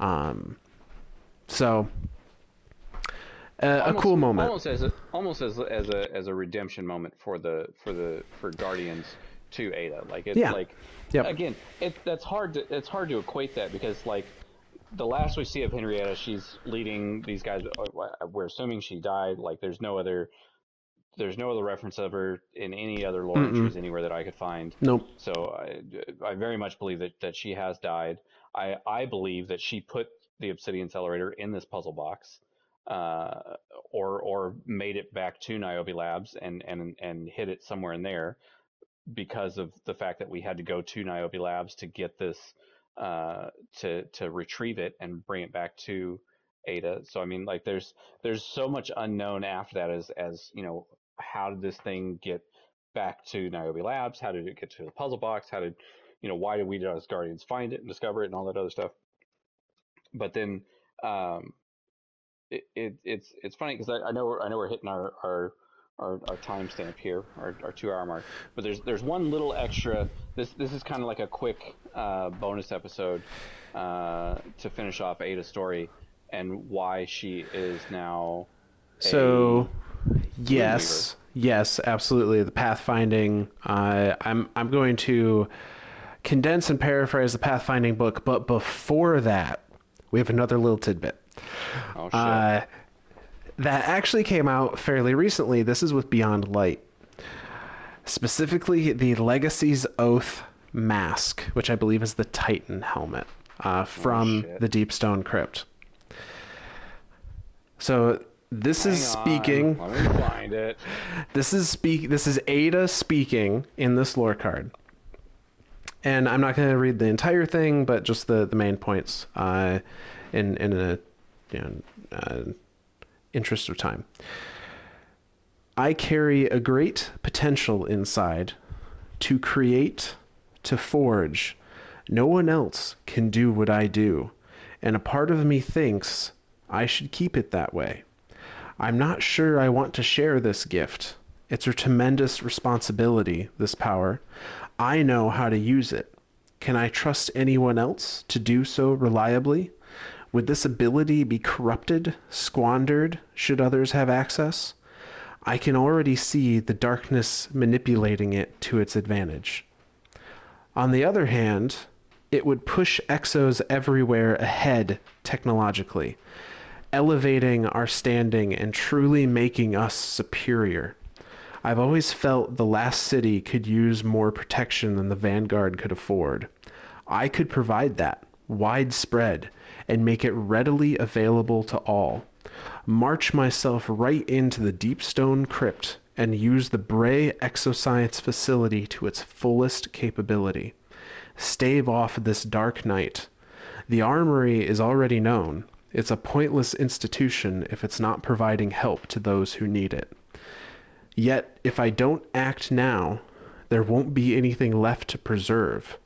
Um, so, uh, almost, a cool moment. Almost as a, almost as as a as a redemption moment for the for the for Guardians to Ada. Like it's yeah. like yep. again, it that's hard to it's hard to equate that because like the last we see of Henrietta, she's leading these guys. We're assuming she died. Like there's no other there's no other reference of her in any other lore mm-mm. entries anywhere that I could find. Nope. So I I very much believe that that she has died. I I believe that she put the Obsidian Accelerator in this puzzle box. Uh, or or made it back to Niobe Labs and, and and hid it somewhere in there because of the fact that we had to go to Niobe Labs to get this uh, to to retrieve it and bring it back to Ada. So I mean, like there's there's so much unknown after that as as you know, how did this thing get back to Niobe Labs? How did it get to the puzzle box? How did you know why did we as Guardians find it and discover it and all that other stuff? But then. Um, It, it it's it's funny because I, I know I know we're hitting our our our, our time stamp here, our, our two hour mark. But there's there's one little extra. This this is kind of like a quick uh, bonus episode uh, to finish off Ada's story and why she is now. So, yes, yes, absolutely. The Pathfinding. Uh, I'm I'm going to condense and paraphrase the Pathfinding book, but before that, we have another little tidbit. Oh, shit. Uh, that actually came out fairly recently. This is with Beyond Light, specifically the Legacy's Oath mask, which I believe is the Titan helmet uh, from oh, the Deep Stone Crypt. So this Hang is speaking. On. Let me find it. This is speak. This is Ada speaking in this lore card, and I'm not going to read the entire thing, but just the the main points. Uh, in in a You know, uh, interest of time. I carry a great potential inside to create, to forge. No one else can do what I do, and a part of me thinks I should keep it that way. I'm not sure I want to share this gift. It's a tremendous responsibility, this power. I know how to use it. Can I trust anyone else to do so reliably? Would this ability be corrupted, squandered, should others have access? I can already see the darkness manipulating it to its advantage. On the other hand, it would push Exos everywhere ahead technologically, elevating our standing and truly making us superior. I've always felt the last city could use more protection than the Vanguard could afford. I could provide that, widespread, and make it readily available to all. March myself right into the Deep Stone Crypt and use the Bray Exoscience facility to its fullest capability. Stave off this dark night. The Armory is already known. It's a pointless institution if it's not providing help to those who need it. Yet, if I don't act now, there won't be anything left to preserve.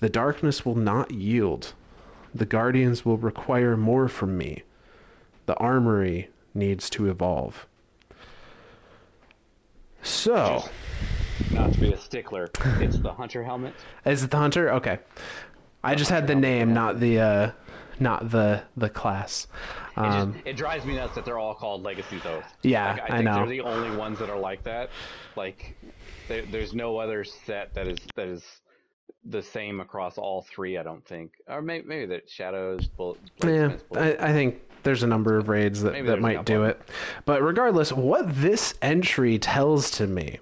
The darkness will not yield. The Guardians will require more from me. The Armory needs to evolve. So... Just not to be a stickler, it's the Hunter helmet? Is it the Hunter? Okay. I the just Hunter had the name, helmet. not the uh, not the the class. Um, it, just, it drives me nuts that they're all called Legacy's Oath. Yeah, like, I, I think know. They're the only ones that are like that. Like, there, there's no other set that is that is... the same across all three, I don't think. Or maybe, maybe the Shadows, Bullet, Yeah, I, I think there's a number of raids that, that might do it. But regardless, what this entry tells to me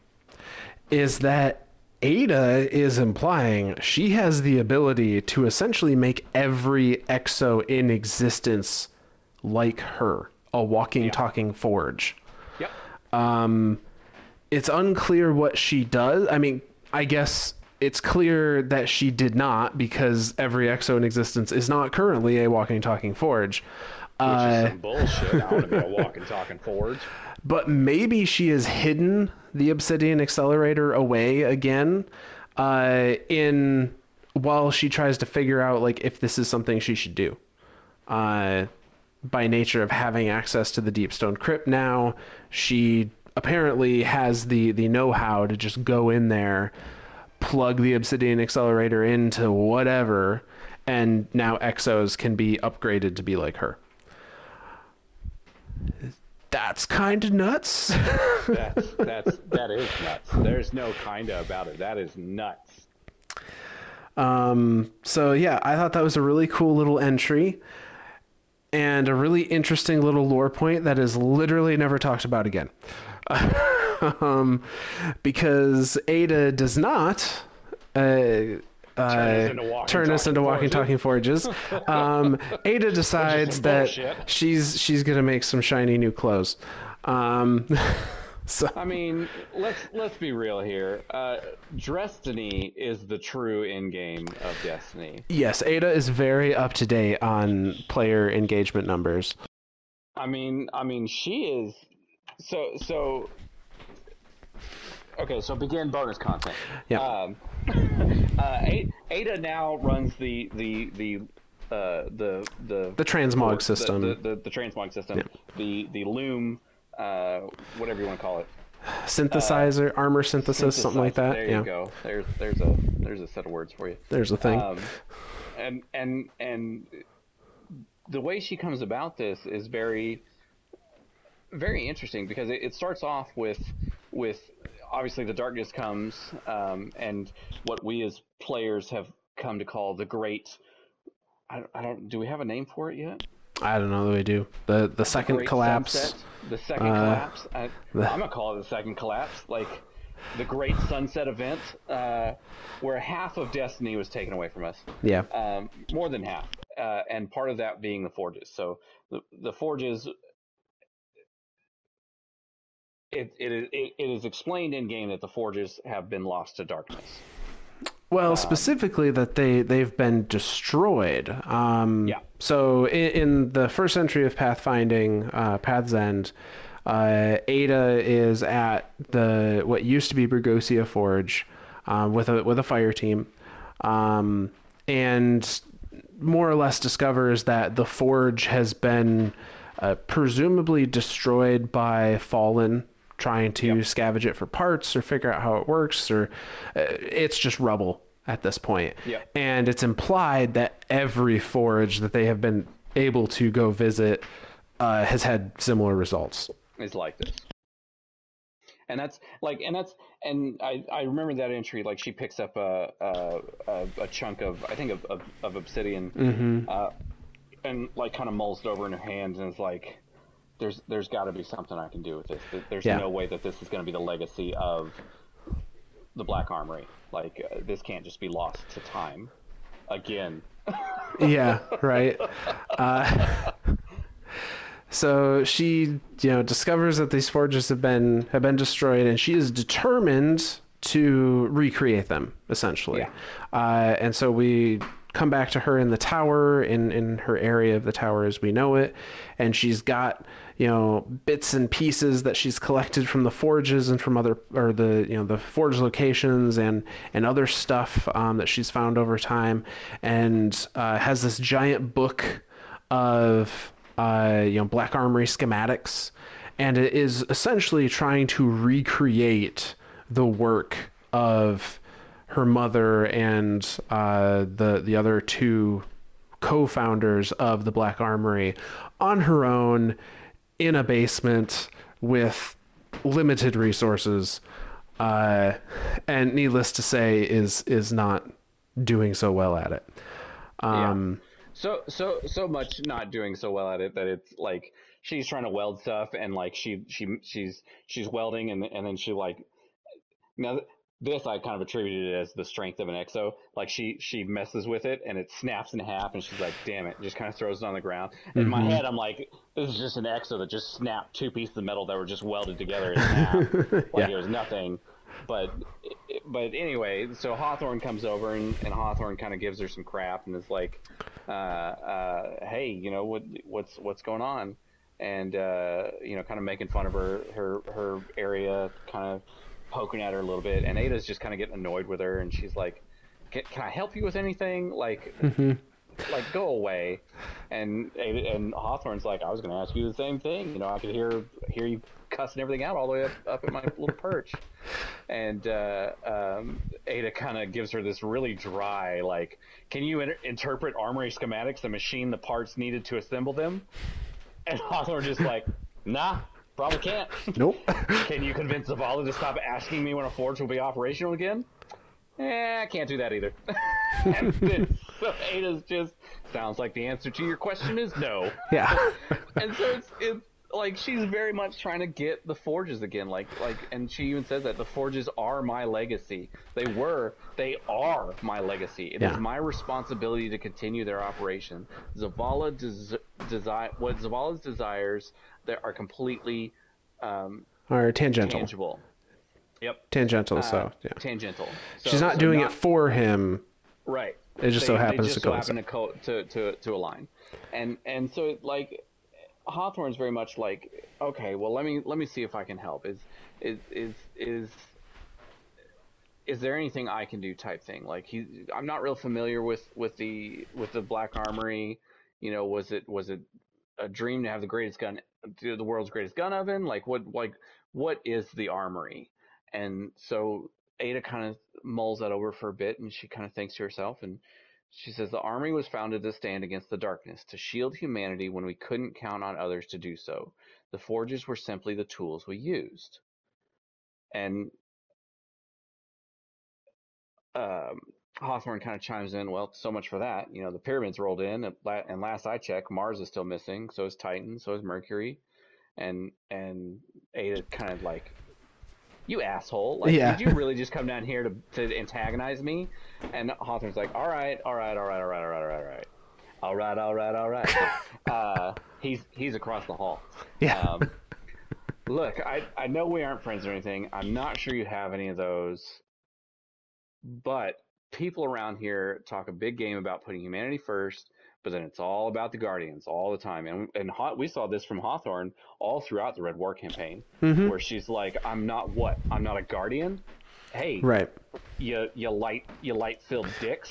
is that Ada is implying she has the ability to essentially make every Exo in existence like her, a walking, yeah. talking forge. Yep. Um, it's unclear what she does. I mean, I guess... It's clear that she did not, because every Exo in existence is not currently a walking, talking forge. Which uh, is some bullshit. I want to be a walking, talking forge. But maybe she has hidden the Obsidian Accelerator away again uh, in while she tries to figure out like if this is something she should do. Uh, by nature of having access to the Deep Stone Crypt now, she apparently has the, the know-how to just go in there, plug the Obsidian Accelerator into whatever, and now Exos can be upgraded to be like her. that's kind of nuts. that's, that's, that is nuts. There's no kind of about it. That is nuts. Um, so, yeah, I thought that was a really cool little entry and a really interesting little lore point that is literally never talked about again. um, because Ada does not... Uh, Uh, turn us into walking, talking forges. Um, Ada decides that bullshit. she's she's gonna make some shiny new clothes. Um, so I mean, let's let's be real here. Uh, Destiny is the true end game of Destiny. Yes, Ada is very up to date on player engagement numbers. I mean, I mean, she is so so. Okay, so begin bonus content. Yeah. Um, uh, Ada now runs the the the uh, the the the transmog system. The, the, the, the transmog system. Yeah. The the loom, uh, whatever you want to call it. Synthesizer, uh, armor synthesis, synthesizer, something like that. There yeah. you go. There's there's a there's a set of words for you. There's a thing. Um, and and and the way she comes about this is very very interesting because it, it starts off with with. Obviously, the darkness comes, um, and what we as players have come to call the great. I, I don't. Do we have a name for it yet? I don't know that we do. the The second the collapse. Sunset, the second uh, collapse. I, the... I'm gonna call it the second collapse, like the great sunset event, uh, where half of Destiny was taken away from us. Yeah. Um, more than half, uh, and part of that being the forges. So the the forges. It, it, it, it is explained in-game that the forges have been lost to darkness. Well, um, specifically that they, they've been destroyed. Um, yeah. So in, in the first entry of Pathfinding, uh, Path's End, uh, Ada is at the what used to be Burgosia Forge uh, with, a, with a fire team um, and more or less discovers that the forge has been uh, presumably destroyed by Fallen, trying to yep. scavenge it for parts or figure out how it works, or uh, it's just rubble at this point. Yep. And it's implied that every forge that they have been able to go visit uh, has had similar results. It's like this. And that's like, and that's, and I, I remember that entry, like she picks up a, a, a, a chunk of, I think of, of, of obsidian mm-hmm. uh, and like kind of mulls it over in her hands and is like, There's there's got to be something I can do with this. There's yeah. no way that this is going to be the legacy of the Black Armory. Like uh, this can't just be lost to time again. yeah, right. Uh, so she, you know, discovers that these forges have been have been destroyed, and she is determined to recreate them essentially. Yeah. Uh, and so we. come back to her in the tower, in in her area of the tower as we know it, and she's got you know bits and pieces that she's collected from the forges and from other or the you know the forge locations and and other stuff um, that she's found over time, and uh, has this giant book of uh, you know Black Armory schematics, and it is essentially trying to recreate the work of her mother and uh, the the other two co-founders of the Black Armory on her own in a basement with limited resources, uh, and needless to say, is is not doing so well at it. Um, yeah. So so so much not doing so well at it that it's like she's trying to weld stuff and like she she she's she's welding and and then she like now. This I kind of attributed it as the strength of an exo. Like she she messes with it and it snaps in half and she's like, damn it, just kind of throws it on the ground. Mm-hmm. In my head, I'm like, this is just an exo that just snapped two pieces of metal that were just welded together in half. like yeah. It was nothing. But but anyway, so Hawthorne comes over and, and Hawthorne kind of gives her some crap and is like, uh, uh, hey, you know what what's what's going on? And uh, you know, kind of making fun of her her her area, kind of poking at her a little bit, and Ada's just kind of getting annoyed with her, and she's like, can, can I help you with anything? Like, mm-hmm. like go away. And Ada, and Hawthorne's like, I was going to ask you the same thing. You know, I could hear hear you cussing everything out all the way up, up at my little perch. And uh, um, Ada kind of gives her this really dry, like, can you inter- interpret armory schematics and machine the parts needed to assemble them? And Hawthorne just like, nah. Probably can't. Nope. Can you convince Zavala to stop asking me when a forge will be operational again? Eh, I can't do that either. So Ada's just, sounds like the answer to your question is no. Yeah. And so it's, it's like she's very much trying to get the forges again. Like, like, and she even says that the forges are my legacy. They were, they are my legacy. It yeah. is my responsibility to continue their operation. Zavala des desire what Zavala's desires that are completely um, are tangential. Tangible. Yep. Tangential, uh, so yeah. Tangential. So, she's not so doing not, it for him. Right. It just they, so happens just to, so happen to, co to to to align, and and so it, like Hawthorne's very much like, okay, well let me let me see if I can help. Is is is is is there anything I can do type thing? Like he's I'm not real familiar with with the with the Black Armory. You know, was it was it a dream to have the greatest gun, to the world's greatest gun oven? Like what like what is the armory? And so Ada kind of mulls that over for a bit, and she kind of thinks to herself, and she says, the armory was founded to stand against the darkness, to shield humanity when we couldn't count on others to do so. The forges were simply the tools we used. And um, Hawthorne kind of chimes in, well, so much for that. You know, the pyramids rolled in, and last I checked, Mars is still missing, so is Titan, so is Mercury. And, and Ada kind of like... You asshole! Like, yeah. Did you really just come down here to to antagonize me? And Hawthorne's like, all right, all right, all right, all right, all right, all right, all right, all right, all right. uh, he's he's across the hall. Yeah. Um, look, I I know we aren't friends or anything. I'm not sure you have any of those, but people around here talk a big game about putting humanity first. But then it's all about the Guardians all the time. And and Haw we saw this from Hawthorne all throughout the Red War campaign, mm-hmm. where she's like, I'm not what? I'm not a Guardian? Hey, right. you, you light you light-filled dicks.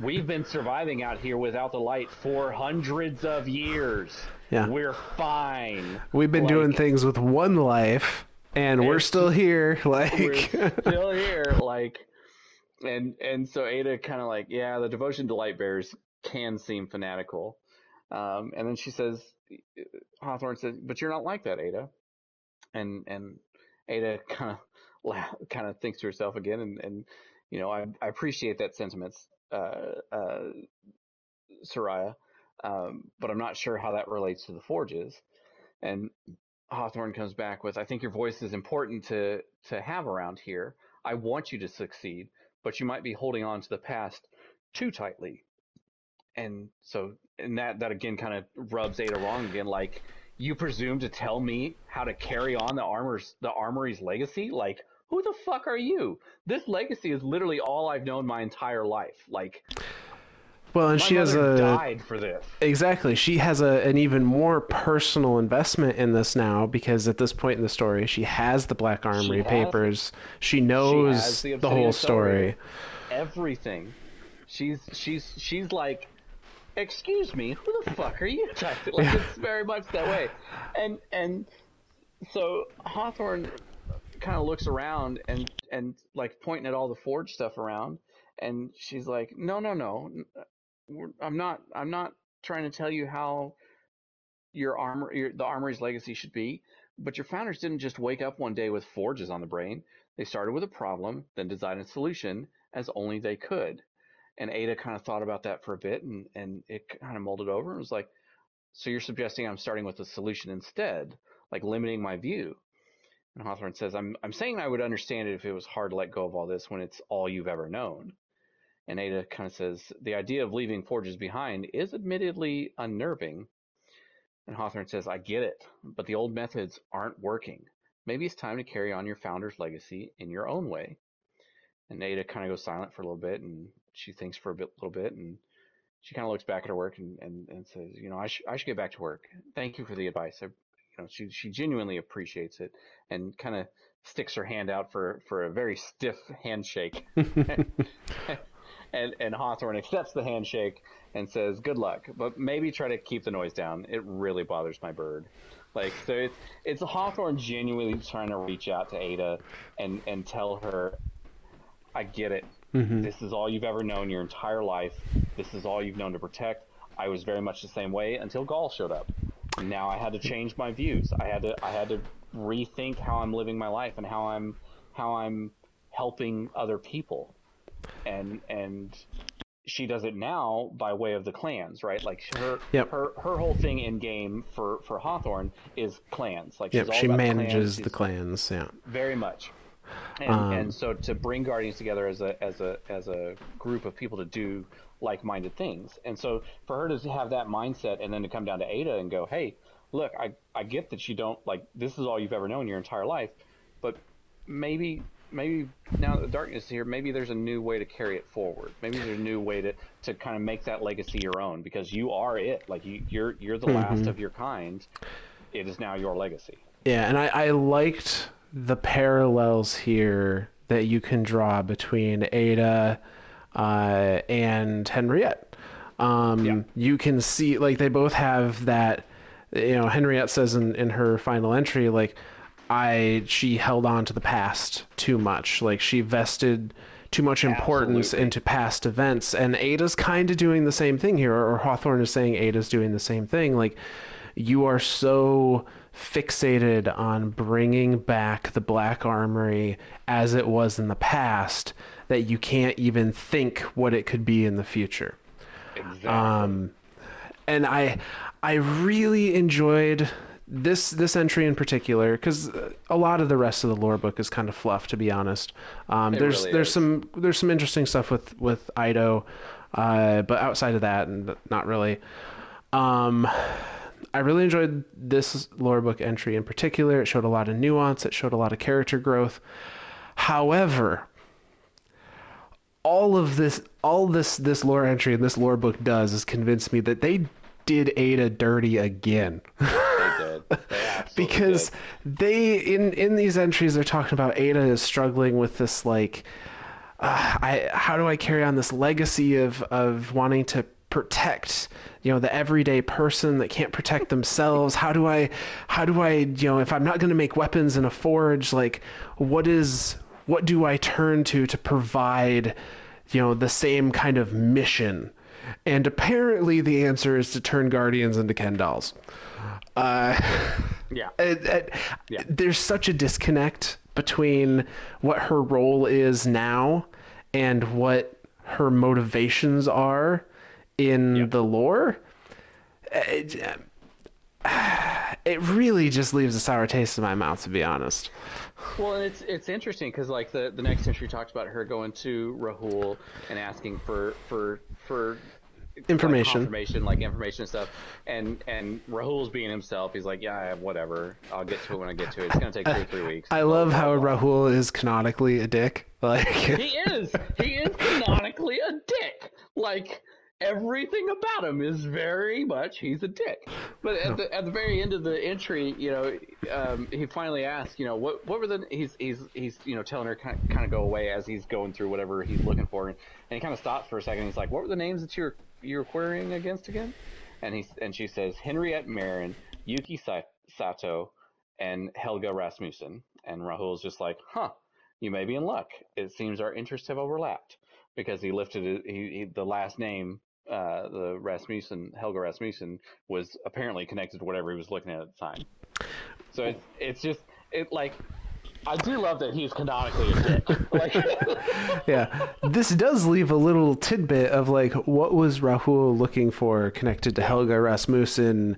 We've been surviving out here without the light for hundreds of years. Yeah. We're fine. We've been like, doing things with one life, and, and we're still here. Like we're still here. Like, and, and so Ada kind of like, yeah, the devotion to light bearers can seem fanatical. Um, and then she says, Hawthorne says, but you're not like that, Ada. And, and Ada kind of kind of thinks to herself again. And, and you know, I, I appreciate that sentiment, uh, uh, Soraya, um, but I'm not sure how that relates to the forges. And Hawthorne comes back with, I think your voice is important to, to have around here. I want you to succeed, but you might be holding on to the past too tightly. And so, and that, that again kind of rubs Ada wrong again. Like, you presume to tell me how to carry on the armor's, the armory's legacy? Like, who the fuck are you? This legacy is literally all I've known my entire life. Like, well, and she has a died for this. Exactly. She has a, an even more personal investment in this now, because at this point in the story, she has the Black Armory papers. She knows the whole story. Everything. She's, she's, she's like, excuse me, who the fuck are you? Like, yeah. It's very much that way. And and so Hawthorne kind of looks around and, and like pointing at all the forge stuff around, and she's like, no, no, no, I'm not I'm not trying to tell you how your armor your, the armory's legacy should be, but your founders didn't just wake up one day with forges on the brain. They started with a problem, then designed a solution as only they could. And Ada kind of thought about that for a bit, and, and it kind of molded over and was like, so you're suggesting I'm starting with a solution instead, like limiting my view. And Hawthorne says, I'm, I'm saying I would understand it if it was hard to let go of all this when it's all you've ever known. And Ada kind of says, the idea of leaving forges behind is admittedly unnerving. And Hawthorne says, I get it, but the old methods aren't working. Maybe it's time to carry on your founder's legacy in your own way. And Ada kind of goes silent for a little bit, and she thinks for a bit, little bit, and she kind of looks back at her work and, and, and says, you know, I, sh I should get back to work. Thank you for the advice. I, you know, she, she genuinely appreciates it, and kind of sticks her hand out for, for a very stiff handshake. and, and Hawthorne accepts the handshake and says, good luck, but maybe try to keep the noise down. It really bothers my bird. Like, so it's, it's Hawthorne genuinely trying to reach out to Ada and, and tell her, I get it. Mm-hmm. This is all you've ever known your entire life. This is all you've known to protect. I was very much the same way until Gaul showed up. now I had to change my views. I had to I had to rethink how I'm living my life and how I'm how I'm helping other people. And and she does it now by way of the clans, right? Like her yep. her her whole thing in game for for Hawthorne is clans. Like she's yep, all she about manages the clans, the clans yeah. Very much. And, um, and so to bring Guardians together as a as a as a group of people to do like-minded things, and so for her to have that mindset, and then to come down to Ada and go, "Hey, look, I I get that you don't like this is all you've ever known your entire life, but maybe maybe now that the darkness is here, maybe there's a new way to carry it forward. Maybe there's a new way to to kind of make that legacy your own, because you are it. Like you you're you're the mm-hmm. last of your kind. It is now your legacy." Yeah, and I I liked the parallels here that you can draw between Ada uh and Henriette. Um yeah. You can see like they both have that, you know, Henriette says in, in her final entry, like I she held on to the past too much. Like she vested too much importance Absolutely. into past events. And Ada's kinda doing the same thing here, or Hawthorne is saying Ada's doing the same thing. Like you are so fixated on bringing back the Black Armory as it was in the past that you can't even think what it could be in the future. Exactly. Um, and I, I really enjoyed this, this entry in particular, because a lot of the rest of the lore book is kind of fluff, to be honest. Um, there's, really there's is. some, there's some interesting stuff with, with Ido, uh, but outside of that, and not really, um, I really enjoyed this lore book entry in particular. It showed a lot of nuance. It showed a lot of character growth. However, all of this, all this, this lore entry and this lore book does is convince me that they did Ada dirty again. They did. They absolutely because did. They, in, in these entries, they're talking about Ada is struggling with this, like, uh, I, how do I carry on this legacy of, of wanting to protect, you know, the everyday person that can't protect themselves. How do I, how do I, you know, if I'm not going to make weapons in a forge, like what is, what do I turn to, to provide, you know, the same kind of mission? And apparently the answer is to turn Guardians into Ken dolls. Uh, yeah. It, it, yeah. There's such a disconnect between what her role is now and what her motivations are in yep. the lore. It, it really just leaves a sour taste in my mouth, to be honest. Well, and it's it's interesting because like the, the next entry talks about her going to Rahul and asking for for for information, like, information like information and stuff, and and Rahul's being himself. He's like, yeah, whatever. I'll get to it when I get to it. It's gonna take two or three weeks. I love oh, how wow. Rahul is canonically a dick. Like he is. He is canonically a dick. Like. Everything about him is very much he's a dick. But at the at the very end of the entry, you know, um, he finally asks, you know, what what were the he's he's he's you know telling her kind of, kind of go away as he's going through whatever he's looking for, and he kind of stops for a second. He's like, what were the names that you're you're querying against again? And he and she says Henriette Marin, Yuki Saito, and Helga Rasmussen. And Rahul's just like, huh, you may be in luck. It seems our interests have overlapped, because he lifted he, he the last name. Uh, the Rasmussen, Helga Rasmussen, was apparently connected to whatever he was looking at at the time. So it's, it's just, it like, I do love that he's canonically a dick. Like, yeah. This does leave a little tidbit of like, what was Rahul looking for connected to Helga Rasmussen,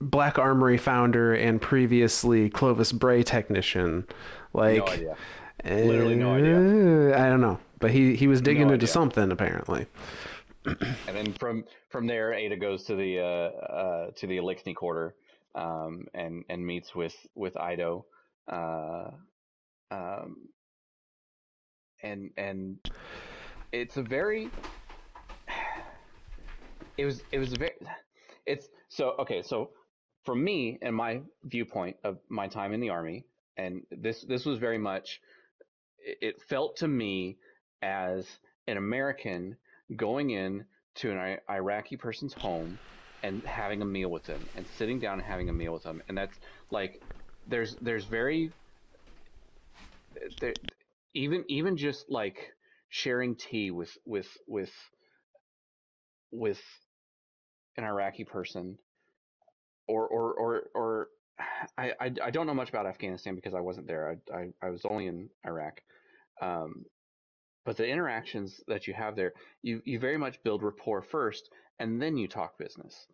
Black Armory founder and previously Clovis Bray technician? Like, no idea. Literally no idea. I don't know. But he, he was digging no into something apparently. And then from, from there, Ada goes to the uh, uh, to the Eliksni quarter um, and and meets with with Ido, uh, um, and and it's a very it was it was a very it's so okay so from me and my viewpoint of my time in the army, and this this was very much it felt to me. As an American going in to an Iraqi person's home and having a meal with them and sitting down and having a meal with them. And that's like, there's, there's very, there, even, even just like sharing tea with, with, with, with an Iraqi person or or or or I, I I don't know much about Afghanistan because I wasn't there. I I, I was only in Iraq. Um, but the interactions that you have there, you you very much build rapport first, and then you talk business.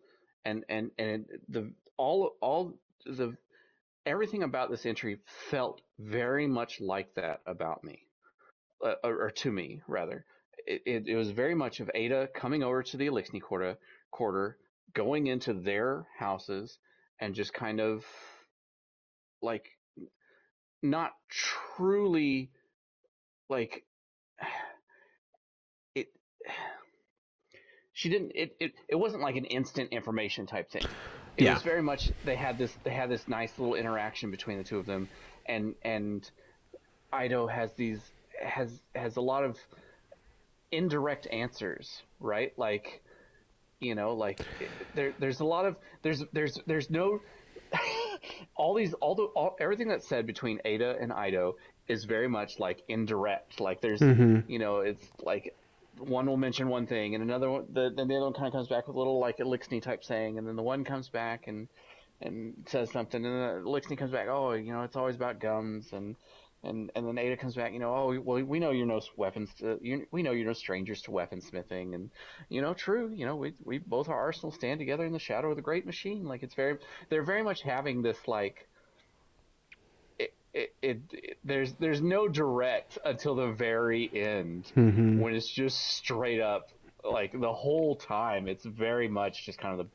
And and and the all all the everything about this entry felt very much like that about me, uh, or, or to me rather. It, it, it was very much of Ada coming over to the Eliksni quarter, quarter, going into their houses and just kind of like not truly like it. She didn't. It it, it wasn't like an instant information type thing. It yeah. was very much they had this they had this nice little interaction between the two of them, and and Ido has these has has a lot of indirect answers, right? Like, you know, like there there's a lot of there's there's there's no all these all the all, everything that's said between Ada and Ido is very much like indirect. Like there's mm-hmm. you know, it's like one will mention one thing and another one the, then the other one kind of comes back with a little like Eliksni type saying, and then the one comes back and and says something, and the Eliksni comes back, oh, you know, it's always about gums, and And and then Ada comes back, you know, oh, well, we know you're no weapons, to, you, we know you're no strangers to weaponsmithing, and you know, true, you know, we we both our arsenals stand together in the shadow of the great machine. Like it's very, they're very much having this like, it it, it, it there's there's no direct until the very end mm-hmm. when it's just straight up like the whole time. It's very much just kind of the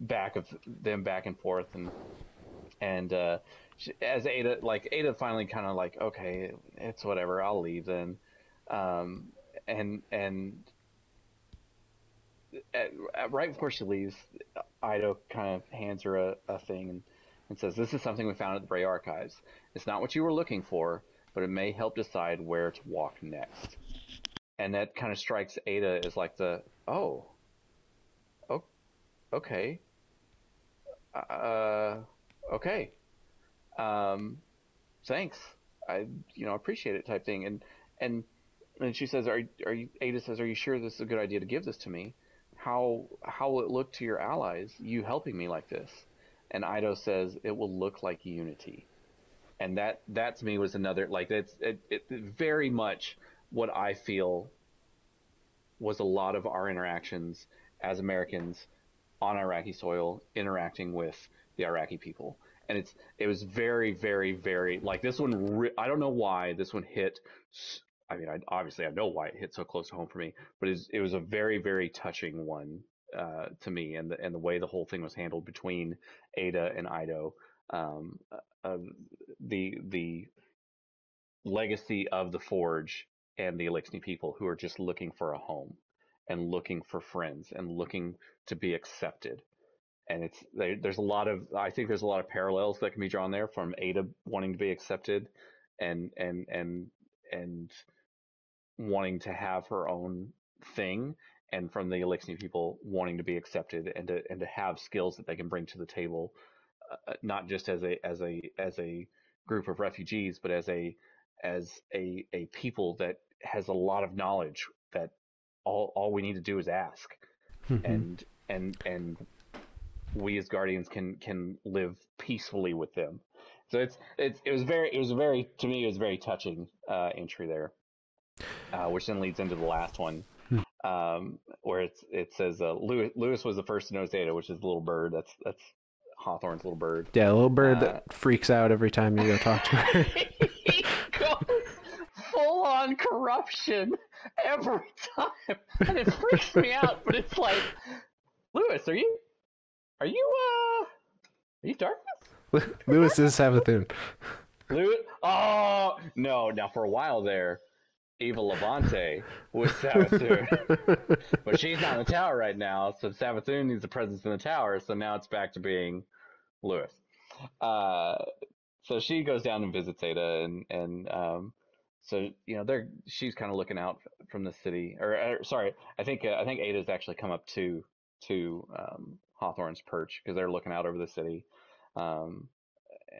back of them back and forth and and. uh As Ada, like Ada, finally kind of like, okay, it's whatever. I'll leave then, um, and and at, at, right before she leaves, Ido kind of hands her a, a thing and, and says, "This is something we found at the Bray Archives. It's not what you were looking for, but it may help decide where to walk next." And that kind of strikes Ada as like the, oh, oh, okay, uh, okay. Um, thanks. I, you know, appreciate it type thing. And, and, and she says, are, are you, Ada says, are you sure this is a good idea to give this to me? How, how will it look to your allies, you helping me like this? And Ido says, it will look like unity. And that, that to me was another, like, that's it, it, very much what I feel was a lot of our interactions as Americans on Iraqi soil, interacting with the Iraqi people. And it's it was very, very, very like this one. Re- I don't know why this one hit. I mean, I, obviously I know why it hit so close to home for me, but it was, it was a very, very touching one uh, to me, and the and the way the whole thing was handled between Ada and Ido, um, uh, the the legacy of the Forge and the Eliksni people who are just looking for a home and looking for friends and looking to be accepted. And it's they, there's a lot of I think there's a lot of parallels that can be drawn there from Ada wanting to be accepted, and and and and wanting to have her own thing, and from the Eliksni people wanting to be accepted and to and to have skills that they can bring to the table, uh, not just as a as a as a group of refugees, but as a as a a people that has a lot of knowledge that all all we need to do is ask, mm-hmm. and and and. we as guardians can can live peacefully with them. So it's it's it was very it was very to me it was a very touching uh, entry there, uh, which then leads into the last one, um, where it's it says uh, Lewis, Lewis was the first to notice Ada, which is the little bird. That's that's Hawthorne's little bird. Yeah, a little bird uh, that freaks out every time you go talk to her. He goes full on corruption every time, and it freaks me out. But it's like, Lewis, are you? Are you, uh, are you Darkness? Lewis is Savathun. Lewis? Oh, no. Now, for a while there, Eva Levante was Savathun. But she's not in the tower right now, so Savathun needs a presence in the tower, so now it's back to being Lewis. Uh, so she goes down and visits Ada, and, and um, so, you know, they're she's kind of looking out from the city. Or, or sorry, I think uh, I think Ada's actually come up to, to, um, Hawthorne's perch because they're looking out over the city, um,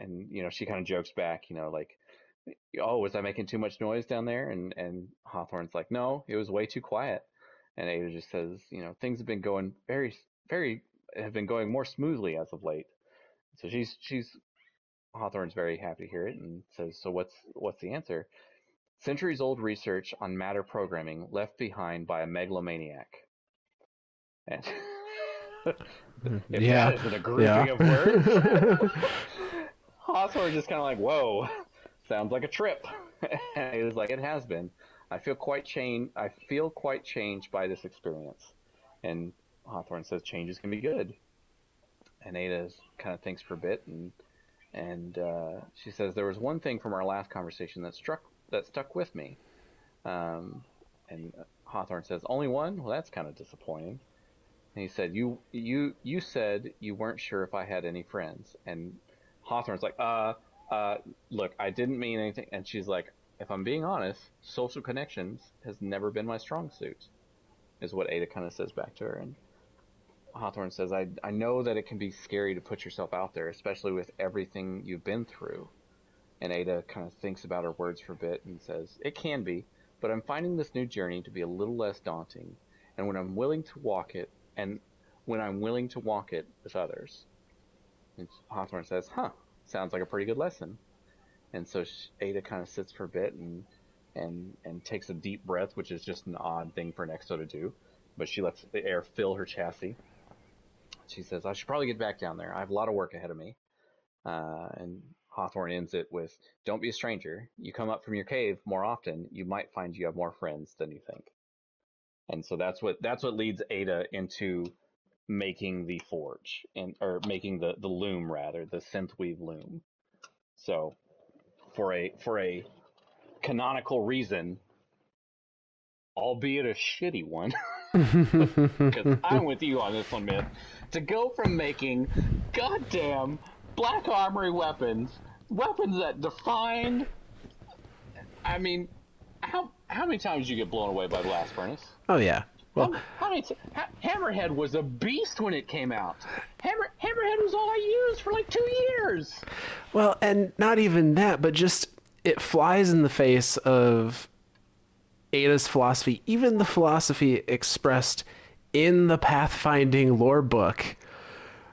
and you know she kind of jokes back, you know, like, "Oh, was I making too much noise down there?" And and Hawthorne's like, "No, it was way too quiet." And Ada just says, "You know, things have been going very, very have been going more smoothly as of late. So she's she's Hawthorne's very happy to hear it and says, so what's what's the answer? Centuries-old research on matter programming left behind by a megalomaniac. And if yeah. that isn't a grouping yeah. of words, Hawthorne just kind of like, whoa, sounds like a trip. And he was like, it has been. I feel quite changed. I feel quite changed by this experience. And Hawthorne says changes can be good. And Ada kind of thinks for a bit, and and uh, she says there was one thing from our last conversation that struck that stuck with me. Um, and Hawthorne says, only one? Well, that's kind of disappointing. And he said, you you you said you weren't sure if I had any friends. And Hawthorne's like, uh uh look, I didn't mean anything. And she's like, if I'm being honest, social connections has never been my strong suit, is what Ada kind of says back to her. And Hawthorne says, I, I know that it can be scary to put yourself out there, especially with everything you've been through. And Ada kind of thinks about her words for a bit and says, it can be, but I'm finding this new journey to be a little less daunting. And when I'm willing to walk it, and when I'm willing to walk it with others. And Hawthorne says, huh, sounds like a pretty good lesson. And so Ada kind of sits for a bit and, and, and takes a deep breath, which is just an odd thing for an exo to do. But she lets the air fill her chassis. She says, I should probably get back down there. I have a lot of work ahead of me. Uh, and Hawthorne ends it with, don't be a stranger. You come up from your cave more often. You might find you have more friends than you think. And so that's what that's what leads Ada into making the forge, and or making the, the loom, rather, the synthweave loom. So for a for a canonical reason, albeit a shitty one, because I'm with you on this one, man. To go from making goddamn Black Armory weapons, weapons that define, I mean, how how many times did you get blown away by Blast Furnace? Oh, yeah. Well, how, how many t- ha- Hammerhead was a beast when it came out. Hammer Hammerhead was all I used for like two years. Well, and not even that, but just it flies in the face of Ada's philosophy, even the philosophy expressed in the Pathfinding lore book.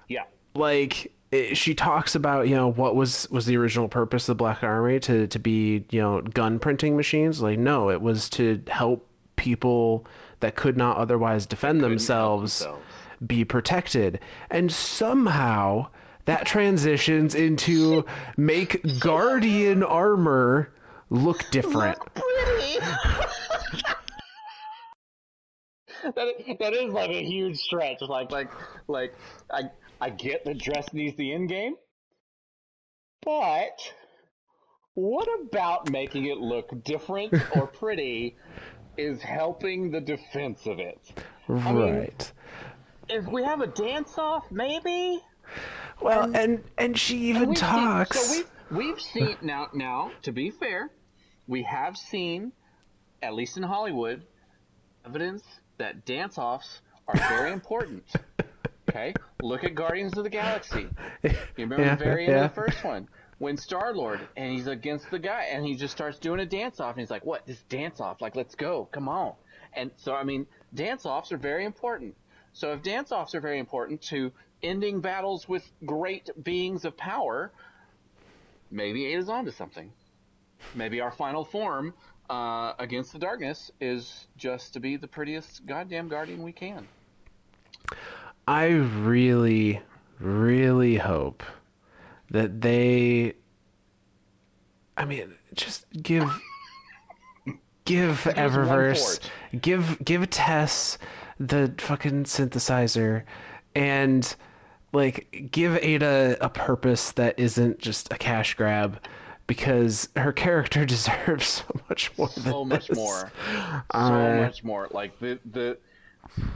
Yeah. Like, it, she talks about, you know, what was, was the original purpose of the Black Armory to, to be, you know, gun printing machines? Like, no, it was to help people that could not otherwise defend themselves, themselves be protected. And somehow that transitions into make guardian armor look different. Look pretty. that, is, that is like a huge stretch. Like, like, like I, I get the dress needs the end game, but what about making it look different or pretty? Is helping the defense of it. Right. I mean, if we have a dance-off, maybe? Well, and and, and she even and talks. Seen, so we've, we've seen, now, now, to be fair, we have seen, at least in Hollywood, evidence that dance-offs are very important. Okay? Look at Guardians of the Galaxy. You remember yeah, the very end yeah. of the first one? When Star-Lord, and he's against the guy, and he just starts doing a dance-off, and he's like, what, this dance-off? Like, let's go, come on. And so, I mean, dance-offs are very important. So if dance-offs are very important to ending battles with great beings of power, maybe Ada's onto something. Maybe our final form uh, against the darkness is just to be the prettiest goddamn guardian we can. I really, really hope that they, I mean, just give, give Eververse, give, give Tess the fucking synthesizer, and like give Ada a purpose that isn't just a cash grab, because her character deserves so much more. So than much this. more. So uh, much more. Like the, the,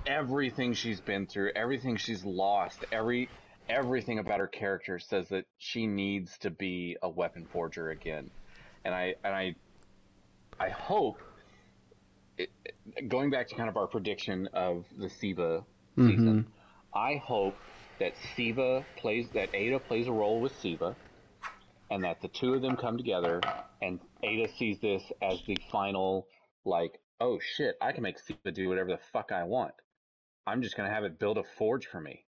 everything she's been through, everything she's lost, every, Everything about her character says that she needs to be a weapon forger again, and I and I I hope it, going back to kind of our prediction of the SIVA season, mm-hmm. I hope that SIVA plays that Ada plays a role with SIVA, and that the two of them come together, and Ada sees this as the final, like, oh shit, I can make SIVA do whatever the fuck I want. I'm just gonna have it build a forge for me.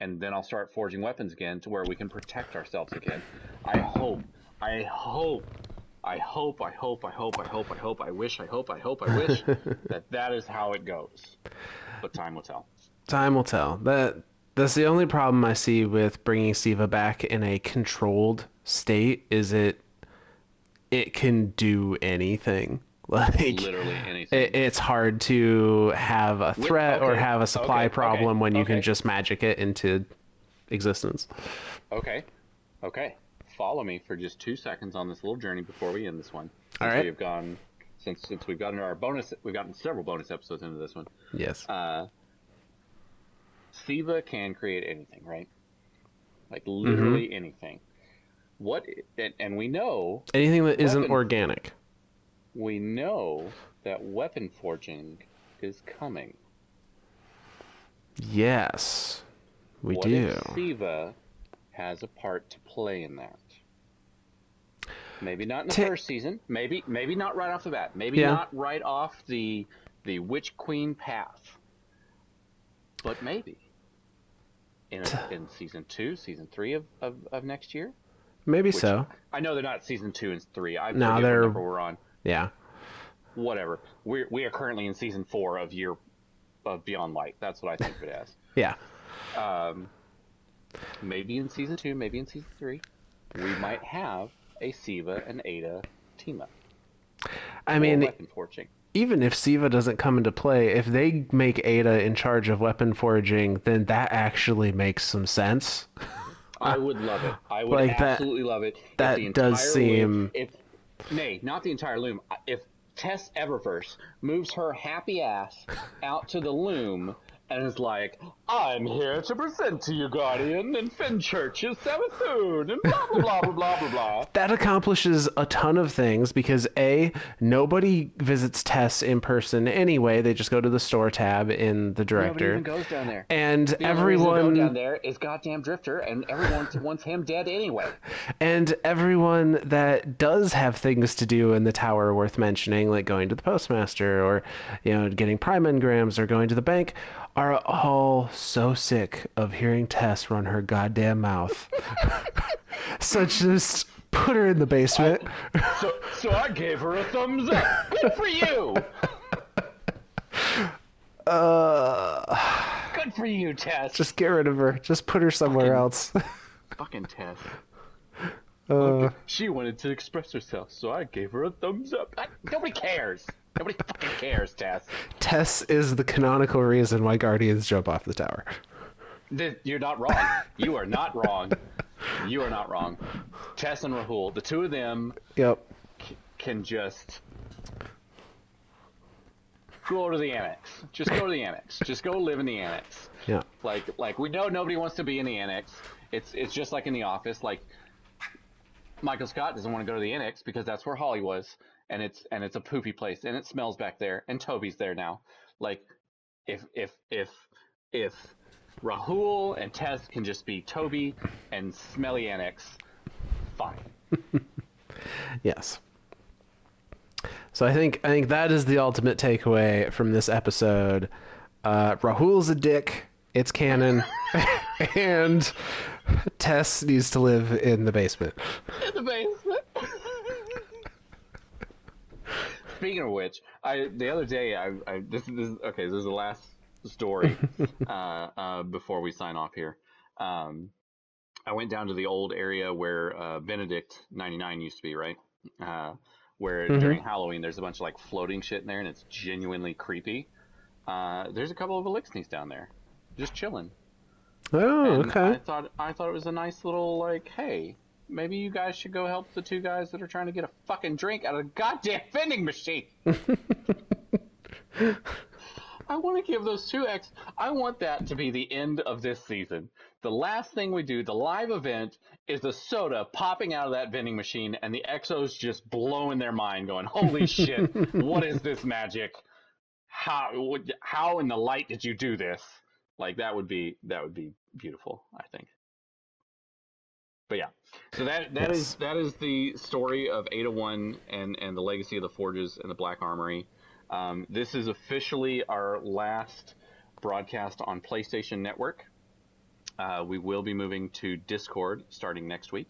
and then I'll start forging weapons again to where we can protect ourselves again. I hope, I hope, I hope, I hope, I hope, I hope, I hope, I wish, I hope, I hope, I wish that that is how it goes. But time will tell. Time will tell. That That's the only problem I see with bringing SIVA back in a controlled state is it it can do anything. Like literally anything. It, it's hard to have a threat with, okay, or have a supply okay, problem okay, when you okay. can just magic it into existence. Okay. Okay. Follow me for just two seconds on this little journey before we end this one. Since All right. We've gone since since we've gotten our bonus we've gotten several bonus episodes into this one. Yes. Uh SIVA can create anything, right? Like literally mm-hmm. anything. What and, and we know anything that weapon, isn't organic. We know that weapon forging is coming. Yes, we what do. If SIVA has a part to play in that? Maybe not in the T- first season. Maybe maybe not right off the bat. Maybe yeah. not right off the the Witch Queen path. But maybe in, a, in season two, season three of, of, of next year. Maybe Which, so. I know they're not season two and three. I no, they're whatever we're on. Yeah. Whatever. We we are currently in season four of year of Beyond Light. That's what I think it is. Yeah. Um. Maybe in season two. Maybe in season three. We might have a SIVA and Ada team up. I mean, weapon forging. Even if SIVA doesn't come into play, if they make Ada in charge of weapon forging, then that actually makes some sense. I would love it. I would like absolutely that, love it. If that does seem... Loom, if, nay, not the entire loom. If Tess Eververse moves her happy ass out to the loom and is like, I'm here to present to you, Guardian, and Fenchurch's Sabathoon, and blah, blah, blah, blah, blah, blah, blah. That accomplishes a ton of things because, A, nobody visits Tess in person anyway. They just go to the store tab in the director. Nobody even goes down there. And the everyone... Goes down there is goddamn Drifter, and everyone wants him dead anyway. And everyone that does have things to do in the tower worth mentioning, like going to the postmaster, or, you know, getting prime engrams, or going to the bank... are all so sick of hearing Tess run her goddamn mouth. So just put her in the basement. I, so, so I gave her a thumbs up. Good for you. Uh, Good for you, Tess. Just get rid of her. Just put her somewhere fucking, else. Fucking Tess. Uh, okay. She wanted to express herself, so I gave her a thumbs up. I, nobody cares. Nobody fucking cares, Tess. Tess is the canonical reason why Guardians jump off the tower. You're not wrong. You are not wrong. You are not wrong. Tess and Rahul, the two of them yep. c- can just go to the annex. Just go to the annex. Just go live in the annex. Yeah. Like, like we know nobody wants to be in the annex. It's, it's just like in The Office. Like, Michael Scott doesn't want to go to the annex because that's where Holly was. And it's and it's a poopy place, and it smells back there, and Toby's there now. Like, if if if if Rahul and Tess can just be Toby and Smelly Annex, fine. Yes. So I think I think that is the ultimate takeaway from this episode. Uh, Rahul's a dick. It's canon, and Tess needs to live in the basement. In the basement. Speaking of which, I the other day, I, I this, this is okay. This is the last story uh, uh, before we sign off here. Um, I went down to the old area where uh, Benedict ninety-nine used to be, right? Uh, where mm-hmm. during Halloween, there's a bunch of like floating shit in there, and it's genuinely creepy. Uh, there's a couple of Eliksnis down there, just chilling. Oh, and okay. I thought I thought it was a nice little like, hey. Maybe you guys should go help the two guys that are trying to get a fucking drink out of a goddamn vending machine. I want to give those two X. I want that to be the end of this season. The last thing we do, the live event, is the soda popping out of that vending machine and the Exos just blowing their mind going, holy shit, what is this magic? How, how in the light did you do this? Like, that would be, that would be beautiful, I think. But yeah, so that that yes. is that is the story of Ada one and, and the legacy of the Forges and the Black Armory. Um, this is officially our last broadcast on PlayStation Network. Uh, we will be moving to Discord starting next week,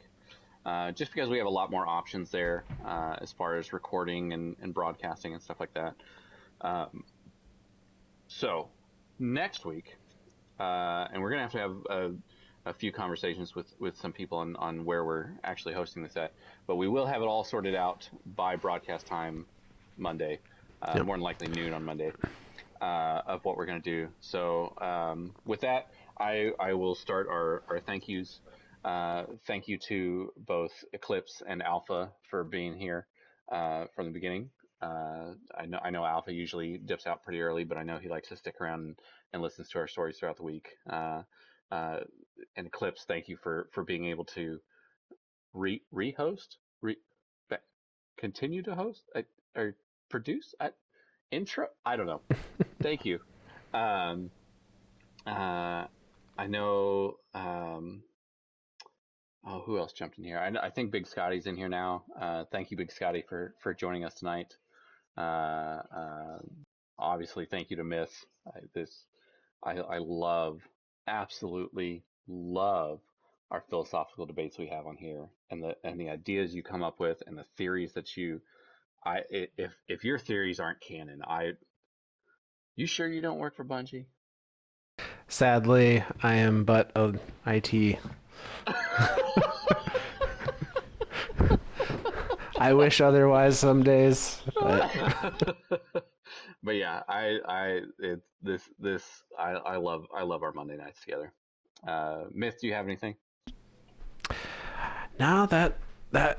uh, just because we have a lot more options there uh, as far as recording and, and broadcasting and stuff like that. Um, so next week, uh, and we're going to have to have a, a few conversations with, with some people on, on where we're actually hosting this at, but we will have it all sorted out by broadcast time Monday, uh, yep. more than likely noon on Monday, uh, of what we're going to do. So um, with that, I, I will start our, our thank yous. Uh, thank you to both Eclipse and Alpha for being here uh, from the beginning. Uh, I know I know Alpha usually dips out pretty early, but I know he likes to stick around and, and listens to our stories throughout the week. Uh, uh, and Eclipse, thank you for, for being able to re rehost, re continue to host, I, or produce, I, intro. I don't know. Thank you. Um, uh, I know, um, oh, who else jumped in here? I, I think Big Scotty's in here now. Uh, thank you, Big Scotty, for, for joining us tonight. Uh, uh, obviously, thank you to Myth. I, this, I, I love, absolutely love our philosophical debates we have on here, and the and the ideas you come up with, and the theories that you, I if if your theories aren't canon, I, you sure you don't work for Bungie? Sadly, I am but of I T. I wish otherwise some days. But, but yeah, I, I, it, this, this, I, I love, I love our Monday nights together. Uh, Myth, do you have anything? No, that, that,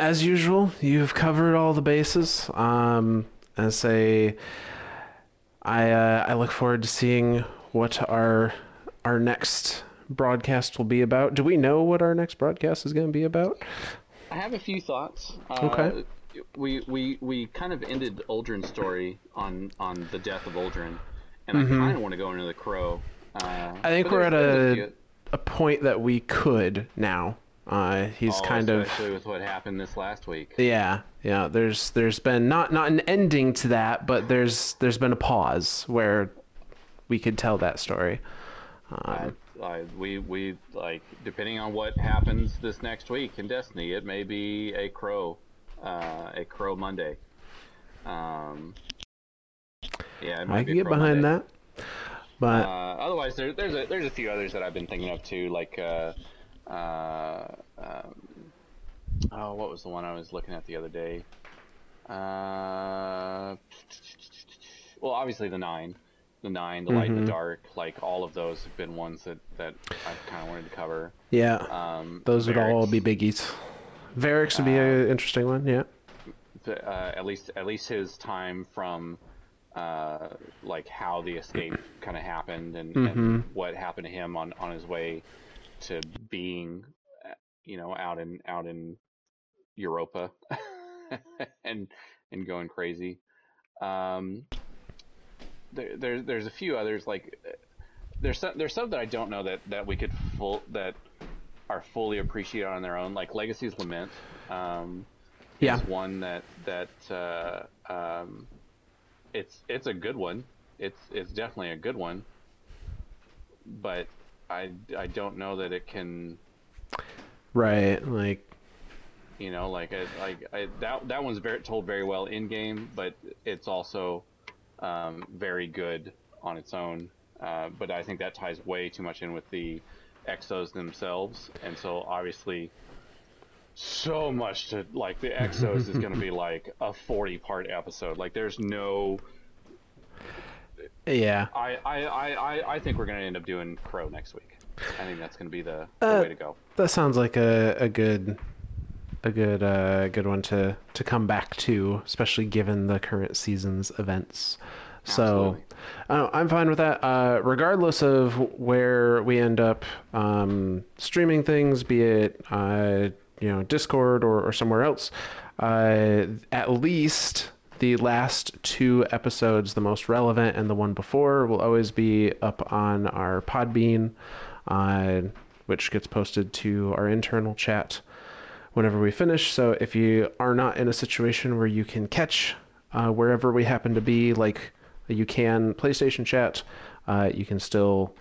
as usual, you've covered all the bases. Um, and say, I, uh, I look forward to seeing what our our next broadcast will be about. Do we know what our next broadcast is going to be about? I have a few thoughts. Okay. Uh, we we we kind of ended Uldren's story on on the death of Uldren, and mm-hmm. I kind of want to go into the Crow. Uh, I think we're at a a point that we could now. Uh, he's oh, kind of especially with what happened this last week. Yeah, yeah. There's there's been not not an ending to that, but there's there's been a pause where we could tell that story. Um, I, I, we we like depending on what happens this next week in Destiny, it may be a Crow, uh, a Crow Monday. Um, yeah, it might I can be a get Crow behind Monday. That. But uh, otherwise, there, there's a, there's a few others that I've been thinking of too, like uh, uh, um, oh, what was the one I was looking at the other day? Uh, well, obviously the nine. The nine, the light, mm-hmm. the dark, like all of those have been ones that that I've kind of wanted to cover. Yeah, um, those Varric's, would all be biggies. Varric's would be uh, an interesting one. Yeah, the, uh, at least at least his time from uh, like how the escape kind of happened and, mm-hmm. and what happened to him on, on his way to being, you know, out in out in Europa and and going crazy. Um, There, there, there's a few others like there's some, there's some that I don't know that, that we could full that are fully appreciated on their own, like Legacy's Lament. Um, yeah, is one that that uh, um, it's it's a good one. It's it's definitely a good one, but I, I don't know that it can. Right, like. You know, like I, like I, that that one's very, told very well in game, but it's also. Um, very good on its own, uh, but I think that ties way too much in with the Exos themselves, and so obviously so much to like the Exos is going to be like a forty part episode, like there's no yeah I, I, I, I think we're going to end up doing Crow next week. I think that's going to be the, the uh, way to go. That sounds like a, a good a good uh good one to to come back to, especially given the current season's events. Absolutely. So uh, I'm fine with that, uh regardless of where we end up um streaming things, be it uh you know Discord or, or somewhere else. Uh at least the last two episodes, the most relevant and the one before, will always be up on our Podbean, uh which gets posted to our internal chat whenever we finish. So if you are not in a situation where you can catch uh, wherever we happen to be, like you can PlayStation chat, uh, you can still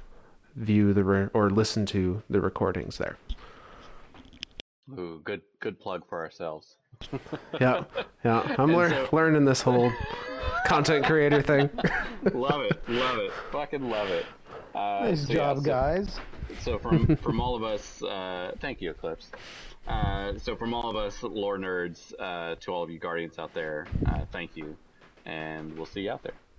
view the re or listen to the recordings there. Ooh, good good plug for ourselves. yeah, yeah. I'm lear so learning this whole content creator thing. Love it, love it, fucking love it. Uh, nice so job, yeah, so, guys. So from from all of us, uh, thank you, Eclipse. Uh, so from all of us lore nerds, uh, to all of you guardians out there, uh, thank you, and we'll see you out there.